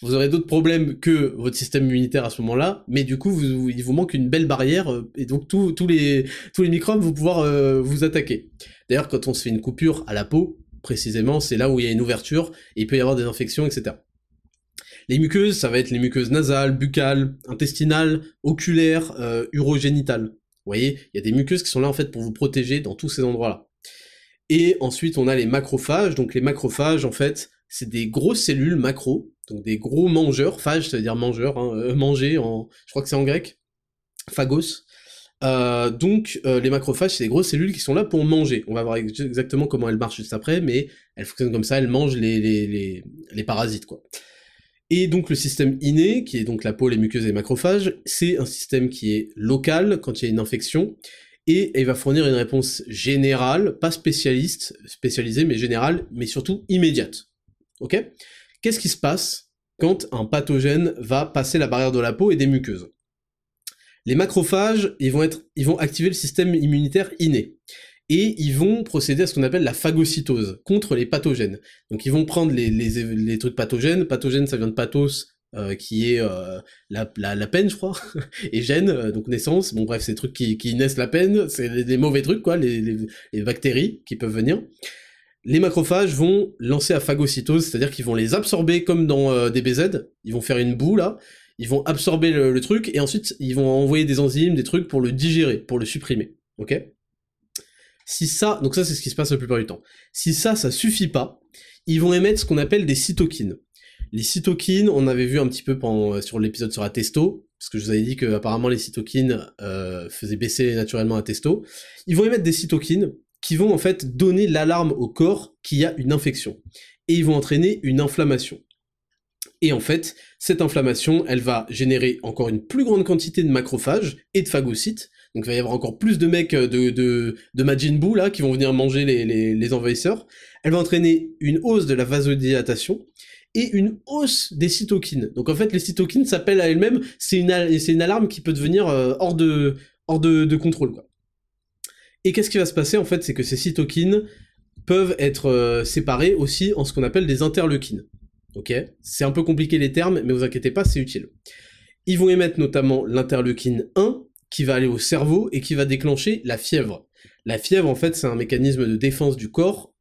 vous aurez d'autres problèmes que votre système immunitaire à ce moment-là, mais du coup, il vous manque une belle barrière, et donc tous les microbes vont pouvoir vous attaquer. D'ailleurs, quand on se fait une coupure à la peau, précisément, c'est là où il y a une ouverture, et il peut y avoir des infections, etc. Les muqueuses, ça va être les muqueuses nasales, buccales, intestinales, oculaires, urogénitales. Vous voyez, il y a des muqueuses qui sont là en fait pour vous protéger dans tous ces endroits-là. Et ensuite, on a les macrophages. Donc les macrophages, en fait, c'est des grosses cellules macro, donc des gros mangeurs, phage, ça veut dire mangeur, hein, manger, je crois que c'est en grec, phagos. Donc les macrophages, c'est des grosses cellules qui sont là pour manger. On va voir exactement comment elles marchent juste après, mais elles fonctionnent comme ça, elles mangent les parasites, quoi. Et donc le système inné, qui est donc la peau, les muqueuses et les macrophages, c'est un système qui est local quand il y a une infection, et il va fournir une réponse générale, pas spécialisée, mais générale, mais surtout immédiate. Ok ? Qu'est-ce qui se passe quand un pathogène va passer la barrière de la peau et des muqueuses ? Les macrophages, ils vont activer le système immunitaire inné, et ils vont procéder à ce qu'on appelle la phagocytose, contre les pathogènes. Donc ils vont prendre les trucs pathogènes, ça vient de pathos, qui est la peine, je crois, et gène, donc naissance, bon bref, ces trucs qui naissent la peine, c'est les mauvais trucs, quoi, les bactéries qui peuvent venir. Les macrophages vont lancer la phagocytose, c'est-à-dire qu'ils vont les absorber comme dans DBZ, ils vont faire une boue, là, ils vont absorber le truc, et ensuite, ils vont envoyer des enzymes, des trucs pour le digérer, pour le supprimer, ok ? Si ça, donc ça c'est ce qui se passe la plupart du temps, si ça suffit pas, ils vont émettre ce qu'on appelle des cytokines. Les cytokines, on avait vu un petit peu sur l'épisode sur la testo, parce que je vous avais dit qu'apparemment les cytokines faisaient baisser naturellement la testo. Ils vont émettre des cytokines qui vont en fait donner l'alarme au corps qu'il y a une infection. Et ils vont entraîner une inflammation. Et en fait, cette inflammation, elle va générer encore une plus grande quantité de macrophages et de phagocytes. Donc il va y avoir encore plus de mecs de Majin Buu là, qui vont venir manger les envahisseurs. Elle va entraîner une hausse de la vasodilatation et une hausse des cytokines. Donc en fait, les cytokines s'appellent à elles-mêmes, c'est une alarme qui peut devenir hors de contrôle, quoi. Et qu'est-ce qui va se passer en fait, c'est que ces cytokines peuvent être séparées aussi en ce qu'on appelle des interleukines. Ok, c'est un peu compliqué les termes, mais vous inquiétez pas, c'est utile. Ils vont émettre notamment l'interleukine 1, qui va aller au cerveau et qui va déclencher la fièvre. La fièvre, en fait, c'est un mécanisme de défense du corps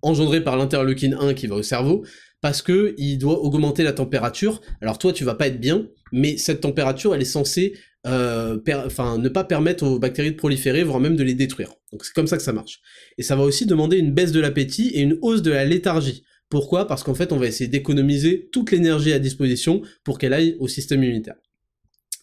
engendré par l'interleukine 1 qui va au cerveau, parce que il doit augmenter la température. Alors toi, tu vas pas être bien, mais cette température, elle est censée ne pas permettre aux bactéries de proliférer, voire même de les détruire. Donc c'est comme ça que ça marche. Et ça va aussi demander une baisse de l'appétit et une hausse de la léthargie. Pourquoi ? Parce qu'en fait, on va essayer d'économiser toute l'énergie à disposition pour qu'elle aille au système immunitaire.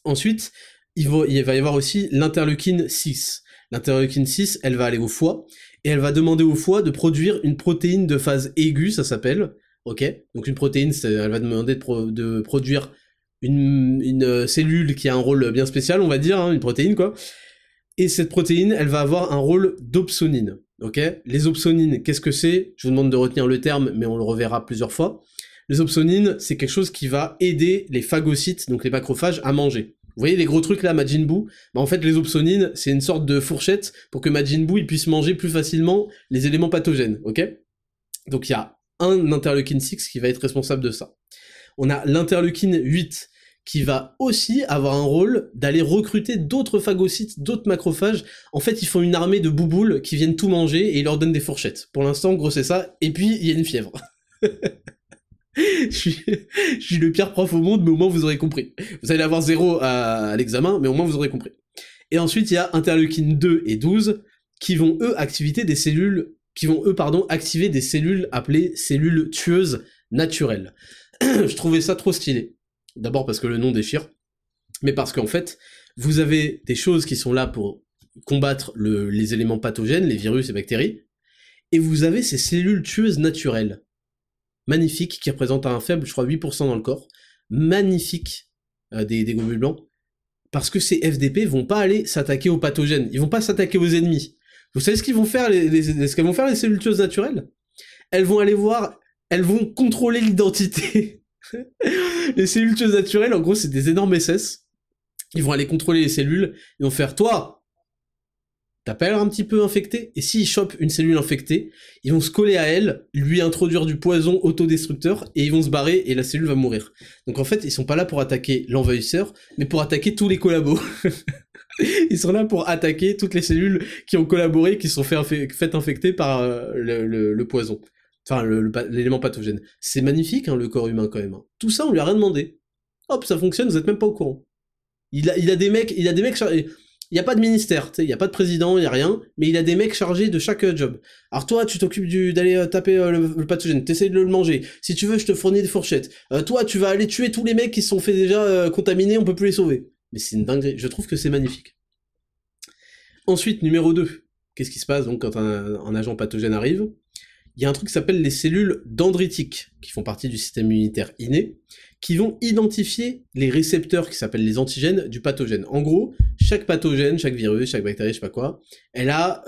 Ensuite, il va y avoir aussi l'interleukine 6. L'interleukine 6, elle va aller au foie, et elle va demander au foie de produire une protéine de phase aiguë, ça s'appelle. Ok, donc une protéine, elle va demander de produire une cellule qui a un rôle bien spécial, on va dire, hein, une protéine, quoi. Et cette protéine, elle va avoir un rôle d'opsonine. Ok, les opsonines, qu'est-ce que c'est ? Je vous demande de retenir le terme, mais on le reverra plusieurs fois. Les opsonines, c'est quelque chose qui va aider les phagocytes, donc les macrophages, à manger. Vous voyez les gros trucs là, Majin Buu ? Bah en fait, les opsonines, c'est une sorte de fourchette pour que Majin Buu, il puisse manger plus facilement les éléments pathogènes. Ok ? Donc il y a un interleukine 6 qui va être responsable de ça. On a l'interleukine 8 qui va aussi avoir un rôle d'aller recruter d'autres phagocytes, d'autres macrophages. En fait, ils font une armée de bouboules qui viennent tout manger et ils leur donnent des fourchettes. Pour l'instant, en gros, c'est ça. Et puis, il y a une fièvre. je suis le pire prof au monde, mais au moins, vous aurez compris. Vous allez avoir zéro à l'examen, mais au moins, vous aurez compris. Et ensuite, il y a interleukine 2 et 12 qui vont, eux, activer des cellules appelées cellules tueuses naturelles. Je trouvais ça trop stylé. D'abord parce que le nom déchire, mais parce qu'en fait, vous avez des choses qui sont là pour combattre les éléments pathogènes, les virus et bactéries, et vous avez ces cellules tueuses naturelles, magnifiques, qui représentent un faible, je crois, 8% dans le corps, magnifiques, des globules blancs, parce que ces FDP vont pas aller s'attaquer aux pathogènes, ils vont pas s'attaquer aux ennemis. Vous savez ce qu'ils vont faire, ce qu'elles vont faire, les cellules tueuses naturelles ? Elles vont aller voir, elles vont contrôler l'identité. Les cellules tueuses naturelles, en gros, c'est des énormes SS. Ils vont aller contrôler les cellules, ils vont faire « Toi, t'as pas l'air un petit peu infecté ?» Et s'ils chopent une cellule infectée, ils vont se coller à elle, lui introduire du poison autodestructeur, et ils vont se barrer, et la cellule va mourir. Donc en fait, ils sont pas là pour attaquer l'envahisseur, mais pour attaquer tous les collabos. Ils sont là pour attaquer toutes les cellules qui ont collaboré, qui sont faites infecter par le poison. Enfin, l'élément pathogène. C'est magnifique, hein, le corps humain, quand même. Tout ça, on lui a rien demandé. Hop, ça fonctionne, vous êtes même pas au courant. Il a des mecs chargés. Il n'y a pas de ministère, tu sais, il n'y a pas de président, il n'y a rien, mais il a des mecs chargés de chaque job. Alors toi, tu t'occupes d'aller taper le pathogène, t'essayes de le manger. Si tu veux, je te fournis des fourchettes. Toi, tu vas aller tuer tous les mecs qui se sont fait déjà contaminés, on peut plus les sauver. Mais c'est une dinguerie, je trouve que c'est magnifique. Ensuite, numéro 2. Qu'est-ce qui se passe donc quand un agent pathogène arrive ? Il y a un truc qui s'appelle les cellules dendritiques, qui font partie du système immunitaire inné, qui vont identifier les récepteurs qui s'appellent les antigènes du pathogène. En gros, chaque pathogène, chaque virus, chaque bactérie, je sais pas quoi, elle a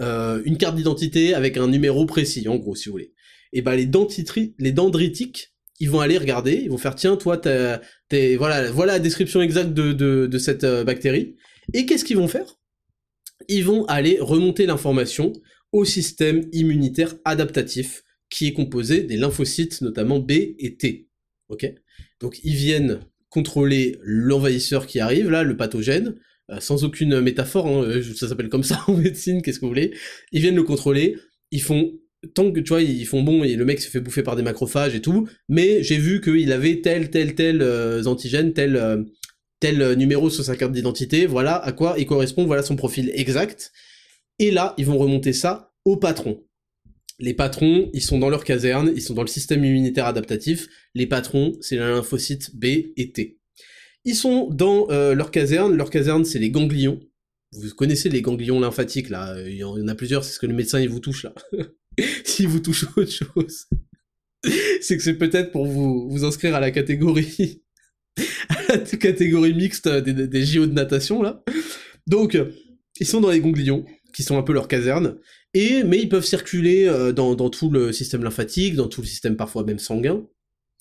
une carte d'identité avec un numéro précis, en gros, si vous voulez. Et ben les dendritiques, ils vont aller regarder, ils vont faire « Tiens, toi, voilà la description exacte de cette bactérie ». Et qu'est-ce qu'ils vont faire ? Ils vont aller remonter l'information au système immunitaire adaptatif qui est composé des lymphocytes, notamment B et T. Okay, donc ils viennent contrôler l'envahisseur qui arrive, là, le pathogène, sans aucune métaphore, hein, ça s'appelle comme ça en médecine, qu'est-ce que vous voulez. Ils viennent le contrôler, ils font... Tant que, tu vois, ils font bon, et le mec se fait bouffer par des macrophages et tout, mais j'ai vu qu'il avait tel antigène, tel numéro sur sa carte d'identité, voilà à quoi il correspond, voilà son profil exact. Et là, ils vont remonter ça aux patrons. Les patrons, ils sont dans leur caserne, ils sont dans le système immunitaire adaptatif. Les patrons, c'est les lymphocytes B et T. Ils sont dans leur caserne c'est les ganglions. Vous connaissez les ganglions lymphatiques, là, il y en a plusieurs, c'est ce que le médecin, il vous touche, là. S'il vous touche autre chose, c'est que c'est peut-être pour vous inscrire à la catégorie mixte des JO de natation, là. Donc, ils sont dans les ganglions, qui sont un peu leur caserne, mais ils peuvent circuler dans tout le système lymphatique, dans tout le système parfois même sanguin,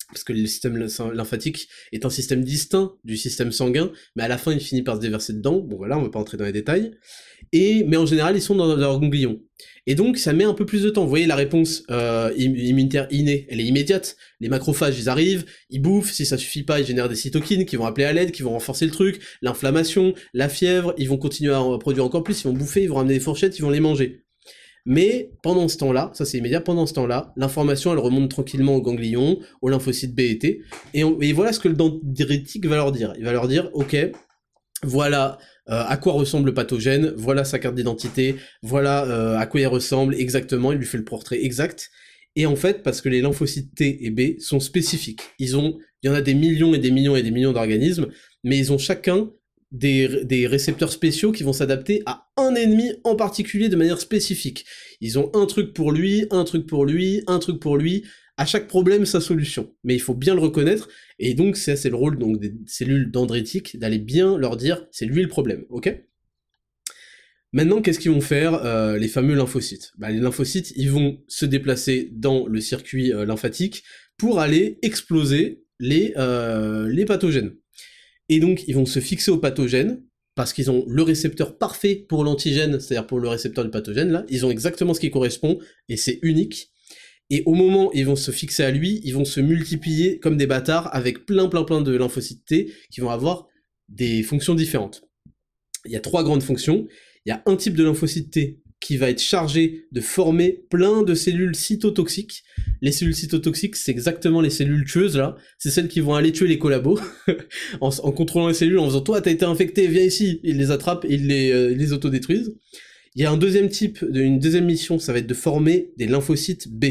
parce que le système lymphatique est un système distinct du système sanguin, mais à la fin il finit par se déverser dedans, bon voilà, on va pas entrer dans les détails, mais en général ils sont dans leur ganglion. Et donc ça met un peu plus de temps, vous voyez la réponse immunitaire innée, elle est immédiate, les macrophages ils arrivent, ils bouffent, si ça suffit pas ils génèrent des cytokines qui vont appeler à l'aide, qui vont renforcer le truc, l'inflammation, la fièvre, ils vont continuer à en produire encore plus, ils vont bouffer, ils vont ramener des fourchettes, ils vont les manger. Mais pendant ce temps-là, ça c'est immédiat, pendant ce temps-là, l'information elle remonte tranquillement aux ganglions, aux lymphocytes B et T, et voilà ce que le dendritique va leur dire. Il va leur dire, ok, voilà à quoi ressemble le pathogène, voilà sa carte d'identité, voilà à quoi il ressemble exactement, il lui fait le portrait exact. Et en fait, parce que les lymphocytes T et B sont spécifiques, il y en a des millions et des millions et des millions d'organismes, mais ils ont chacun des récepteurs spéciaux qui vont s'adapter à un ennemi en particulier de manière spécifique. Ils ont un truc pour lui, un truc pour lui, un truc pour lui, à chaque problème sa solution. Mais il faut bien le reconnaître, et donc ça c'est le rôle donc, des cellules dendritiques, d'aller bien leur dire c'est lui le problème, ok ? Maintenant qu'est-ce qu'ils vont faire les fameux lymphocytes ? Bah, les lymphocytes ils vont se déplacer dans le circuit lymphatique pour aller exploser les pathogènes. Et donc, ils vont se fixer au pathogène, parce qu'ils ont le récepteur parfait pour l'antigène, c'est-à-dire pour le récepteur du pathogène, là, ils ont exactement ce qui correspond, et c'est unique. Et au moment où ils vont se fixer à lui, ils vont se multiplier comme des bâtards, avec plein de lymphocytes T, qui vont avoir des fonctions différentes. Il y a trois grandes fonctions. Il y a un type de lymphocyte T qui va être chargé de former plein de cellules cytotoxiques. Les cellules cytotoxiques, c'est exactement les cellules tueuses, là. C'est celles qui vont aller tuer les collabos en contrôlant les cellules, en faisant « Toi, t'as été infecté, viens ici !» Ils les attrapent et ils les autodétruisent. Il y a un deuxième type, une deuxième mission, ça va être de former des lymphocytes B.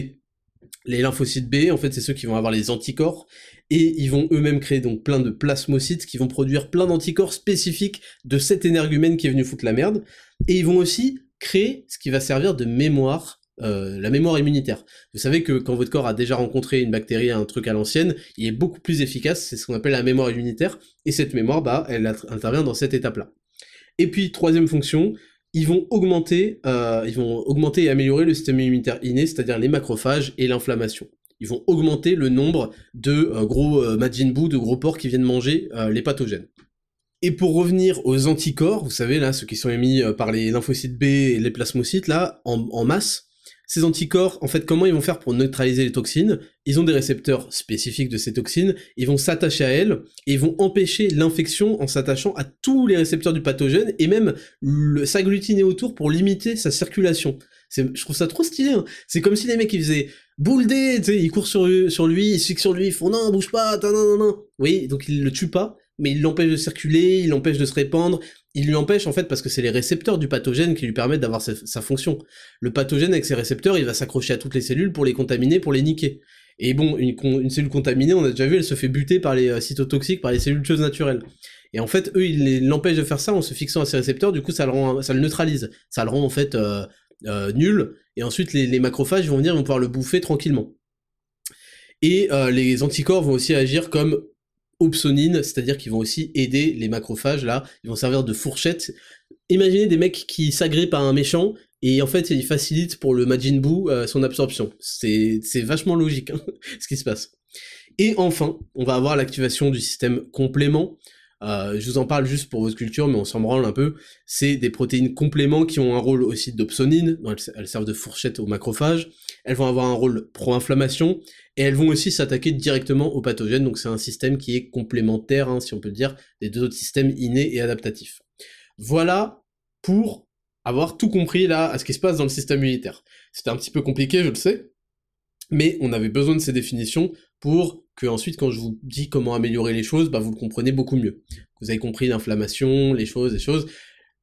Les lymphocytes B, en fait, c'est ceux qui vont avoir les anticorps, et ils vont eux-mêmes créer donc plein de plasmocytes qui vont produire plein d'anticorps spécifiques de cet énergumène qui est venu foutre la merde, et ils vont aussi créer ce qui va servir de mémoire, la mémoire immunitaire. Vous savez que quand votre corps a déjà rencontré une bactérie, un truc à l'ancienne, il est beaucoup plus efficace, c'est ce qu'on appelle la mémoire immunitaire, et cette mémoire, elle intervient dans cette étape-là. Et puis, troisième fonction, ils vont augmenter et améliorer le système immunitaire inné, c'est-à-dire les macrophages et l'inflammation. Ils vont augmenter le nombre de gros Majin Buu, de gros porcs qui viennent manger les pathogènes. Et pour revenir aux anticorps, vous savez là, ceux qui sont émis par les lymphocytes B et les plasmocytes là, en masse, ces anticorps, en fait, comment ils vont faire pour neutraliser les toxines? Ils ont des récepteurs spécifiques de ces toxines, ils vont s'attacher à elles, et ils vont empêcher l'infection en s'attachant à tous les récepteurs du pathogène, et même s'agglutiner autour pour limiter sa circulation. Je trouve ça trop stylé, hein. C'est comme si les mecs, ils faisaient « boule dé », tu sais, ils courent sur lui, ils se fixent sur lui, ils font « non, bouge pas, non ». Oui, donc ils le tuent pas, mais ils l'empêchent de circuler, ils l'empêchent de se répandre, il lui empêche en fait parce que c'est les récepteurs du pathogène qui lui permettent d'avoir sa fonction. Le pathogène avec ses récepteurs, il va s'accrocher à toutes les cellules pour les contaminer, pour les niquer. Et bon, une cellule contaminée, on a déjà vu, elle se fait buter par les cytotoxiques, par les cellules tueuses naturelles. Et en fait, eux, ils l'empêchent de faire ça en se fixant à ses récepteurs, du coup ça le neutralise, ça le rend en fait nul, et ensuite les macrophages vont venir, ils vont pouvoir le bouffer tranquillement. Et les anticorps vont aussi agir comme opsonine, c'est-à-dire qu'ils vont aussi aider les macrophages, là, ils vont servir de fourchette. Imaginez des mecs qui s'agrippent à un méchant, et en fait, ils facilitent pour le Majin Buu son absorption. C'est vachement logique, hein, ce qui se passe. Et enfin, on va avoir l'activation du système complément. Je vous en parle juste pour votre culture, mais on s'en branle un peu. C'est des protéines compléments qui ont un rôle aussi d'opsonine, elles servent de fourchette aux macrophages, elles vont avoir un rôle pro-inflammation, et elles vont aussi s'attaquer directement aux pathogènes, donc c'est un système qui est complémentaire, hein, si on peut dire, des deux autres systèmes innés et adaptatifs. Voilà pour avoir tout compris là à ce qui se passe dans le système immunitaire. C'était un petit peu compliqué, je le sais, mais on avait besoin de ces définitions pour que ensuite, quand je vous dis comment améliorer les choses, vous le comprenez beaucoup mieux. Vous avez compris l'inflammation, les choses.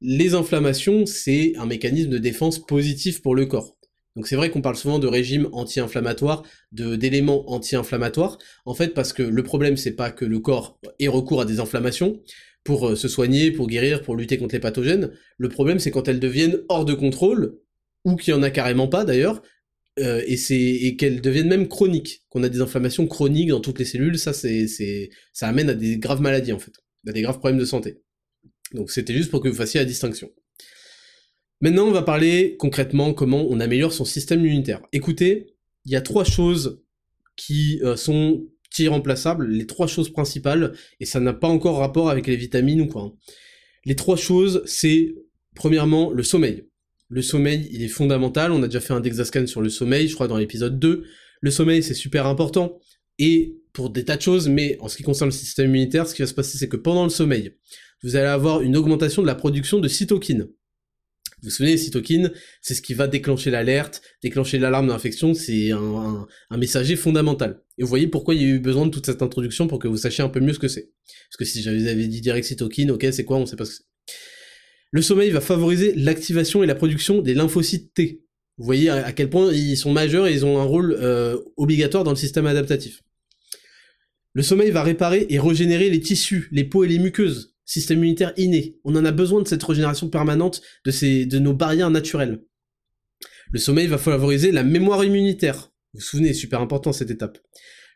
Les inflammations, c'est un mécanisme de défense positif pour le corps. Donc c'est vrai qu'on parle souvent de régime anti-inflammatoire, d'éléments anti-inflammatoires, en fait parce que le problème, c'est pas que le corps ait recours à des inflammations pour se soigner, pour guérir, pour lutter contre les pathogènes. Le problème, c'est quand elles deviennent hors de contrôle, ou qu'il y en a carrément pas d'ailleurs, et qu'elles deviennent même chroniques, qu'on a des inflammations chroniques dans toutes les cellules, ça amène à des graves maladies en fait, à des graves problèmes de santé. Donc c'était juste pour que vous fassiez la distinction. Maintenant on va parler concrètement comment on améliore son système immunitaire. Écoutez, il y a trois choses qui sont irremplaçables, les trois choses principales, et ça n'a pas encore rapport avec les vitamines ou quoi. Les trois choses, c'est premièrement le sommeil. Le sommeil, il est fondamental, on a déjà fait un Dexascan sur le sommeil, je crois dans l'épisode 2. Le sommeil, c'est super important, et pour des tas de choses, mais en ce qui concerne le système immunitaire, ce qui va se passer, c'est que pendant le sommeil, vous allez avoir une augmentation de la production de cytokines. Vous vous souvenez, les cytokines, c'est ce qui va déclencher l'alerte, déclencher l'alarme d'infection, c'est un messager fondamental. Et vous voyez pourquoi il y a eu besoin de toute cette introduction, pour que vous sachiez un peu mieux ce que c'est. Parce que si je vous avais dit direct cytokine, ok, c'est quoi, on sait pas ce que c'est. Le sommeil va favoriser l'activation et la production des lymphocytes T. Vous voyez à quel point ils sont majeurs et ils ont un rôle obligatoire dans le système adaptatif. Le sommeil va réparer et régénérer les tissus, les peaux et les muqueuses. Système immunitaire inné. On en a besoin de cette régénération permanente de nos barrières naturelles. Le sommeil va favoriser la mémoire immunitaire. Vous vous souvenez, super important cette étape.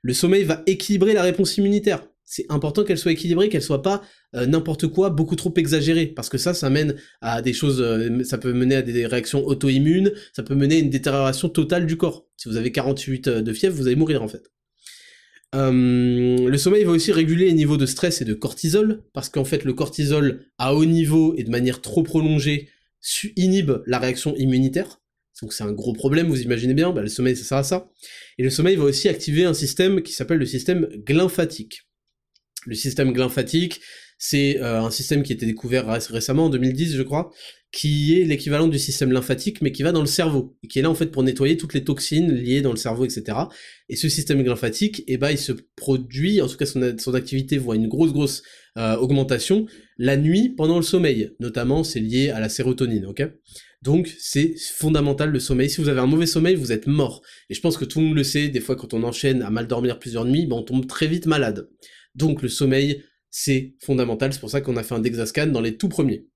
Le sommeil va équilibrer la réponse immunitaire. C'est important qu'elle soit équilibrée, qu'elle soit pas n'importe quoi, beaucoup trop exagérée, parce que ça mène à des choses, ça peut mener à des réactions auto-immunes, ça peut mener à une détérioration totale du corps. Si vous avez 48 de fièvre, vous allez mourir en fait. Le sommeil va aussi réguler les niveaux de stress et de cortisol, parce qu'en fait le cortisol à haut niveau et de manière trop prolongée inhibe la réaction immunitaire. Donc c'est un gros problème, vous imaginez bien, le sommeil ça sert à ça. Et le sommeil va aussi activer un système qui s'appelle le système glymphatique. Le système glymphatique, C'est un système qui a été découvert récemment, en 2010 je crois, qui est l'équivalent du système lymphatique, mais qui va dans le cerveau, et qui est là en fait pour nettoyer toutes les toxines liées dans le cerveau, etc. Et ce système lymphatique, eh ben, il se produit, en tout cas son activité voit une grosse augmentation la nuit pendant le sommeil, notamment c'est lié à la sérotonine, ok ? Donc c'est fondamental le sommeil. Si vous avez un mauvais sommeil, vous êtes mort. Et je pense que tout le monde le sait, des fois quand on enchaîne à mal dormir plusieurs nuits, ben, on tombe très vite malade. Donc le sommeil, c'est fondamental, c'est pour ça qu'on a fait un Dexascan dans les tout premiers.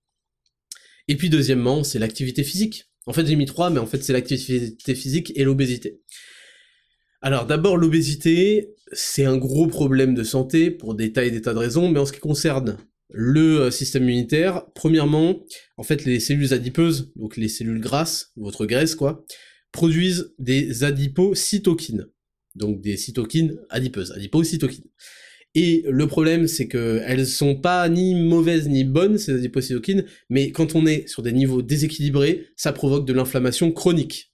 Et puis deuxièmement, c'est l'activité physique. En fait j'ai mis 3, mais en fait c'est l'activité physique et l'obésité. Alors d'abord l'obésité, c'est un gros problème de santé pour des tas et des tas de raisons, mais en ce qui concerne le système immunitaire, premièrement, en fait les cellules adipeuses, donc les cellules grasses, votre graisse quoi, produisent des adipocytokines, donc des cytokines adipeuses, adipocytokines. Et le problème, c'est qu'elles sont pas ni mauvaises ni bonnes, ces adipocytokines, mais quand on est sur des niveaux déséquilibrés, ça provoque de l'inflammation chronique.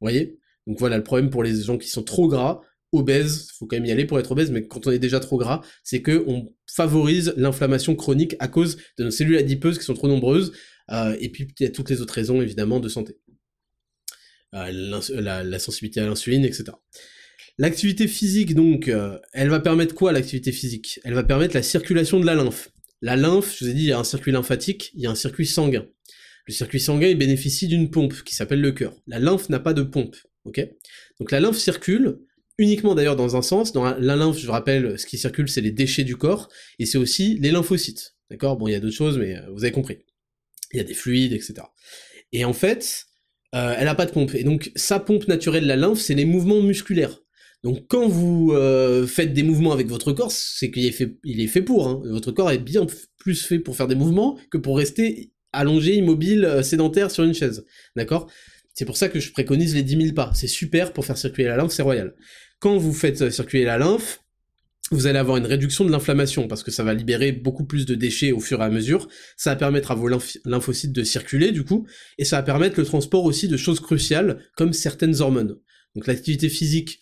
Vous voyez ? Donc voilà le problème pour les gens qui sont trop gras, obèses, faut quand même y aller pour être obèse, mais quand on est déjà trop gras, c'est qu'on favorise l'inflammation chronique à cause de nos cellules adipeuses qui sont trop nombreuses, et puis il y a toutes les autres raisons, évidemment, de santé. La sensibilité à l'insuline, etc. L'activité physique, donc, elle va permettre quoi, l'activité physique ? Elle va permettre la circulation de la lymphe. La lymphe, je vous ai dit, il y a un circuit lymphatique, il y a un circuit sanguin. Le circuit sanguin, il bénéficie d'une pompe qui s'appelle le cœur. La lymphe n'a pas de pompe, ok ? Donc la lymphe circule, uniquement d'ailleurs dans un sens. Dans la lymphe, je vous rappelle, ce qui circule, c'est les déchets du corps, et c'est aussi les lymphocytes, d'accord ? Bon, il y a d'autres choses, mais vous avez compris. Il y a des fluides, etc. Et en fait, elle n'a pas de pompe. Et donc, sa pompe naturelle, la lymphe, c'est les mouvements musculaires. Donc quand vous faites des mouvements avec votre corps, c'est qu'il est fait pour, hein. Votre corps est bien plus fait pour faire des mouvements que pour rester allongé, immobile, sédentaire sur une chaise, d'accord ? C'est pour ça que je préconise les 10 000 pas, c'est super pour faire circuler la lymphe, c'est royal. Quand vous faites circuler la lymphe, vous allez avoir une réduction de l'inflammation, parce que ça va libérer beaucoup plus de déchets au fur et à mesure, ça va permettre à vos lymphocytes de circuler du coup, et ça va permettre le transport aussi de choses cruciales, comme certaines hormones. Donc l'activité physique...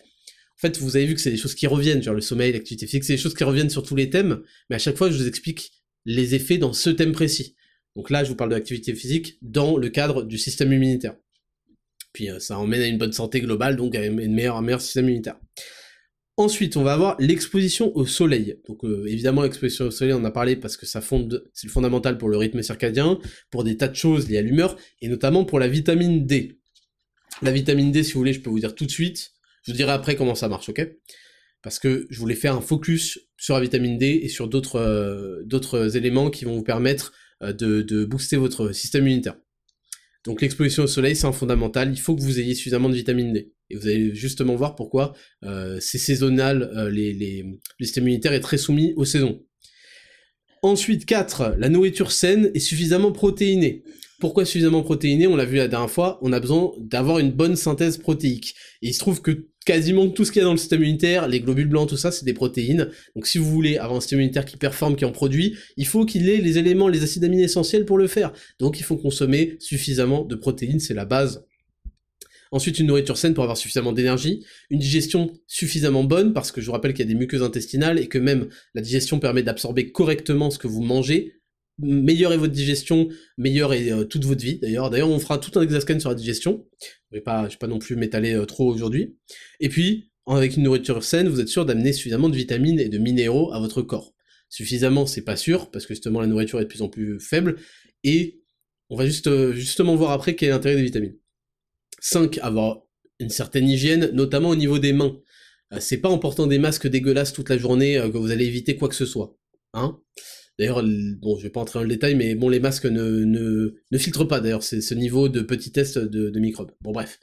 En fait, vous avez vu que c'est des choses qui reviennent, genre le sommeil, l'activité physique, c'est des choses qui reviennent sur tous les thèmes, mais à chaque fois, je vous explique les effets dans ce thème précis. Donc là, je vous parle de l'activité physique dans le cadre du système immunitaire. Puis ça emmène à une bonne santé globale, donc à un meilleur système immunitaire. Ensuite, on va avoir l'exposition au soleil. Donc évidemment, l'exposition au soleil, on en a parlé parce que c'est le fondamental pour le rythme circadien, pour des tas de choses liées à l'humeur, et notamment pour la vitamine D. La vitamine D, si vous voulez, je peux vous dire tout de suite. Je vous dirai après comment ça marche, ok ? Parce que je voulais faire un focus sur la vitamine D et sur d'autres éléments qui vont vous permettre de booster votre système immunitaire. Donc l'exposition au soleil, c'est un fondamental, il faut que vous ayez suffisamment de vitamine D. Et vous allez justement voir pourquoi c'est saisonnal, le système immunitaire est très soumis aux saisons. Ensuite, 4, la nourriture saine et suffisamment protéinée. Pourquoi suffisamment protéinée ? On l'a vu la dernière fois, on a besoin d'avoir une bonne synthèse protéique. Et il se trouve que quasiment tout ce qu'il y a dans le système immunitaire, les globules blancs, tout ça, c'est des protéines. Donc si vous voulez avoir un système immunitaire qui performe, qui en produit, il faut qu'il ait les éléments, les acides aminés essentiels pour le faire. Donc il faut consommer suffisamment de protéines, c'est la base. Ensuite, une nourriture saine pour avoir suffisamment d'énergie, une digestion suffisamment bonne, parce que je vous rappelle qu'il y a des muqueuses intestinales et que même la digestion permet d'absorber correctement ce que vous mangez. Meilleure est votre digestion, meilleure est toute votre vie d'ailleurs. D'ailleurs, on fera tout un exascan sur la digestion. Je vais pas non plus m'étaler trop aujourd'hui. Et puis, avec une nourriture saine, vous êtes sûr d'amener suffisamment de vitamines et de minéraux à votre corps. Suffisamment, c'est pas sûr, parce que justement la nourriture est de plus en plus faible. Et on va justement voir après quel est l'intérêt des vitamines. 5. Avoir une certaine hygiène, notamment au niveau des mains. C'est pas en portant des masques dégueulasses toute la journée que vous allez éviter quoi que ce soit. Hein ? D'ailleurs, bon, je vais pas entrer dans le détail, mais bon, les masques ne filtrent pas d'ailleurs ce niveau de petit test de microbes. Bon, bref.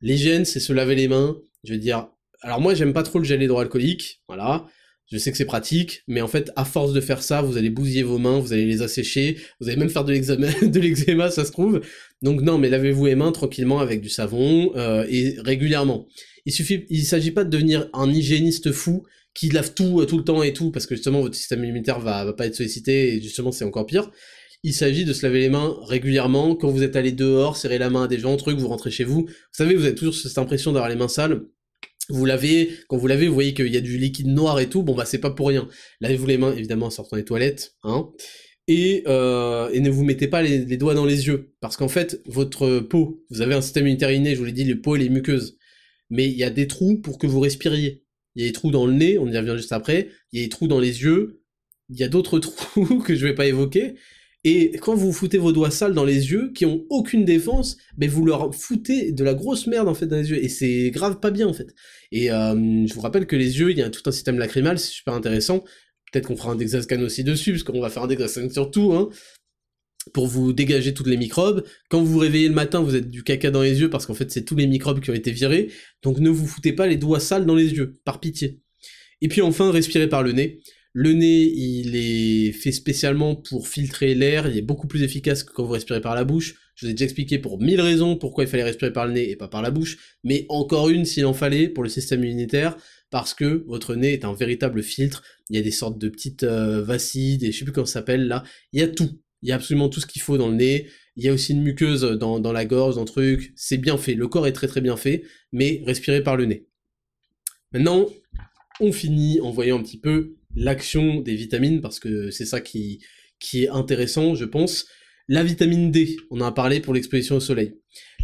L'hygiène, c'est se laver les mains. Je veux dire, alors moi, j'aime pas trop le gel hydroalcoolique. Voilà. Je sais que c'est pratique, mais en fait, à force de faire ça, vous allez bousiller vos mains, vous allez les assécher, vous allez même faire de l'eczéma, ça se trouve. Donc non, mais lavez-vous les mains tranquillement avec du savon et régulièrement. Il s'agit pas de devenir un hygiéniste fou qui lave tout le temps et tout, parce que justement, votre système immunitaire va pas être sollicité, et justement, c'est encore pire. Il s'agit de se laver les mains régulièrement, quand vous êtes allé dehors, serrer la main à des gens, vous rentrez chez vous. Vous savez, vous avez toujours cette impression d'avoir les mains sales. Quand vous lavez, vous voyez qu'il y a du liquide noir et tout, bon bah c'est pas pour rien. Lavez-vous les mains, évidemment, en sortant des toilettes, hein, et ne vous mettez pas les doigts dans les yeux, parce qu'en fait, votre peau, vous avez un système immunitaire inné, je vous l'ai dit, les peaux et les muqueuses, mais il y a des trous pour que vous respiriez. Il y a des trous dans le nez, on y revient juste après, il y a des trous dans les yeux, il y a d'autres trous que je vais pas évoquer, et quand vous foutez vos doigts sales dans les yeux, qui ont aucune défense, mais vous leur foutez de la grosse merde en fait dans les yeux, et c'est grave pas bien en fait. Et je vous rappelle que les yeux, il y a tout un système lacrimal, c'est super intéressant, peut-être qu'on fera un Dexascan aussi dessus, parce qu'on va faire un Dexascan sur tout, hein, pour vous dégager toutes les microbes. Quand vous vous réveillez le matin, vous êtes du caca dans les yeux, parce qu'en fait c'est tous les microbes qui ont été virés, donc ne vous foutez pas les doigts sales dans les yeux, par pitié. Et puis enfin, respirez par le nez. Le nez, il est fait spécialement pour filtrer l'air, il est beaucoup plus efficace que quand vous respirez par la bouche. Je vous ai déjà expliqué pour 1000 raisons pourquoi il fallait respirer par le nez et pas par la bouche, mais encore une s'il en fallait pour le système immunitaire, parce que votre nez est un véritable filtre, il y a des sortes de petites vacilles, je sais plus comment ça s'appelle là, il y a tout, il y a absolument tout ce qu'il faut dans le nez, il y a aussi une muqueuse dans la gorge, dans le truc, c'est bien fait, le corps est très très bien fait, mais respirez par le nez. Maintenant, on finit en voyant un petit peu l'action des vitamines, parce que c'est ça qui est intéressant, je pense. La vitamine D, on en a parlé pour l'exposition au soleil.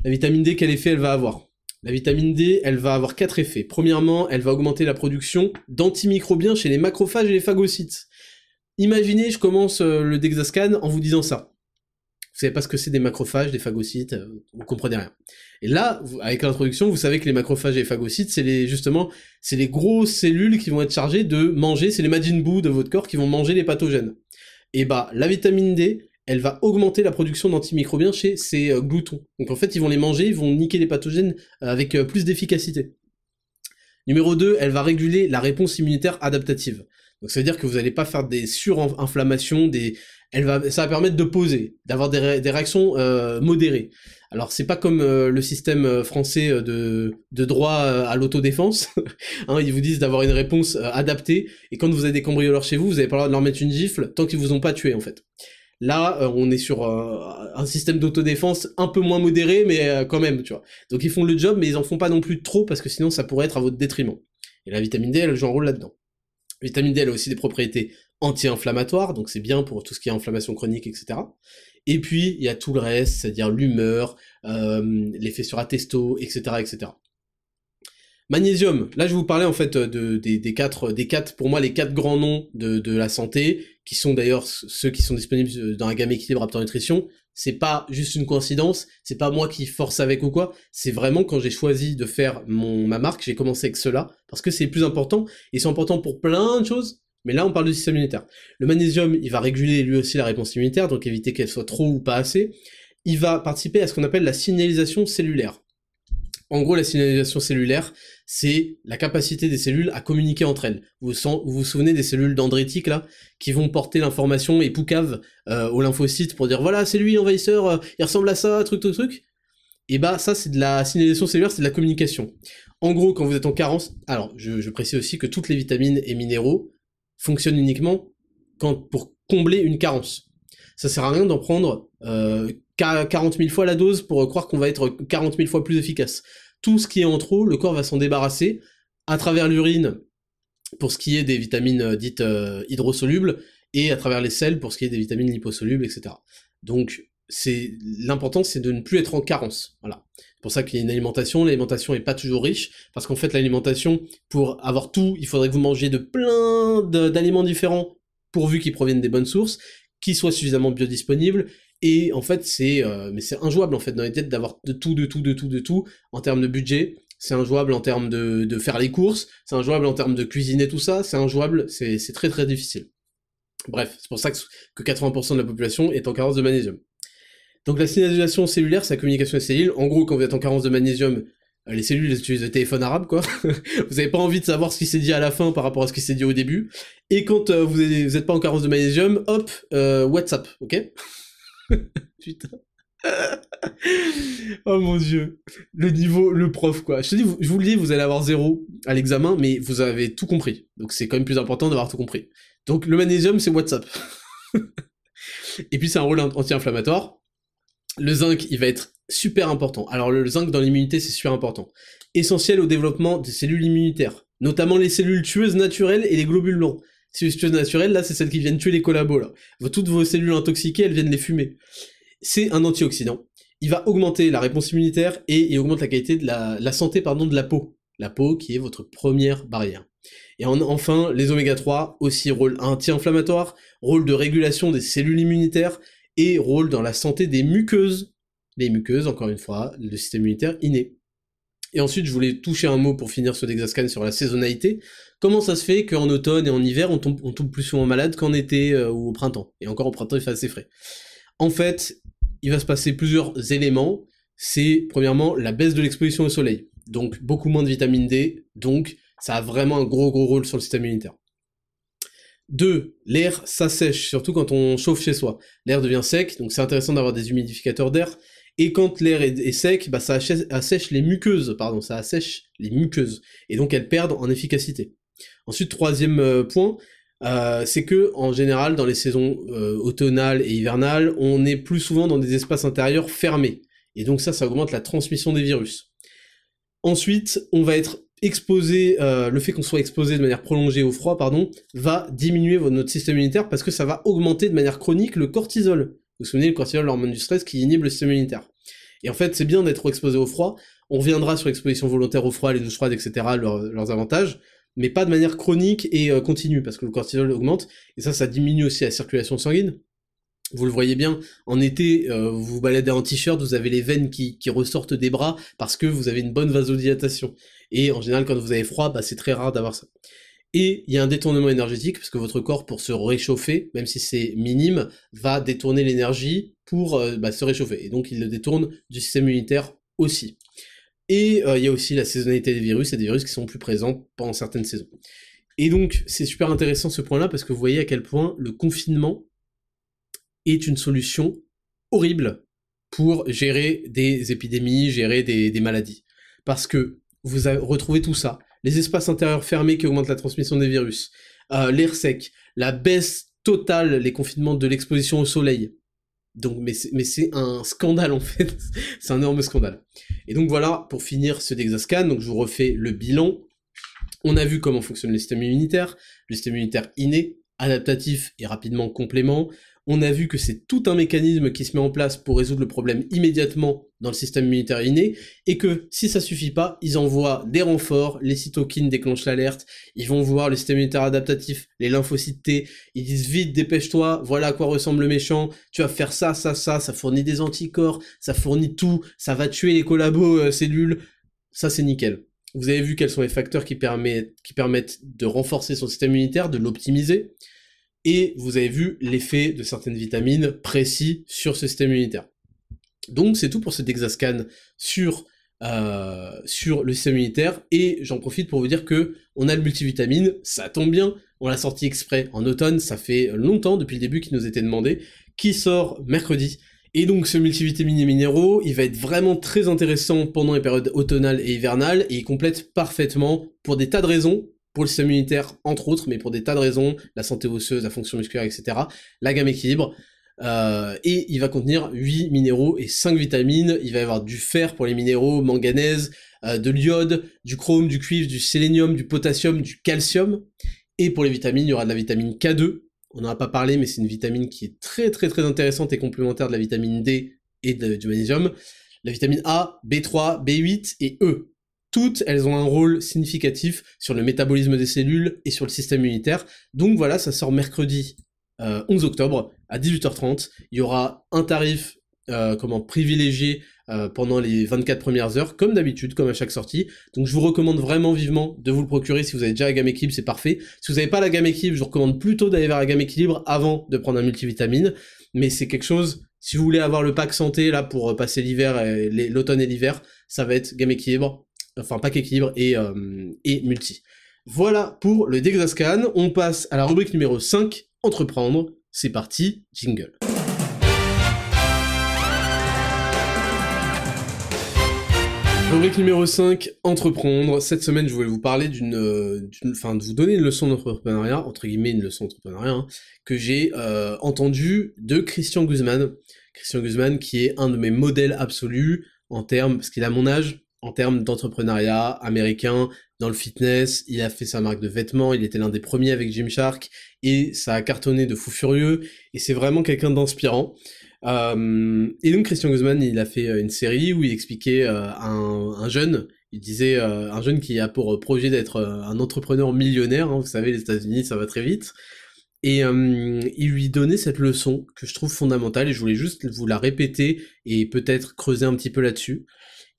La vitamine D, quel effet elle va avoir? La vitamine D, elle va avoir 4 effets. Premièrement, elle va augmenter la production d'antimicrobiens chez les macrophages et les phagocytes. Imaginez, je commence le Dexascan en vous disant ça. Vous savez pas ce que c'est des macrophages, des phagocytes, vous comprenez rien. Et là, avec l'introduction, vous savez que les macrophages et les phagocytes, c'est les grosses cellules qui vont être chargées de manger, c'est les Majin Buu de votre corps qui vont manger les pathogènes. Et bah, la vitamine D, elle va augmenter la production d'antimicrobiens chez ces gloutons. Donc en fait, ils vont les manger, ils vont niquer les pathogènes avec plus d'efficacité. Numéro 2, elle va réguler la réponse immunitaire adaptative. Donc ça veut dire que vous n'allez pas faire des surinflammations, ça va permettre de poser, d'avoir des réactions modérées. Alors c'est pas comme le système français de droit à l'autodéfense, hein, ils vous disent d'avoir une réponse adaptée, et quand vous avez des cambrioleurs chez vous avez pas le droit de leur mettre une gifle tant qu'ils vous ont pas tué en fait. Là on est sur un système d'autodéfense un peu moins modéré, mais quand même, tu vois. Donc ils font le job, mais ils en font pas non plus trop, parce que sinon ça pourrait être à votre détriment. Et la vitamine D, elle joue un rôle là-dedans. La vitamine D, elle a aussi des propriétés anti-inflammatoire, donc c'est bien pour tout ce qui est inflammation chronique, etc. Et puis, il y a tout le reste, c'est-à-dire l'humeur, l'effet sur la testo, etc., etc. Magnésium, là je vous parlais en fait des quatre, pour moi les quatre grands noms de la santé, qui sont d'ailleurs ceux qui sont disponibles dans la gamme équilibre Raptor Nutrition. C'est pas juste une coïncidence, c'est pas moi qui force avec ou quoi, c'est vraiment quand j'ai choisi de faire ma marque, j'ai commencé avec cela, parce que c'est plus important, et c'est important pour plein de choses. Mais là, on parle du système immunitaire. Le magnésium, il va réguler lui aussi la réponse immunitaire, donc éviter qu'elle soit trop ou pas assez. Il va participer à ce qu'on appelle la signalisation cellulaire. En gros, la signalisation cellulaire, c'est la capacité des cellules à communiquer entre elles. Vous vous souvenez des cellules dendritiques, là, qui vont porter l'information et poucave aux lymphocytes pour dire « Voilà, c'est lui, envahisseur, il ressemble à ça, truc, truc, truc ». Et bah ça, c'est de la signalisation cellulaire, c'est de la communication. En gros, quand vous êtes en carence... Alors, je précise aussi que toutes les vitamines et minéraux fonctionne uniquement pour combler une carence. Ça sert à rien d'en prendre 40 000 fois la dose pour croire qu'on va être 40 000 fois plus efficace. Tout ce qui est en trop, le corps va s'en débarrasser à travers l'urine pour ce qui est des vitamines dites hydrosolubles, et à travers les selles pour ce qui est des vitamines liposolubles, etc. Donc l'important, c'est de ne plus être en carence. Voilà. C'est pour ça qu'il y a une alimentation. L'alimentation n'est pas toujours riche, parce qu'en fait, l'alimentation, pour avoir tout, il faudrait que vous mangiez de plein d'aliments différents, pourvu qu'ils proviennent des bonnes sources, qu'ils soient suffisamment biodisponibles, et en fait, c'est injouable en fait dans les têtes d'avoir de tout. En termes de budget, c'est injouable en termes de faire les courses, c'est injouable en termes de cuisiner tout ça, c'est injouable, c'est très très difficile. Bref, c'est pour ça que 80% de la population est en carence de magnésium. Donc la signalisation cellulaire, c'est la communication des cellules. En gros, quand vous êtes en carence de magnésium, les cellules utilisent le téléphone arabe, quoi. Vous n'avez pas envie de savoir ce qui s'est dit à la fin par rapport à ce qui s'est dit au début. Et quand vous n'êtes pas en carence de magnésium, hop, WhatsApp, ok. Putain. Oh mon dieu. Le niveau, le prof, quoi. Je vous le dis, vous allez avoir 0 à l'examen, mais vous avez tout compris. Donc c'est quand même plus important d'avoir tout compris. Donc le magnésium, c'est WhatsApp. Et puis c'est un rôle anti-inflammatoire. Le zinc, il va être super important. Alors le zinc dans l'immunité, c'est super important. Essentiel au développement des cellules immunitaires, notamment les cellules tueuses naturelles et les globules blancs. Cellules tueuses naturelles, là, c'est celles qui viennent tuer les collabos, là. Toutes vos cellules intoxiquées, elles viennent les fumer. C'est un antioxydant. Il va augmenter la réponse immunitaire et il augmente la qualité de la santé, pardon, de la peau. La peau qui est votre première barrière. Et enfin, les oméga-3, aussi rôle anti-inflammatoire, rôle de régulation des cellules immunitaires et rôle dans la santé des muqueuses. Les muqueuses, encore une fois, le système immunitaire inné. Et ensuite, je voulais toucher un mot pour finir ce Dexascan sur la saisonnalité. Comment ça se fait qu'en automne et en hiver, on tombe plus souvent malade qu'en été ou au printemps? Et encore au printemps, il fait assez frais. En fait, il va se passer plusieurs éléments. C'est, premièrement, la baisse de l'exposition au soleil. Donc, beaucoup moins de vitamine D. Donc, ça a vraiment un gros rôle sur le système immunitaire. 2. L'air s'assèche, surtout quand on chauffe chez soi. L'air devient sec, donc c'est intéressant d'avoir des humidificateurs d'air. Et quand l'air est sec, bah ça assèche les muqueuses, et donc elles perdent en efficacité. Ensuite, troisième point, c'est que en général, dans les saisons automnales et hivernales, on est plus souvent dans des espaces intérieurs fermés, et donc ça augmente la transmission des virus. Ensuite, on va être exposé, le fait qu'on soit exposé de manière prolongée au froid, va diminuer notre système immunitaire parce que ça va augmenter de manière chronique le cortisol. Vous vous souvenez, le cortisol, l'hormone du stress, qui inhibe le système immunitaire. Et en fait, c'est bien d'être exposé au froid. On reviendra sur l'exposition volontaire au froid, les douches froides, etc., leurs avantages, mais pas de manière chronique et continue, parce que le cortisol augmente, et ça diminue aussi la circulation sanguine. Vous le voyez bien, en été, vous vous baladez en t-shirt, vous avez les veines qui ressortent des bras, parce que vous avez une bonne vasodilatation. Et en général, quand vous avez froid, c'est très rare d'avoir ça. Et il y a un détournement énergétique, parce que votre corps, pour se réchauffer, même si c'est minime, va détourner l'énergie pour se réchauffer. Et donc, il le détourne du système immunitaire aussi. Et il y a aussi la saisonnalité des virus, et des virus qui sont plus présents pendant certaines saisons. Et donc, c'est super intéressant ce point-là, parce que vous voyez à quel point le confinement est une solution horrible pour gérer des épidémies, gérer des maladies. Parce que vous retrouvez tout ça. Les espaces intérieurs fermés qui augmentent la transmission des virus, l'air sec, la baisse totale, les confinements de l'exposition au soleil. Donc, mais c'est un scandale en fait, c'est un énorme scandale. Et donc voilà, pour finir ce Dexascan, donc je vous refais le bilan. On a vu comment fonctionne le système immunitaire inné, adaptatif et rapidement complément. On a vu que c'est tout un mécanisme qui se met en place pour résoudre le problème immédiatement dans le système immunitaire inné, et que si ça suffit pas, ils envoient des renforts, les cytokines déclenchent l'alerte, ils vont voir le système immunitaire adaptatif, les lymphocytes T, ils disent vite, dépêche-toi, voilà à quoi ressemble le méchant, tu vas faire ça fournit des anticorps, ça fournit tout, ça va tuer les collabos cellules, ça c'est nickel. Vous avez vu quels sont les facteurs qui permettent de renforcer son système immunitaire, de l'optimiser, et vous avez vu l'effet de certaines vitamines précis sur ce système immunitaire. Donc c'est tout pour ce Dexascan sur le système immunitaire, et j'en profite pour vous dire que on a le multivitamine, ça tombe bien, on l'a sorti exprès en automne, ça fait longtemps depuis le début qu'il nous était demandé, qui sort mercredi. Et donc ce multivitamine et minéraux, il va être vraiment très intéressant pendant les périodes automnales et hivernales, et il complète parfaitement pour des tas de raisons, pour le système immunitaire entre autres, mais pour des tas de raisons, la santé osseuse, la fonction musculaire, etc., la gamme équilibre, et il va contenir 8 minéraux et 5 vitamines, il va y avoir du fer pour les minéraux, manganèse, de l'iode, du chrome, du cuivre, du sélénium, du potassium, du calcium, et pour les vitamines, il y aura de la vitamine K2, on n'en a pas parlé, mais c'est une vitamine qui est très intéressante et complémentaire de la vitamine D et du magnésium, la vitamine A, B3, B8 et E. Toutes, elles ont un rôle significatif sur le métabolisme des cellules et sur le système immunitaire. Donc voilà, ça sort mercredi 11 octobre à 18h30. Il y aura un tarif privilégié pendant les 24 premières heures, comme d'habitude, comme à chaque sortie. Donc je vous recommande vraiment vivement de vous le procurer. Si vous avez déjà la gamme équilibre, c'est parfait. Si vous n'avez pas la gamme équilibre, je vous recommande plutôt d'aller vers la gamme équilibre avant de prendre un multivitamine. Mais c'est quelque chose, si vous voulez avoir le pack santé là pour passer l'hiver, l'automne et l'hiver, ça va être gamme équilibre. Enfin, pack équilibre et multi. Voilà pour le Dexascan. On passe à la rubrique numéro 5, entreprendre. C'est parti, jingle. Rubrique numéro 5, entreprendre. Cette semaine, je voulais vous parler de vous donner une leçon d'entrepreneuriat, entre guillemets une leçon d'entrepreneuriat, que j'ai entendue de Christian Guzman, Christian Guzman, qui est un de mes modèles absolus en termes, parce qu'il a mon âge, en termes d'entrepreneuriat américain, dans le fitness, il a fait sa marque de vêtements, il était l'un des premiers avec Gymshark, et ça a cartonné de fou furieux, et c'est vraiment quelqu'un d'inspirant. Et donc Christian Guzman, il a fait une série où il expliquait un jeune, il disait un jeune qui a pour projet d'être un entrepreneur millionnaire, hein, vous savez, les États-Unis, ça va très vite, et il lui donnait cette leçon que je trouve fondamentale, et je voulais juste vous la répéter et peut-être creuser un petit peu là-dessus.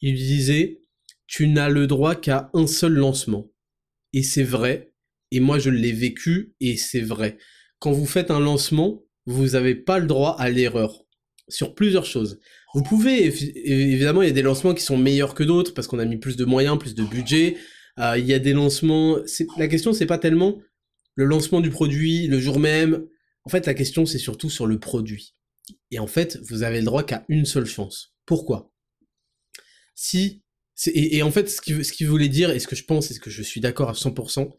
Il lui disait « Tu n'as le droit qu'à un seul lancement. » Et c'est vrai, et moi je l'ai vécu, et c'est vrai. Quand vous faites un lancement, vous n'avez pas le droit à l'erreur, sur plusieurs choses. Vous pouvez, évidemment, il y a des lancements qui sont meilleurs que d'autres, parce qu'on a mis plus de moyens, plus de budget. Il y a des lancements... La question, c'est pas tellement le lancement du produit, le jour même. En fait, la question, c'est surtout sur le produit. Et en fait, vous avez le droit qu'à une seule chance. Pourquoi ? Si, et en fait, ce qu'il voulait dire, et ce que je pense, et ce que je suis d'accord à 100%,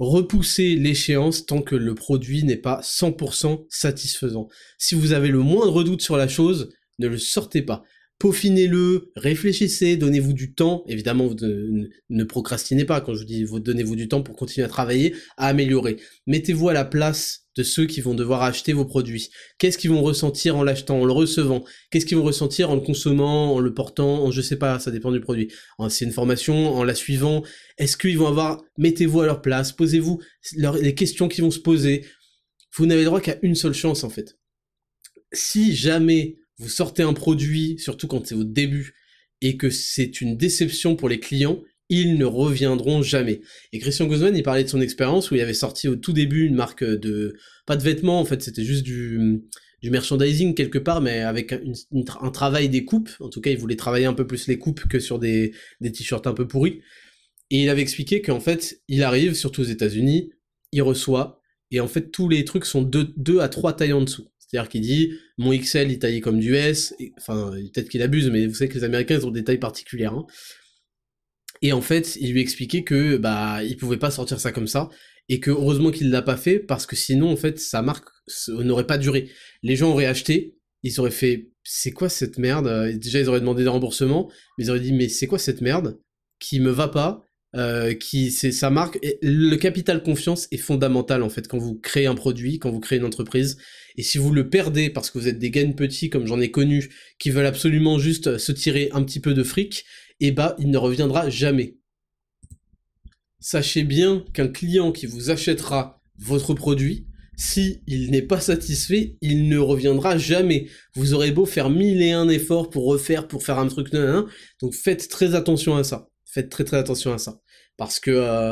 repousser l'échéance tant que le produit n'est pas 100% satisfaisant. Si vous avez le moindre doute sur la chose, ne le sortez pas. Peaufinez-le, réfléchissez, donnez-vous du temps. Évidemment, ne procrastinez pas quand je vous dis donnez-vous du temps pour continuer à travailler, à améliorer. Mettez-vous à la place de ceux qui vont devoir acheter vos produits. Qu'est-ce qu'ils vont ressentir en l'achetant, en le recevant? Qu'est-ce qu'ils vont ressentir en le consommant, en le portant, en je sais pas, ça dépend du produit. C'est une formation, en la suivant. Est-ce qu'ils vont avoir... Mettez-vous à leur place, posez-vous les questions qu'ils vont se poser. Vous n'avez droit qu'à une seule chance, en fait. Si jamais... vous sortez un produit, surtout quand c'est au début, et que c'est une déception pour les clients, ils ne reviendront jamais. Et Christian Guzman, il parlait de son expérience où il avait sorti au tout début une marque de... pas de vêtements, en fait, c'était juste du merchandising quelque part, mais avec un travail des coupes. En tout cas, il voulait travailler un peu plus les coupes que sur des t-shirts un peu pourris. Et il avait expliqué qu'en fait, il arrive, surtout aux États-Unis, il reçoit, et en fait, tous les trucs sont 2 à 3 tailles en dessous. C'est-à-dire qu'il dit, mon XL est taillé comme du S, et, enfin, peut-être qu'il abuse, mais vous savez que les Américains, ils ont des tailles particulières. Hein. Et en fait, il lui expliquait que, bah, il pouvait pas sortir ça comme ça, et que heureusement qu'il l'a pas fait, parce que sinon, en fait, sa marque n'aurait pas duré. Les gens auraient acheté, ils auraient fait, c'est quoi cette merde? Déjà, ils auraient demandé des remboursements, mais ils auraient dit, mais c'est quoi cette merde qui me va pas? C'est sa marque. Et le capital confiance est fondamental en fait quand vous créez un produit, quand vous créez une entreprise, et si vous le perdez parce que vous êtes des gains petits comme j'en ai connu qui veulent absolument juste se tirer un petit peu de fric, et bah il ne reviendra jamais. Sachez bien qu'un client qui vous achètera votre produit, si il n'est pas satisfait, il ne reviendra jamais. Vous aurez beau faire 1001 efforts pour refaire, pour faire un truc, donc faites très attention à ça. Faites très très attention à ça, parce que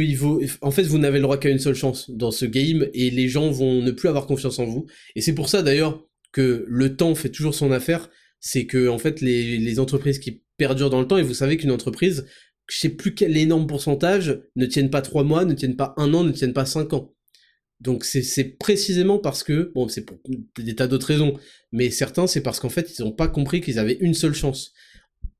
il vaut... en fait vous n'avez le droit qu'à une seule chance dans ce game, et les gens vont ne plus avoir confiance en vous, et c'est pour ça d'ailleurs que le temps fait toujours son affaire, c'est que en fait les entreprises qui perdurent dans le temps, et vous savez qu'une entreprise, je sais plus quel énorme pourcentage, ne tiennent pas 3 mois, ne tiennent pas 1 an, ne tiennent pas 5 ans. Donc c'est précisément parce que, bon c'est pour des tas d'autres raisons, mais certains c'est parce qu'en fait ils n'ont pas compris qu'ils avaient une seule chance.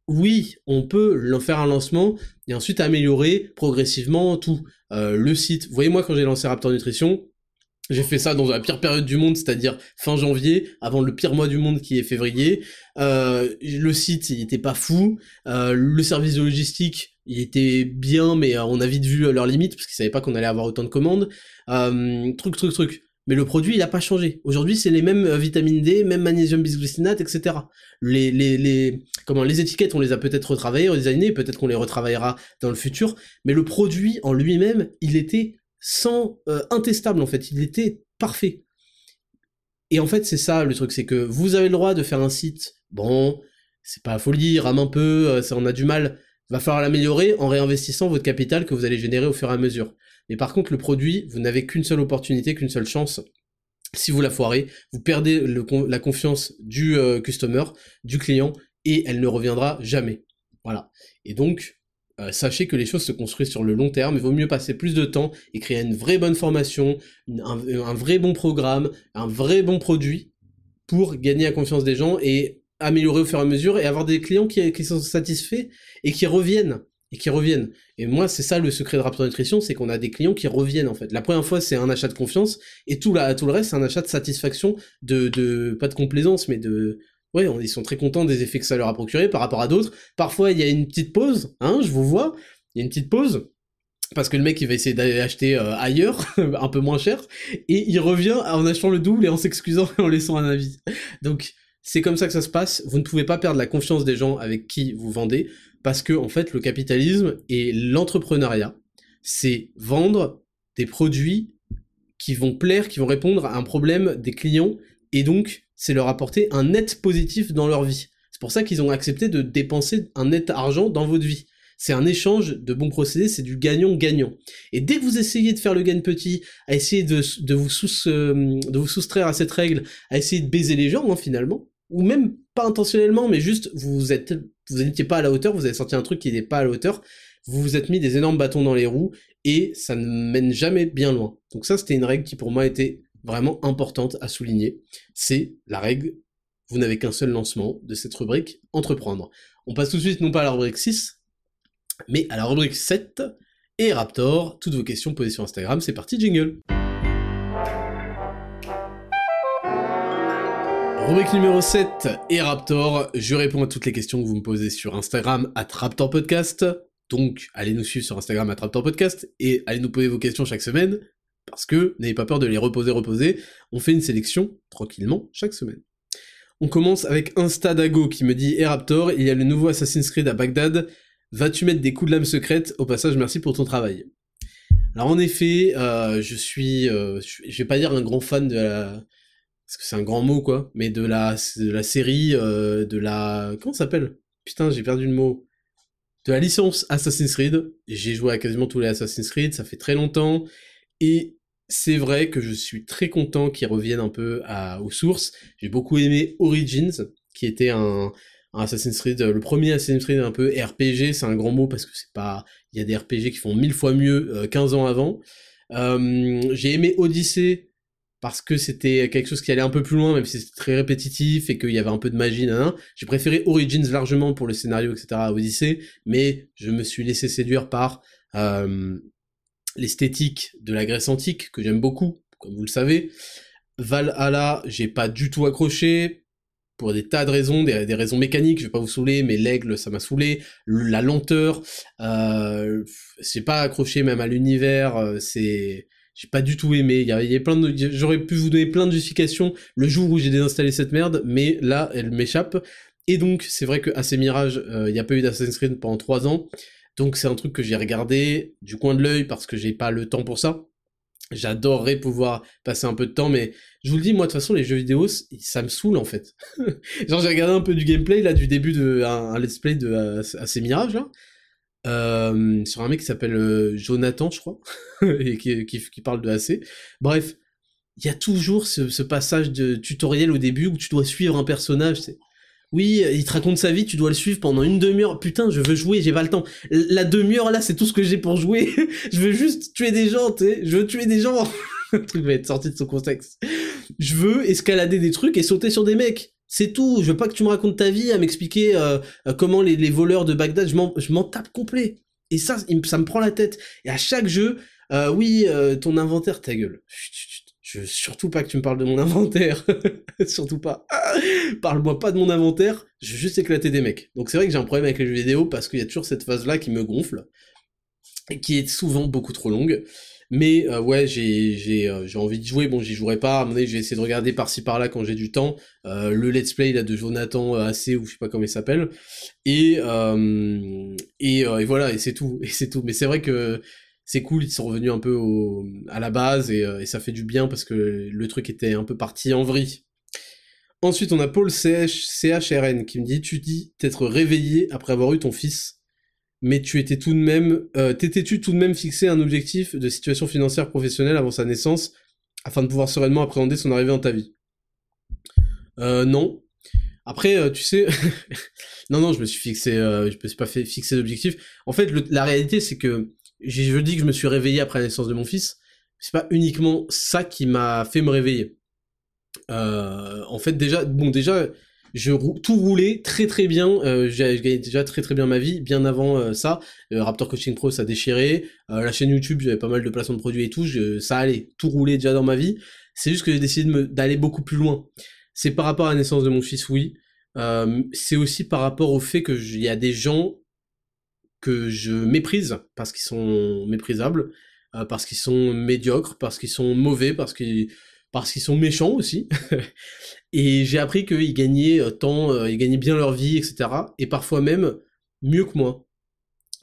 Oui, on peut faire un lancement et ensuite améliorer progressivement tout. Le site, vous voyez, moi quand j'ai lancé Raptor Nutrition, j'ai fait ça dans la pire période du monde, c'est-à-dire fin janvier, avant le pire mois du monde qui est février. Le site, il était pas fou. Le service de logistique, il était bien, mais on a vite vu leurs limites, parce qu'ils savaient pas qu'on allait avoir autant de commandes. Truc. Mais le produit, il n'a pas changé. Aujourd'hui, c'est les mêmes vitamines D, même magnésium bisglycinate, etc. Les étiquettes, on les a peut-être retravaillées, redesignées, peut-être qu'on les retravaillera dans le futur, mais le produit en lui-même, il était intestable, en fait. Il était parfait. Et en fait, c'est ça, le truc, c'est que vous avez le droit de faire un site, bon, c'est pas la folie, rame un peu, ça en a du mal, va falloir l'améliorer en réinvestissant votre capital que vous allez générer au fur et à mesure. Mais par contre, le produit, vous n'avez qu'une seule opportunité, qu'une seule chance. Si vous la foirez, vous perdez la confiance du customer, du client, et elle ne reviendra jamais. Voilà. Et donc, sachez que les choses se construisent sur le long terme. Il vaut mieux passer plus de temps et créer une vraie bonne formation, un vrai bon programme, un vrai bon produit pour gagner la confiance des gens et améliorer au fur et à mesure et avoir des clients qui sont satisfaits et qui reviennent. et qui reviennent. Et moi, c'est ça le secret de Raptor Nutrition, c'est qu'on a des clients qui reviennent, en fait. La première fois, c'est un achat de confiance, et tout le reste, c'est un achat de satisfaction, pas de complaisance, mais de... Ouais, ils sont très contents des effets que ça leur a procuré par rapport à d'autres. Parfois, il y a une petite pause, hein, je vous vois, il y a une petite pause, parce que le mec, il va essayer d'aller acheter ailleurs, un peu moins cher, et il revient en achetant le double et en s'excusant et en laissant un avis. Donc, c'est comme ça que ça se passe. Vous ne pouvez pas perdre la confiance des gens avec qui vous vendez, parce que, en fait, le capitalisme et l'entrepreneuriat, c'est vendre des produits qui vont plaire, qui vont répondre à un problème des clients, et donc, c'est leur apporter un net positif dans leur vie. C'est pour ça qu'ils ont accepté de dépenser un net argent dans votre vie. C'est un échange de bons procédés, c'est du gagnant-gagnant. Et dès que vous essayez de faire le gain petit, à essayer de vous soustraire à cette règle, à essayer de baiser les gens, hein, finalement, ou même pas intentionnellement, mais juste vous n'étiez pas à la hauteur, vous avez sorti un truc qui n'est pas à la hauteur, vous vous êtes mis des énormes bâtons dans les roues, et ça ne mène jamais bien loin. Donc ça, c'était une règle qui pour moi était vraiment importante à souligner. C'est la règle, vous n'avez qu'un seul lancement de cette rubrique, entreprendre. On passe tout de suite non pas à la rubrique 6, mais à la rubrique 7, et Raptor, toutes vos questions posées sur Instagram, c'est parti, jingle. Rubrique numéro 7, et Raptor, je réponds à toutes les questions que vous me posez sur Instagram, @RaptorPodcast, donc allez nous suivre sur Instagram, @RaptorPodcast, et allez nous poser vos questions chaque semaine, parce que n'ayez pas peur de les reposer, on fait une sélection, tranquillement, chaque semaine. On commence avec Insta Dago qui me dit, et Raptor, il y a le nouveau Assassin's Creed à Bagdad, vas-tu mettre des coups de lame secrète? Au passage, merci pour ton travail. Alors en effet, je vais pas dire un grand fan de la... Parce que c'est un grand mot, quoi. Mais de la série, Comment ça s'appelle? Putain, j'ai perdu le mot. De la licence Assassin's Creed. J'ai joué à quasiment tous les Assassin's Creed, ça fait très longtemps. Et c'est vrai que je suis très content qu'ils reviennent un peu aux sources. J'ai beaucoup aimé Origins, qui était un Assassin's Creed, le premier Assassin's Creed un peu RPG, c'est un grand mot parce que c'est pas... Il y a des RPG qui font 1000 fois mieux 15 ans avant. J'ai aimé Odyssey parce que c'était quelque chose qui allait un peu plus loin, même si c'était très répétitif et qu'il y avait un peu de magie, nanana. J'ai préféré Origins largement pour le scénario, etc. à Odyssey, mais je me suis laissé séduire par l'esthétique de la Grèce antique, que j'aime beaucoup, comme vous le savez. Valhalla, j'ai pas du tout accroché, pour des tas de raisons, des raisons mécaniques, je vais pas vous saouler, mais l'aigle, ça m'a saoulé, la lenteur, j'ai pas accroché même à l'univers, j'ai pas du tout aimé, il y a plein de... J'aurais pu vous donner plein de justifications le jour où j'ai désinstallé cette merde, mais là, elle m'échappe, et donc, c'est vrai qu'à ces mirages, il y a pas eu d'Assassin's Creed pendant 3 ans, donc c'est un truc que j'ai regardé du coin de l'œil, parce que j'ai pas le temps pour ça. J'adorerais pouvoir passer un peu de temps, mais je vous le dis, moi, de toute façon, les jeux vidéo, ça me saoule, en fait. Genre, j'ai regardé un peu du gameplay, là, du début de un let's play de Assassin's Creed Mirage, là, sur un mec qui s'appelle Jonathan, je crois, et qui parle de AC. Bref, il y a toujours ce passage de tutoriel au début où tu dois suivre un personnage, c'est... Oui, il te raconte sa vie, tu dois le suivre pendant une demi-heure. Putain, je veux jouer, j'ai pas le temps. La demi-heure, là, c'est tout ce que j'ai pour jouer. Je veux juste tuer des gens, tu sais. Je veux tuer des gens. Le truc va être sorti de son contexte. Je veux escalader des trucs et sauter sur des mecs. C'est tout. Je veux pas que tu me racontes ta vie à m'expliquer comment les voleurs de Bagdad... Je m'en tape complet. Et ça, ça me prend la tête. Et à chaque jeu, ton inventaire, ta gueule. Je veux surtout pas que tu me parles de mon inventaire. Surtout pas. Parle-moi pas de mon inventaire, je vais juste éclater des mecs. Donc c'est vrai que j'ai un problème avec les jeux vidéo parce qu'il y a toujours cette phase-là qui me gonfle, et qui est souvent beaucoup trop longue. Mais ouais, j'ai envie de jouer, bon j'y jouerai pas, à un moment donné je vais essayer de regarder par-ci par-là quand j'ai du temps, le let's play là de Jonathan AC ou je sais pas comment il s'appelle, et voilà, et c'est tout. Mais c'est vrai que c'est cool, ils sont revenus un peu à la base, et ça fait du bien parce que le truc était un peu parti en vrille. Ensuite, on a Paul CHRN qui me dit « Tu dis t'être réveillé après avoir eu ton fils, mais t'étais-tu tout de même fixé un objectif de situation financière professionnelle avant sa naissance afin de pouvoir sereinement appréhender son arrivée dans ta vie ?» Non. Après, tu sais... non, je me suis pas fait fixer d'objectif. En fait, la réalité, c'est que je dis que je me suis réveillé après la naissance de mon fils, c'est pas uniquement ça qui m'a fait me réveiller. En fait, déjà, tout roulait très très bien, je gagnais déjà très très bien ma vie, bien avant ça, Raptor Coaching Pro ça déchirait, la chaîne YouTube j'avais pas mal de placements de produits et tout, ça allait, tout roulait déjà dans ma vie, c'est juste que j'ai décidé d'aller beaucoup plus loin. C'est par rapport à la naissance de mon fils, oui, c'est aussi par rapport au fait qu'il y a des gens que je méprise, parce qu'ils sont méprisables, parce qu'ils sont médiocres, parce qu'ils sont mauvais, parce qu'ils sont méchants aussi. Et j'ai appris qu'ils gagnaient ils gagnaient bien leur vie, etc. Et parfois même mieux que moi.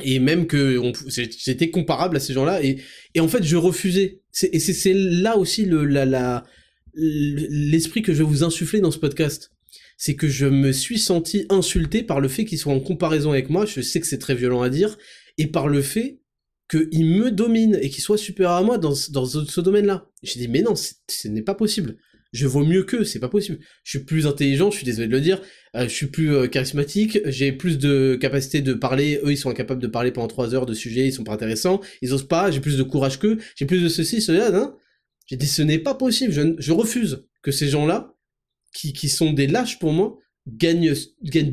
Et même que j'étais comparable à ces gens-là. Et en fait, je refusais. C'est là aussi l'esprit que je vais vous insuffler dans ce podcast. C'est que je me suis senti insulté par le fait qu'ils soient en comparaison avec moi. Je sais que c'est très violent à dire. Et par le fait qu'ils me dominent et qu'ils soient supérieurs à moi dans ce domaine-là. J'ai dit, mais non, ce n'est pas possible. Je vaux mieux qu'eux, c'est pas possible. Je suis plus intelligent, je suis désolé de le dire, je suis plus charismatique, j'ai plus de capacité de parler, eux ils sont incapables de parler pendant 3 heures de sujets, ils sont pas intéressants, ils osent pas, j'ai plus de courage qu'eux, j'ai plus de ceci, cela, hein. J'ai dit, ce n'est pas possible, je refuse que ces gens-là, qui sont des lâches pour moi, gagnent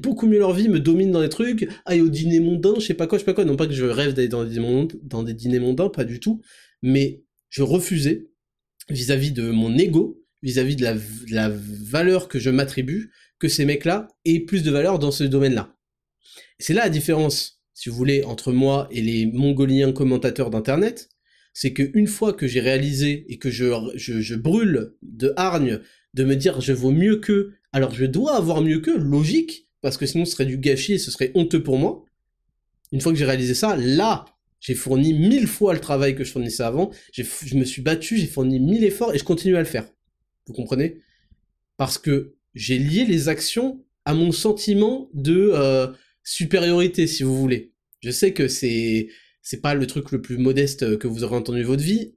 beaucoup mieux leur vie, me dominent dans des trucs, aillent au dîner mondain, je sais pas quoi, non pas que je rêve d'aller dans des dîners mondains, pas du tout, mais je refusais, vis-à-vis de mon ego, vis-à-vis de la valeur que je m'attribue, que ces mecs-là aient plus de valeur dans ce domaine-là. C'est là la différence, si vous voulez, entre moi et les mongoliens commentateurs d'internet, c'est qu'une fois que j'ai réalisé et que je brûle de hargne, de me dire je vaux mieux qu'eux, alors je dois avoir mieux qu'eux, logique, parce que sinon ce serait du gâchis et ce serait honteux pour moi. Une fois que j'ai réalisé ça, là, j'ai fourni 1000 fois le travail que je fournissais avant, je me suis battu, j'ai fourni 1000 efforts et je continue à le faire. Vous comprenez? Parce que j'ai lié les actions à mon sentiment de supériorité, si vous voulez. Je sais que c'est pas le truc le plus modeste que vous aurez entendu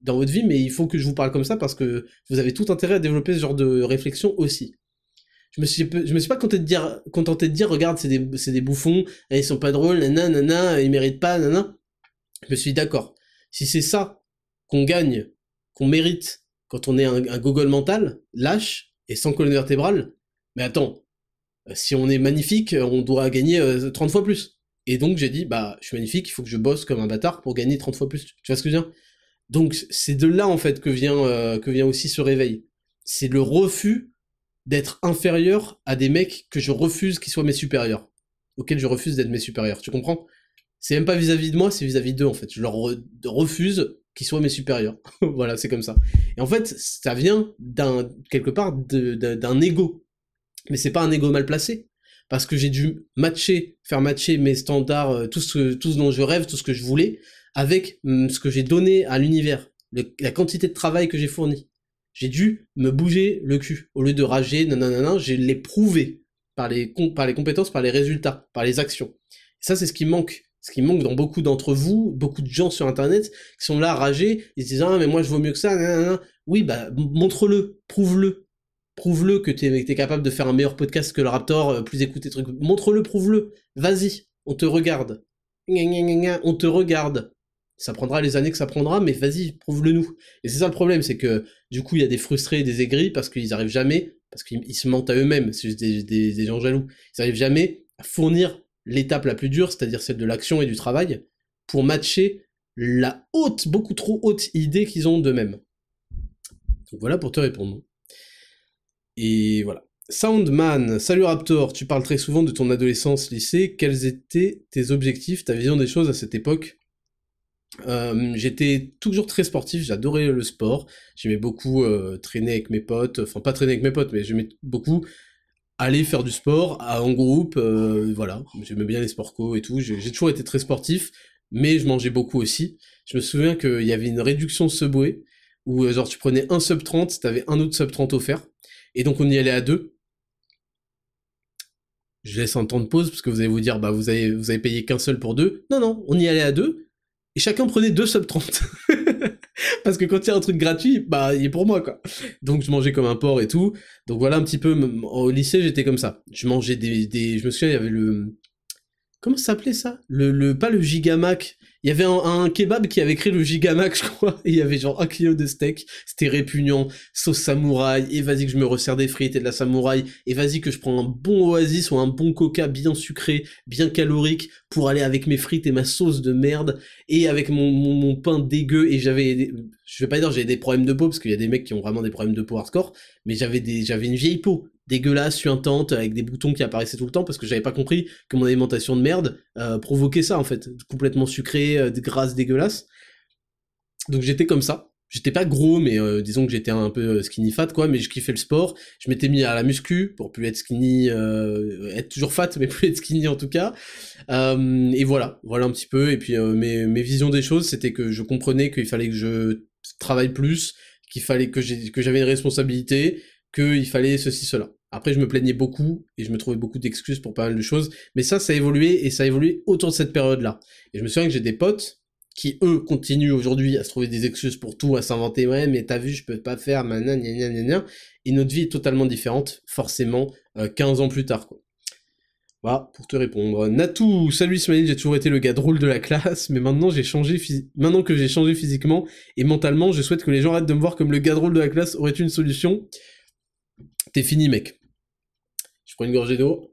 dans votre vie, mais il faut que je vous parle comme ça parce que vous avez tout intérêt à développer ce genre de réflexion aussi. Je me suis pas contenté de dire regarde, c'est des bouffons, ils sont pas drôles, nanana, ils méritent pas, nanana. Je me suis dit, d'accord, si c'est ça qu'on gagne, qu'on mérite, quand on est un gogol mental, lâche, et sans colonne vertébrale, mais attends, si on est magnifique, on doit gagner 30 fois plus. Et donc j'ai dit, bah, je suis magnifique, il faut que je bosse comme un bâtard pour gagner 30 fois plus. Tu vois ce que je veux dire? Donc c'est de là, en fait, que vient aussi ce réveil. C'est le refus d'être inférieur à des mecs que je refuse qu'ils soient mes supérieurs, auxquels je refuse d'être mes supérieurs, tu comprends? C'est même pas vis-à-vis de moi, c'est vis-à-vis d'eux, en fait. Je leur refuse qu'ils soient mes supérieurs. Voilà, c'est comme ça. Et en fait, ça vient quelque part d'un ego. Mais c'est pas un ego mal placé. Parce que j'ai dû faire matcher mes standards, tout ce dont je rêve, tout ce que je voulais, avec ce que j'ai donné à l'univers. La quantité de travail que j'ai fourni. J'ai dû me bouger le cul. Au lieu de rager, nanana, je l'ai prouvé par les compétences, par les résultats, par les actions. Et ça, c'est ce qui manque. Ce qui manque dans beaucoup d'entre vous, beaucoup de gens sur internet, qui sont là à rager, ils se disent « Ah, mais moi je vaux mieux que ça, nanana. » Oui, bah, montre-le, prouve-le. Prouve-le que t'es capable de faire un meilleur podcast que le Raptor, plus écouter truc. Montre-le, prouve-le. Vas-y, on te regarde. On te regarde. Ça prendra les années que ça prendra, mais vas-y, prouve-le nous. Et c'est ça le problème, c'est que, du coup, il y a des frustrés et des aigris parce qu'ils arrivent jamais, parce qu'ils se mentent à eux-mêmes, c'est juste des gens jaloux. Ils arrivent jamais à fournir l'étape la plus dure, c'est-à-dire celle de l'action et du travail, pour matcher la haute, beaucoup trop haute idée qu'ils ont d'eux-mêmes. Donc voilà pour te répondre. Et voilà. Soundman, salut Raptor, tu parles très souvent de ton adolescence, lycée, quels étaient tes objectifs, ta vision des choses à cette époque? J'étais toujours très sportif, j'adorais le sport, j'aimais beaucoup traîner avec mes potes, enfin pas traîner avec mes potes, mais j'aimais beaucoup aller faire du sport en groupe, voilà, j'aimais bien les sports co et tout, j'ai toujours été très sportif, mais je mangeais beaucoup aussi. Je me souviens qu'il y avait une réduction Subway, où genre tu prenais un sub 30, t'avais un autre sub 30 offert, et donc on y allait à deux. Je laisse un temps de pause, parce que vous allez vous dire, bah vous avez payé qu'un seul pour deux. Non, on y allait à deux, et chacun prenait deux sub 30. Parce que quand il y a un truc gratuit, bah il est pour moi quoi. Donc je mangeais comme un porc et tout. Donc voilà un petit peu, au lycée j'étais comme ça. Je mangeais je me souviens il y avait le... Comment ça s'appelait ça ? Pas le Gigamac, Il y avait un kebab qui avait créé le Gigamac, je crois, et il y avait genre un kilo de steak, c'était répugnant, sauce samouraï, et vas-y que je me resserre des frites et de la samouraï, et vas-y que je prends un bon oasis ou un bon coca bien sucré, bien calorique, pour aller avec mes frites et ma sauce de merde, et avec mon pain dégueu, et j'avais, je vais pas dire que j'avais des problèmes de peau, parce qu'il y a des mecs qui ont vraiment des problèmes de peau hardcore, mais j'avais une vieille peau, dégueulasse, suintante, avec des boutons qui apparaissaient tout le temps, parce que j'avais pas compris que mon alimentation de merde provoquait ça en fait, complètement sucrée, grasse, dégueulasse. Donc j'étais comme ça, j'étais pas gros, mais disons que j'étais un peu skinny fat quoi, mais je kiffais le sport, je m'étais mis à la muscu, pour plus être skinny, être toujours fat, mais plus être skinny en tout cas, et voilà un petit peu, et puis mes visions des choses, c'était que je comprenais qu'il fallait que je travaille plus, qu'il fallait que j'avais une responsabilité, qu'il fallait ceci, cela. Après, je me plaignais beaucoup, et je me trouvais beaucoup d'excuses pour pas mal de choses, mais ça a évolué, et ça a évolué autour de cette période-là. Et je me souviens que j'ai des potes qui, eux, continuent aujourd'hui à se trouver des excuses pour tout, à s'inventer, ouais, mais t'as vu, je peux pas faire, nanana, et notre vie est totalement différente, forcément, 15 ans plus tard, quoi. Voilà, pour te répondre. Natou, salut Ismaël, j'ai toujours été le gars drôle de la classe, mais maintenant maintenant que j'ai changé physiquement et mentalement, je souhaite que les gens arrêtent de me voir comme le gars drôle de la classe. Aurait une solution? T'es fini, mec. Je prends une gorgée d'eau.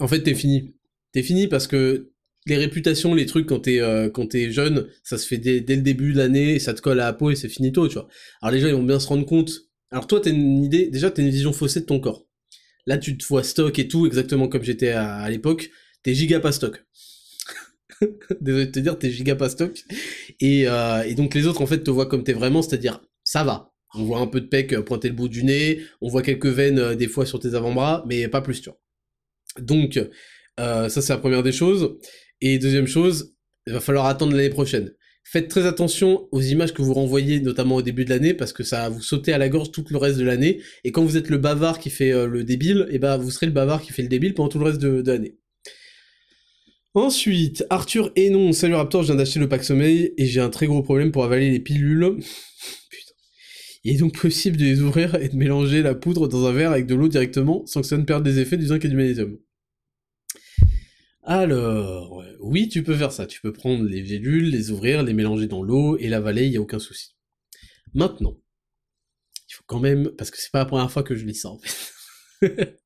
En fait, t'es fini. T'es fini parce que les réputations, les trucs, quand t'es jeune, ça se fait dès le début de l'année, et ça te colle à la peau et c'est finito, tu vois. Alors les gens, ils vont bien se rendre compte. Alors toi, t'as une idée, déjà, t'as une vision faussée de ton corps. Là, tu te vois stock et tout, exactement comme j'étais à l'époque. T'es giga pas stock. Désolé de te dire, t'es giga pas stock. Et donc les autres, en fait, te voient comme t'es vraiment, c'est-à-dire, ça va. On voit un peu de pec pointer le bout du nez, on voit quelques veines des fois sur tes avant-bras, mais pas plus, tu vois. Donc, ça c'est la première des choses. Et deuxième chose, il va falloir attendre l'année prochaine. Faites très attention aux images que vous renvoyez, notamment au début de l'année, parce que ça va vous sauter à la gorge tout le reste de l'année, et quand vous êtes le bavard qui fait le débile, et ben vous serez le bavard qui fait le débile pendant tout le reste de l'année. Ensuite, Arthur Hénon, salut Raptor, je viens d'acheter le pack sommeil, et j'ai un très gros problème pour avaler les pilules. Il est donc possible de les ouvrir et de mélanger la poudre dans un verre avec de l'eau directement sans que ça ne perde des effets du zinc et du magnésium. Alors, oui, tu peux faire ça. Tu peux prendre les gélules, les ouvrir, les mélanger dans l'eau et l'avaler, il n'y a aucun souci. Maintenant, il faut quand même... Parce que c'est pas la première fois que je lis ça, en fait.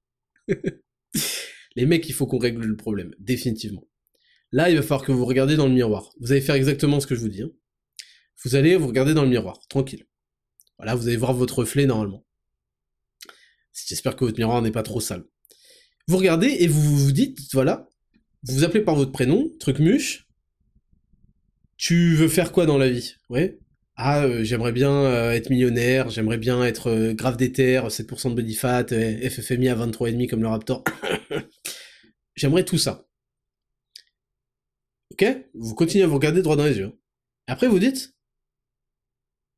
Les mecs, il faut qu'on règle le problème, définitivement. Là, il va falloir que vous regardiez dans le miroir. Vous allez faire exactement ce que je vous dis. Hein. Vous allez vous regarder dans le miroir, tranquille. Voilà, vous allez voir votre reflet normalement. J'espère que votre miroir n'est pas trop sale. Vous regardez et vous vous dites, voilà, vous vous appelez par votre prénom, truc muche. Tu veux faire quoi dans la vie? Ouais. Ah, j'aimerais bien être millionnaire, j'aimerais bien être grave déter, 7% de body fat, FFMI à 23,5 comme le Raptor. J'aimerais tout ça. Ok? Vous continuez à vous regarder droit dans les yeux. Après, vous dites,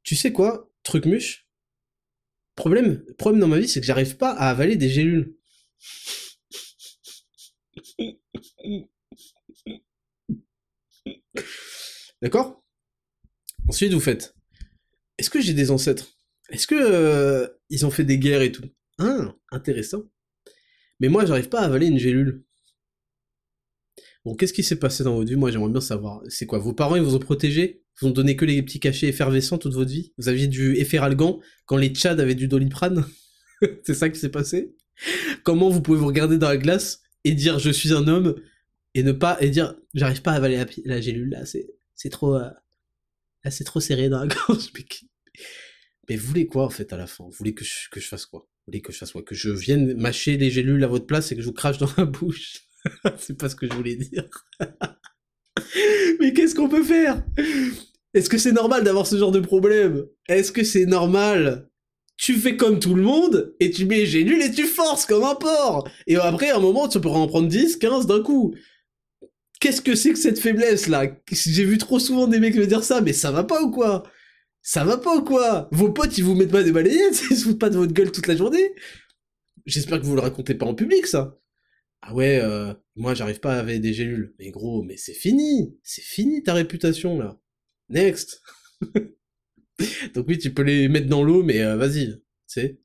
tu sais quoi? Truc muche. Problème dans ma vie, c'est que j'arrive pas à avaler des gélules. D'accord? Ensuite, vous faites. Est-ce que j'ai des ancêtres? Est-ce que ils ont fait des guerres et tout? Ah, intéressant. Mais moi, j'arrive pas à avaler une gélule. Bon, qu'est-ce qui s'est passé dans votre vie? Moi, j'aimerais bien savoir. C'est quoi? Vos parents, ils vous ont protégé? Vous ont donné que les petits cachets effervescents toute votre vie? Vous aviez du efferalgan quand les Tchad avaient du Doliprane? C'est ça qui s'est passé? Comment vous pouvez vous regarder dans la glace et dire je suis un homme et ne pas et dire j'arrive pas à avaler la gélule là, c'est trop là c'est trop serré dans la gorge. Mais vous voulez quoi en fait à la fin? Vous voulez que je fasse quoi? Vous voulez que je fasse quoi? Que je vienne mâcher les gélules à votre place et que je vous crache dans la bouche? C'est pas ce que je voulais dire. Mais qu'est-ce qu'on peut faire? Est-ce que c'est normal d'avoir ce genre de problème? Est-ce que c'est normal? Tu fais comme tout le monde, et tu mets les gélules et tu forces comme un porc! Et après, à un moment, tu pourras en prendre 10, 15 d'un coup. Qu'est-ce que c'est que cette faiblesse-là? J'ai vu trop souvent des mecs me dire ça, mais ça va pas ou quoi? Ça va pas ou quoi? Vos potes, ils vous mettent pas des balayettes, ils se foutent pas de votre gueule toute la journée? J'espère que vous le racontez pas en public, ça. Ah ouais, moi j'arrive pas à avaler des gélules. Mais gros, mais c'est fini ta réputation là. Next. Donc oui, tu peux les mettre dans l'eau, mais vas-y, tu sais.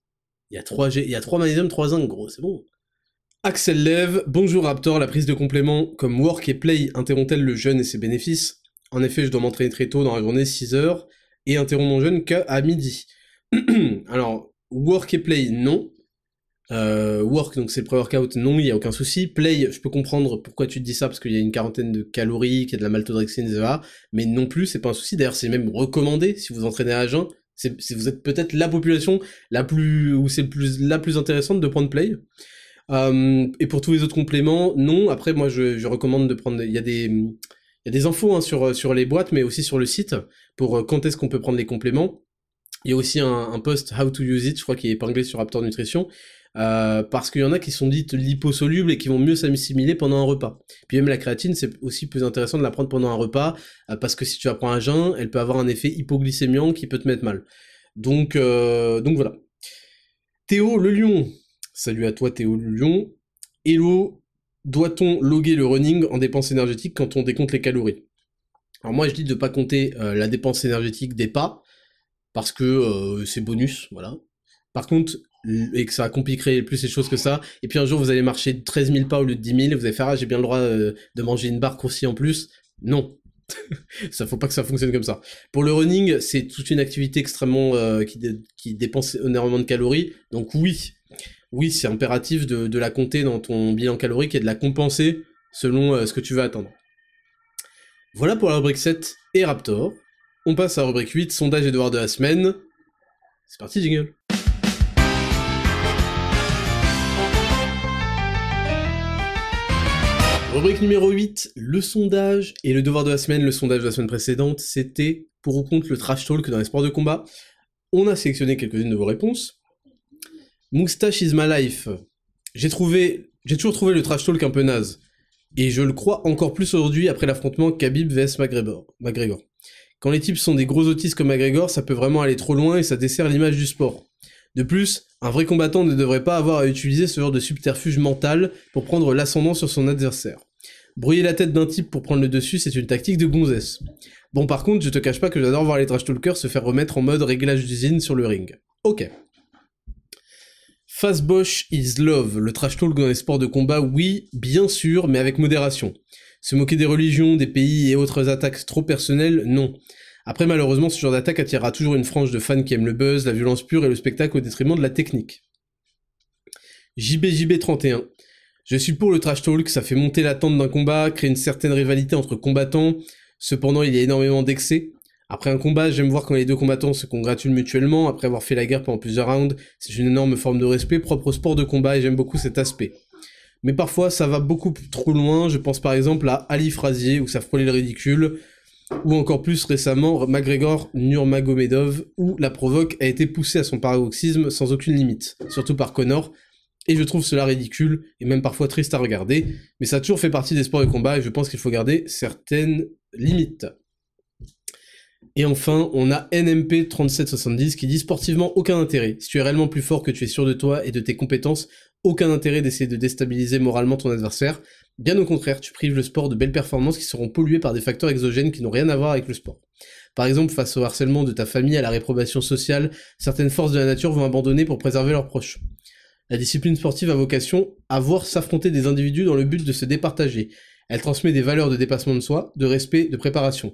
Il y a 3 magnésium, 3 zinc, gros, c'est bon. Axel Lève, bonjour Raptor, la prise de compléments comme work et play interrompt-elle le jeûne et ses bénéfices? En effet, je dois m'entraîner très tôt dans la journée, 6 h, et interrompt mon jeûne qu'à midi. Alors, work et play, non. Work, donc c'est le pré-workout, non, il n'y a aucun souci. Play, je peux comprendre pourquoi tu te dis ça, parce qu'il y a une quarantaine de calories, qu'il y a de la maltodextrine, etc. Mais non plus, c'est pas un souci. D'ailleurs, c'est même recommandé si vous entraînez à jeun. Vous êtes peut-être la population la plus intéressante de prendre play. Et pour tous les autres compléments, non. Après, moi, je recommande de prendre... Il y a des infos hein, sur les boîtes, mais aussi sur le site, pour quand est-ce qu'on peut prendre les compléments. Il y a aussi un post « How to use it », je crois, qui est épinglé sur Raptor Nutrition, parce qu'il y en a qui sont dites liposolubles et qui vont mieux s'assimiler pendant un repas. Puis même la créatine, c'est aussi plus intéressant de la prendre pendant un repas, parce que si tu la prends à jeun, elle peut avoir un effet hypoglycémiant qui peut te mettre mal. Donc voilà. Théo Le Lion. Salut à toi Théo Le Lion. Hello, doit-on loguer le running en dépense énergétique quand on décompte les calories? Alors moi je dis de ne pas compter la dépense énergétique des pas, parce que c'est bonus, voilà. Par contre, et que ça compliquerait plus les choses que ça, et puis un jour vous allez marcher 13 000 pas au lieu de 10 000, vous allez faire « Ah, j'ai bien le droit de manger une barre croustille en plus », non. Ça faut pas que ça fonctionne comme ça. Pour le running, c'est toute une activité extrêmement qui dépense énormément de calories, donc oui, c'est impératif de la compter dans ton bilan calorique et de la compenser selon ce que tu vas atteindre. Voilà pour la rubrique 7 et Raptor. On passe à la rubrique 8, sondage et devoir de la semaine. C'est parti, jingle. Rubrique numéro 8, le sondage et le devoir de la semaine. Le sondage de la semaine précédente, c'était pour ou contre le trash talk dans les sports de combat. On a sélectionné quelques-unes de vos réponses. Moustache is my life. J'ai toujours trouvé le trash talk un peu naze. Et je le crois encore plus aujourd'hui après l'affrontement Khabib vs McGregor. Quand les types sont des gros autistes comme McGregor, ça peut vraiment aller trop loin et ça dessert l'image du sport. De plus, un vrai combattant ne devrait pas avoir à utiliser ce genre de subterfuge mental pour prendre l'ascendant sur son adversaire. Brouiller la tête d'un type pour prendre le dessus, c'est une tactique de gonzesse. Bon, par contre, je te cache pas que j'adore voir les trash talkers se faire remettre en mode réglage d'usine sur le ring. Ok. Fastbosh is love. Le trash talk dans les sports de combat, oui, bien sûr, mais avec modération. Se moquer des religions, des pays et autres attaques trop personnelles, non. Après, malheureusement, ce genre d'attaque attirera toujours une frange de fans qui aiment le buzz, la violence pure et le spectacle au détriment de la technique. JBJB31. Je suis pour le trash talk, ça fait monter l'attente d'un combat, créer une certaine rivalité entre combattants. Cependant, il y a énormément d'excès. Après un combat, j'aime voir quand les deux combattants se congratulent mutuellement, après avoir fait la guerre pendant plusieurs rounds. C'est une énorme forme de respect propre au sport de combat et j'aime beaucoup cet aspect. Mais parfois, ça va beaucoup trop loin. Je pense par exemple à Ali Frazier, où ça frôlait le ridicule. Ou encore plus récemment, McGregor Nurmagomedov, où la provoque a été poussée à son paroxysme sans aucune limite, surtout par Conor, et je trouve cela ridicule, et même parfois triste à regarder, mais ça a toujours fait partie des sports de combat, et je pense qu'il faut garder certaines limites. Et enfin, on a NMP3770 qui dit « Sportivement, aucun intérêt. Si tu es réellement plus fort que tu es sûr de toi et de tes compétences, aucun intérêt d'essayer de déstabiliser moralement ton adversaire. Bien au contraire, tu prives le sport de belles performances qui seront polluées par des facteurs exogènes qui n'ont rien à voir avec le sport. Par exemple, face au harcèlement de ta famille, à la réprobation sociale, certaines forces de la nature vont abandonner pour préserver leurs proches. La discipline sportive a vocation à voir s'affronter des individus dans le but de se départager. Elle transmet des valeurs de dépassement de soi, de respect, de préparation.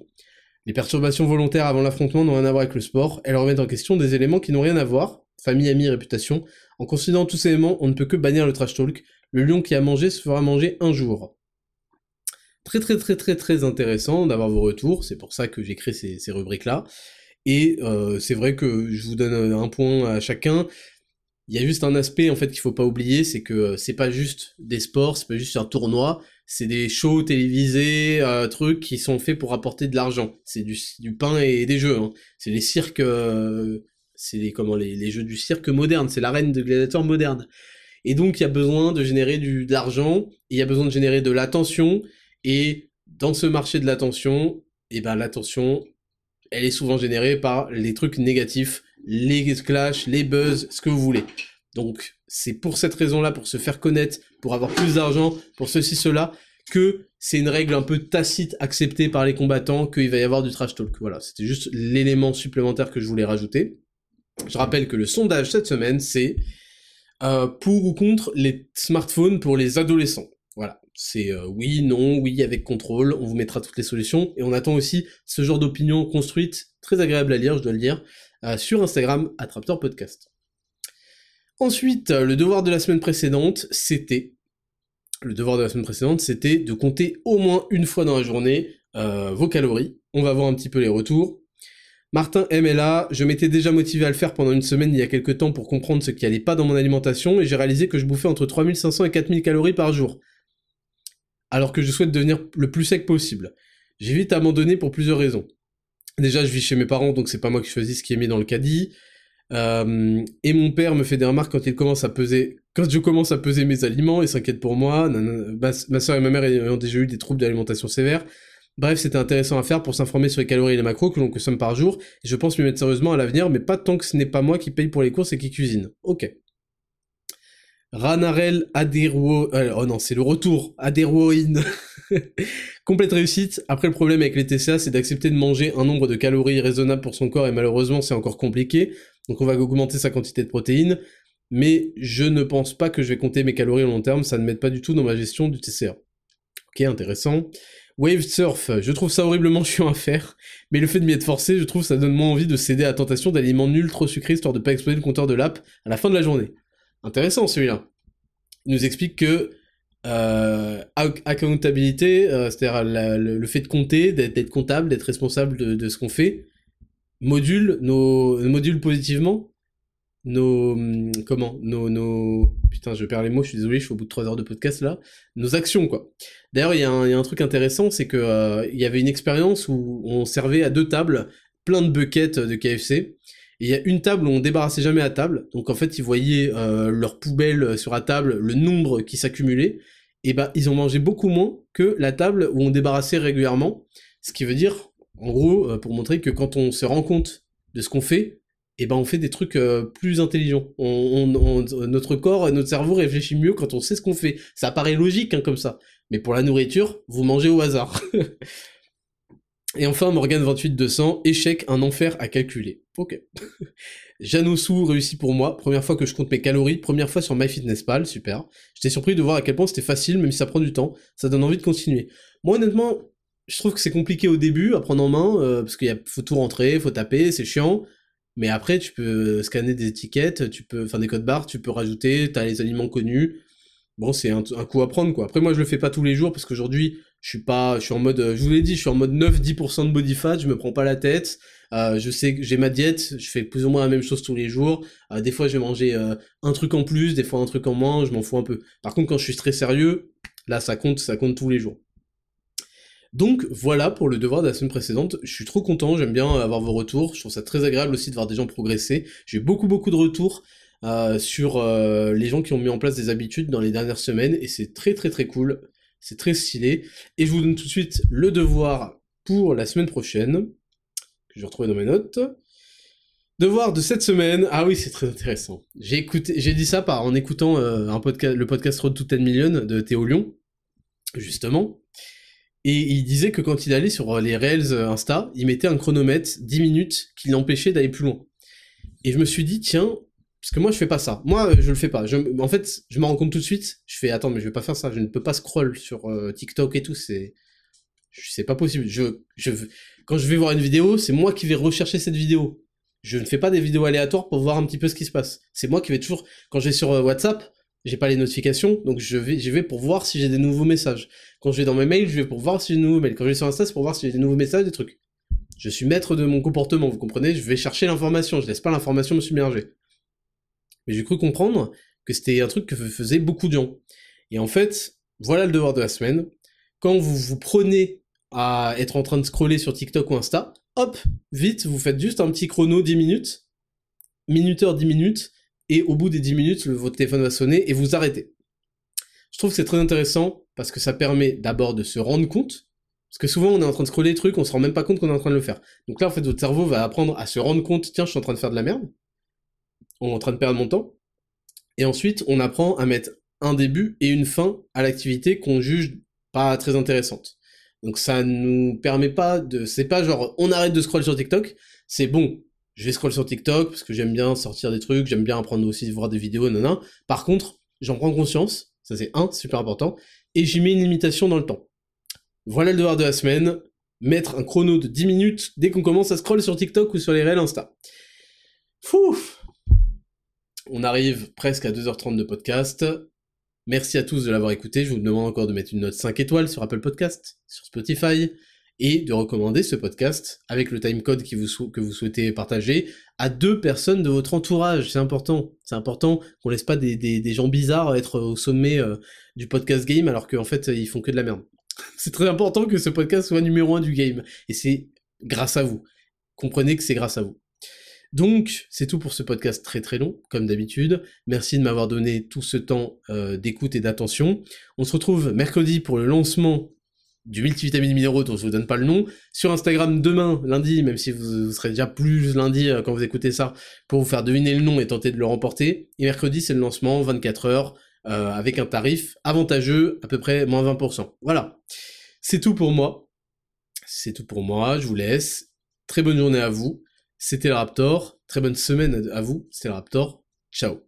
Les perturbations volontaires avant l'affrontement n'ont rien à voir avec le sport, elles remettent en question des éléments qui n'ont rien à voir, famille, amis, réputation. En considérant tous ces éléments, on ne peut que bannir le trash talk. Le lion qui a mangé se fera manger un jour. » Très très très très très intéressant d'avoir vos retours, c'est pour ça que j'ai créé ces rubriques-là. Et c'est vrai que je vous donne un point à chacun. Il y a juste un aspect en fait qu'il faut pas oublier, c'est que c'est pas juste des sports, c'est pas juste un tournoi, c'est des shows télévisés, trucs qui sont faits pour apporter de l'argent. C'est du pain et des jeux, hein. C'est les cirques... C'est les jeux du cirque moderne, c'est l'arène de gladiateurs moderne. Et donc il y a besoin de générer de l'argent, il y a besoin de générer de l'attention, et dans ce marché de l'attention, et ben l'attention, elle est souvent générée par les trucs négatifs, les clashs, les buzz, ce que vous voulez. Donc c'est pour cette raison-là, pour se faire connaître, pour avoir plus d'argent, pour ceci, cela, que c'est une règle un peu tacite acceptée par les combattants, qu'il va y avoir du trash talk. Voilà, c'était juste l'élément supplémentaire que je voulais rajouter. Je rappelle que le sondage cette semaine, c'est pour ou contre les smartphones pour les adolescents. Voilà, c'est oui, non, oui, avec contrôle, on vous mettra toutes les solutions, et on attend aussi ce genre d'opinion construite, très agréable à lire, je dois le dire, sur Instagram, Raptor Podcast. Ensuite, le devoir de la semaine précédente, c'était... Le devoir de la semaine précédente, c'était de compter au moins une fois dans la journée vos calories. On va voir un petit peu les retours. Martin M est là. Je m'étais déjà motivé à le faire pendant une semaine il y a quelques temps pour comprendre ce qui allait pas dans mon alimentation et j'ai réalisé que je bouffais entre 3500 et 4000 calories par jour. Alors que je souhaite devenir le plus sec possible. J'ai vite abandonné pour plusieurs raisons. Déjà, je vis chez mes parents, donc c'est pas moi qui choisis ce qui est mis dans le caddie. Et mon père me fait des remarques quand je commence à peser mes aliments et s'inquiète pour moi, ma soeur et ma mère ayant déjà eu des troubles d'alimentation sévères. Bref, c'était intéressant à faire pour s'informer sur les calories et les macros que l'on consomme par jour, et je pense m'y mettre sérieusement à l'avenir, mais pas tant que ce n'est pas moi qui paye pour les courses et qui cuisine. Ok. Ranarel Aderuo... Oh non, c'est le retour, Aderuoine. Complète réussite. Après, le problème avec les TCA, c'est d'accepter de manger un nombre de calories raisonnable pour son corps, et malheureusement, c'est encore compliqué. Donc on va augmenter sa quantité de protéines, mais je ne pense pas que je vais compter mes calories à long terme, ça ne m'aide pas du tout dans ma gestion du TCA. Ok, intéressant. Wave surf, je trouve ça horriblement chiant à faire, mais le fait de m'y être forcé, je trouve ça donne moins envie de céder à la tentation d'aliments nuls trop sucrés, histoire de pas exploser le compteur de l'app à la fin de la journée. Intéressant celui-là. Il nous explique que accountabilité, c'est-à-dire le fait de compter, d'être comptable, d'être responsable de ce qu'on fait, module positivement putain, je perds les mots, je suis désolé, je suis au bout de 3 heures de podcast là, nos actions quoi. D'ailleurs, il y a un truc intéressant, c'est que il y avait une expérience où on servait à 2 tables plein de buckets de KFC, et il y a une table où on débarrassait jamais à table, donc en fait ils voyaient leur poubelle sur la table, le nombre qui s'accumulait, et bah ils ont mangé beaucoup moins que la table où on débarrassait régulièrement, ce qui veut dire en gros, pour montrer que quand on se rend compte de ce qu'on fait, eh ben on fait des trucs plus intelligents. Notre corps et notre cerveau réfléchit mieux quand on sait ce qu'on fait. Ça paraît logique hein, comme ça. Mais pour la nourriture, vous mangez au hasard. Et enfin, Morgane 28200, échec, un enfer à calculer. Ok. Janosu, réussi pour moi. Première fois que je compte mes calories, première fois sur MyFitnessPal, super. J'étais surpris de voir à quel point c'était facile, même si ça prend du temps. Ça donne envie de continuer. Moi, honnêtement... Je trouve que c'est compliqué au début à prendre en main, parce qu'il faut tout rentrer, faut taper, c'est chiant. Mais après, tu peux scanner des étiquettes, des codes barres, tu peux rajouter, t'as les aliments connus. Bon, c'est un coup à prendre, quoi. Après, moi, je le fais pas tous les jours, parce qu'aujourd'hui, je vous l'ai dit, je suis en mode 9-10% de body fat, je me prends pas la tête. Je sais que j'ai ma diète, je fais plus ou moins la même chose tous les jours. Des fois, je vais manger un truc en plus, des fois un truc en moins, je m'en fous un peu. Par contre, quand je suis très sérieux, là, ça compte tous les jours. Donc voilà pour le devoir de la semaine précédente, je suis trop content, j'aime bien avoir vos retours, je trouve ça très agréable aussi de voir des gens progresser. J'ai eu beaucoup de retours sur les gens qui ont mis en place des habitudes dans les dernières semaines, et c'est très cool, c'est très stylé. Et je vous donne tout de suite le devoir pour la semaine prochaine, que je vais retrouver dans mes notes. Devoir de cette semaine, ah oui c'est très intéressant, j'ai dit ça en écoutant le podcast Road to 10 Million de Théo Lyon, justement. Et il disait que quand il allait sur les Reels Insta, il mettait un chronomètre 10 minutes qui l'empêchait d'aller plus loin. Et je me suis dit, tiens, parce que moi je fais pas ça. Moi je le fais pas. En fait, je me rends compte tout de suite, je fais, attends, mais je vais pas faire ça, je ne peux pas scroll sur TikTok et tout, c'est pas possible. Quand je vais voir une vidéo, c'est moi qui vais rechercher cette vidéo. Je ne fais pas des vidéos aléatoires pour voir un petit peu ce qui se passe. C'est moi qui vais toujours, quand je vais sur WhatsApp, j'ai pas les notifications, donc j'y vais pour voir si j'ai des nouveaux messages. Quand je vais dans mes mails, je vais pour voir si j'ai des nouveaux mails. Quand je vais sur Insta, c'est pour voir si j'ai des nouveaux messages, des trucs. Je suis maître de mon comportement, vous comprenez? Je vais chercher l'information, je laisse pas l'information me submerger. Mais j'ai cru comprendre que c'était un truc que faisaient beaucoup de gens. Et en fait, voilà le devoir de la semaine. Quand vous vous prenez à être en train de scroller sur TikTok ou Insta, hop, vite, vous faites juste un petit chrono 10 minutes, minuteur 10 minutes, et au bout des 10 minutes, votre téléphone va sonner et vous arrêtez. Je trouve que c'est très intéressant parce que ça permet d'abord de se rendre compte, parce que souvent on est en train de scroller des trucs, on se rend même pas compte qu'on est en train de le faire. Donc là, en fait, votre cerveau va apprendre à se rendre compte, tiens, je suis en train de faire de la merde, on est en train de perdre mon temps, et ensuite, on apprend à mettre un début et une fin à l'activité qu'on juge pas très intéressante. Donc ça nous permet pas de... C'est pas genre, on arrête de scroller sur TikTok, c'est bon, je vais scroll sur TikTok parce que j'aime bien sortir des trucs, j'aime bien apprendre aussi, voir des vidéos, nanana. Par contre, j'en prends conscience, ça c'est un, super important, et j'y mets une limitation dans le temps. Voilà le devoir de la semaine, mettre un chrono de 10 minutes dès qu'on commence à scroll sur TikTok ou sur les réels Insta. Fouf! On arrive presque à 2h30 de podcast. Merci à tous de l'avoir écouté, je vous demande encore de mettre une note 5 étoiles sur Apple Podcast, sur Spotify, et de recommander ce podcast avec le timecode que vous souhaitez partager à 2 personnes de votre entourage. C'est important qu'on laisse pas des gens bizarres être au sommet du podcast game alors qu'en fait ils font que de la merde. C'est très important que ce podcast soit numéro 1 du game et c'est grâce à vous. Comprenez que c'est grâce à vous. Donc c'est tout pour ce podcast très très long comme d'habitude. Merci de m'avoir donné tout ce temps d'écoute et d'attention. On se retrouve mercredi pour le lancement du multivitamine minéraux dont je vous donne pas le nom, sur Instagram demain, lundi, même si vous serez déjà plus lundi quand vous écoutez ça, pour vous faire deviner le nom et tenter de le remporter, et mercredi c'est le lancement, 24h, avec un tarif avantageux, à peu près moins 20%. Voilà, c'est tout pour moi, je vous laisse, très bonne journée à vous, c'était le Raptor, très bonne semaine à vous, c'était le Raptor, ciao.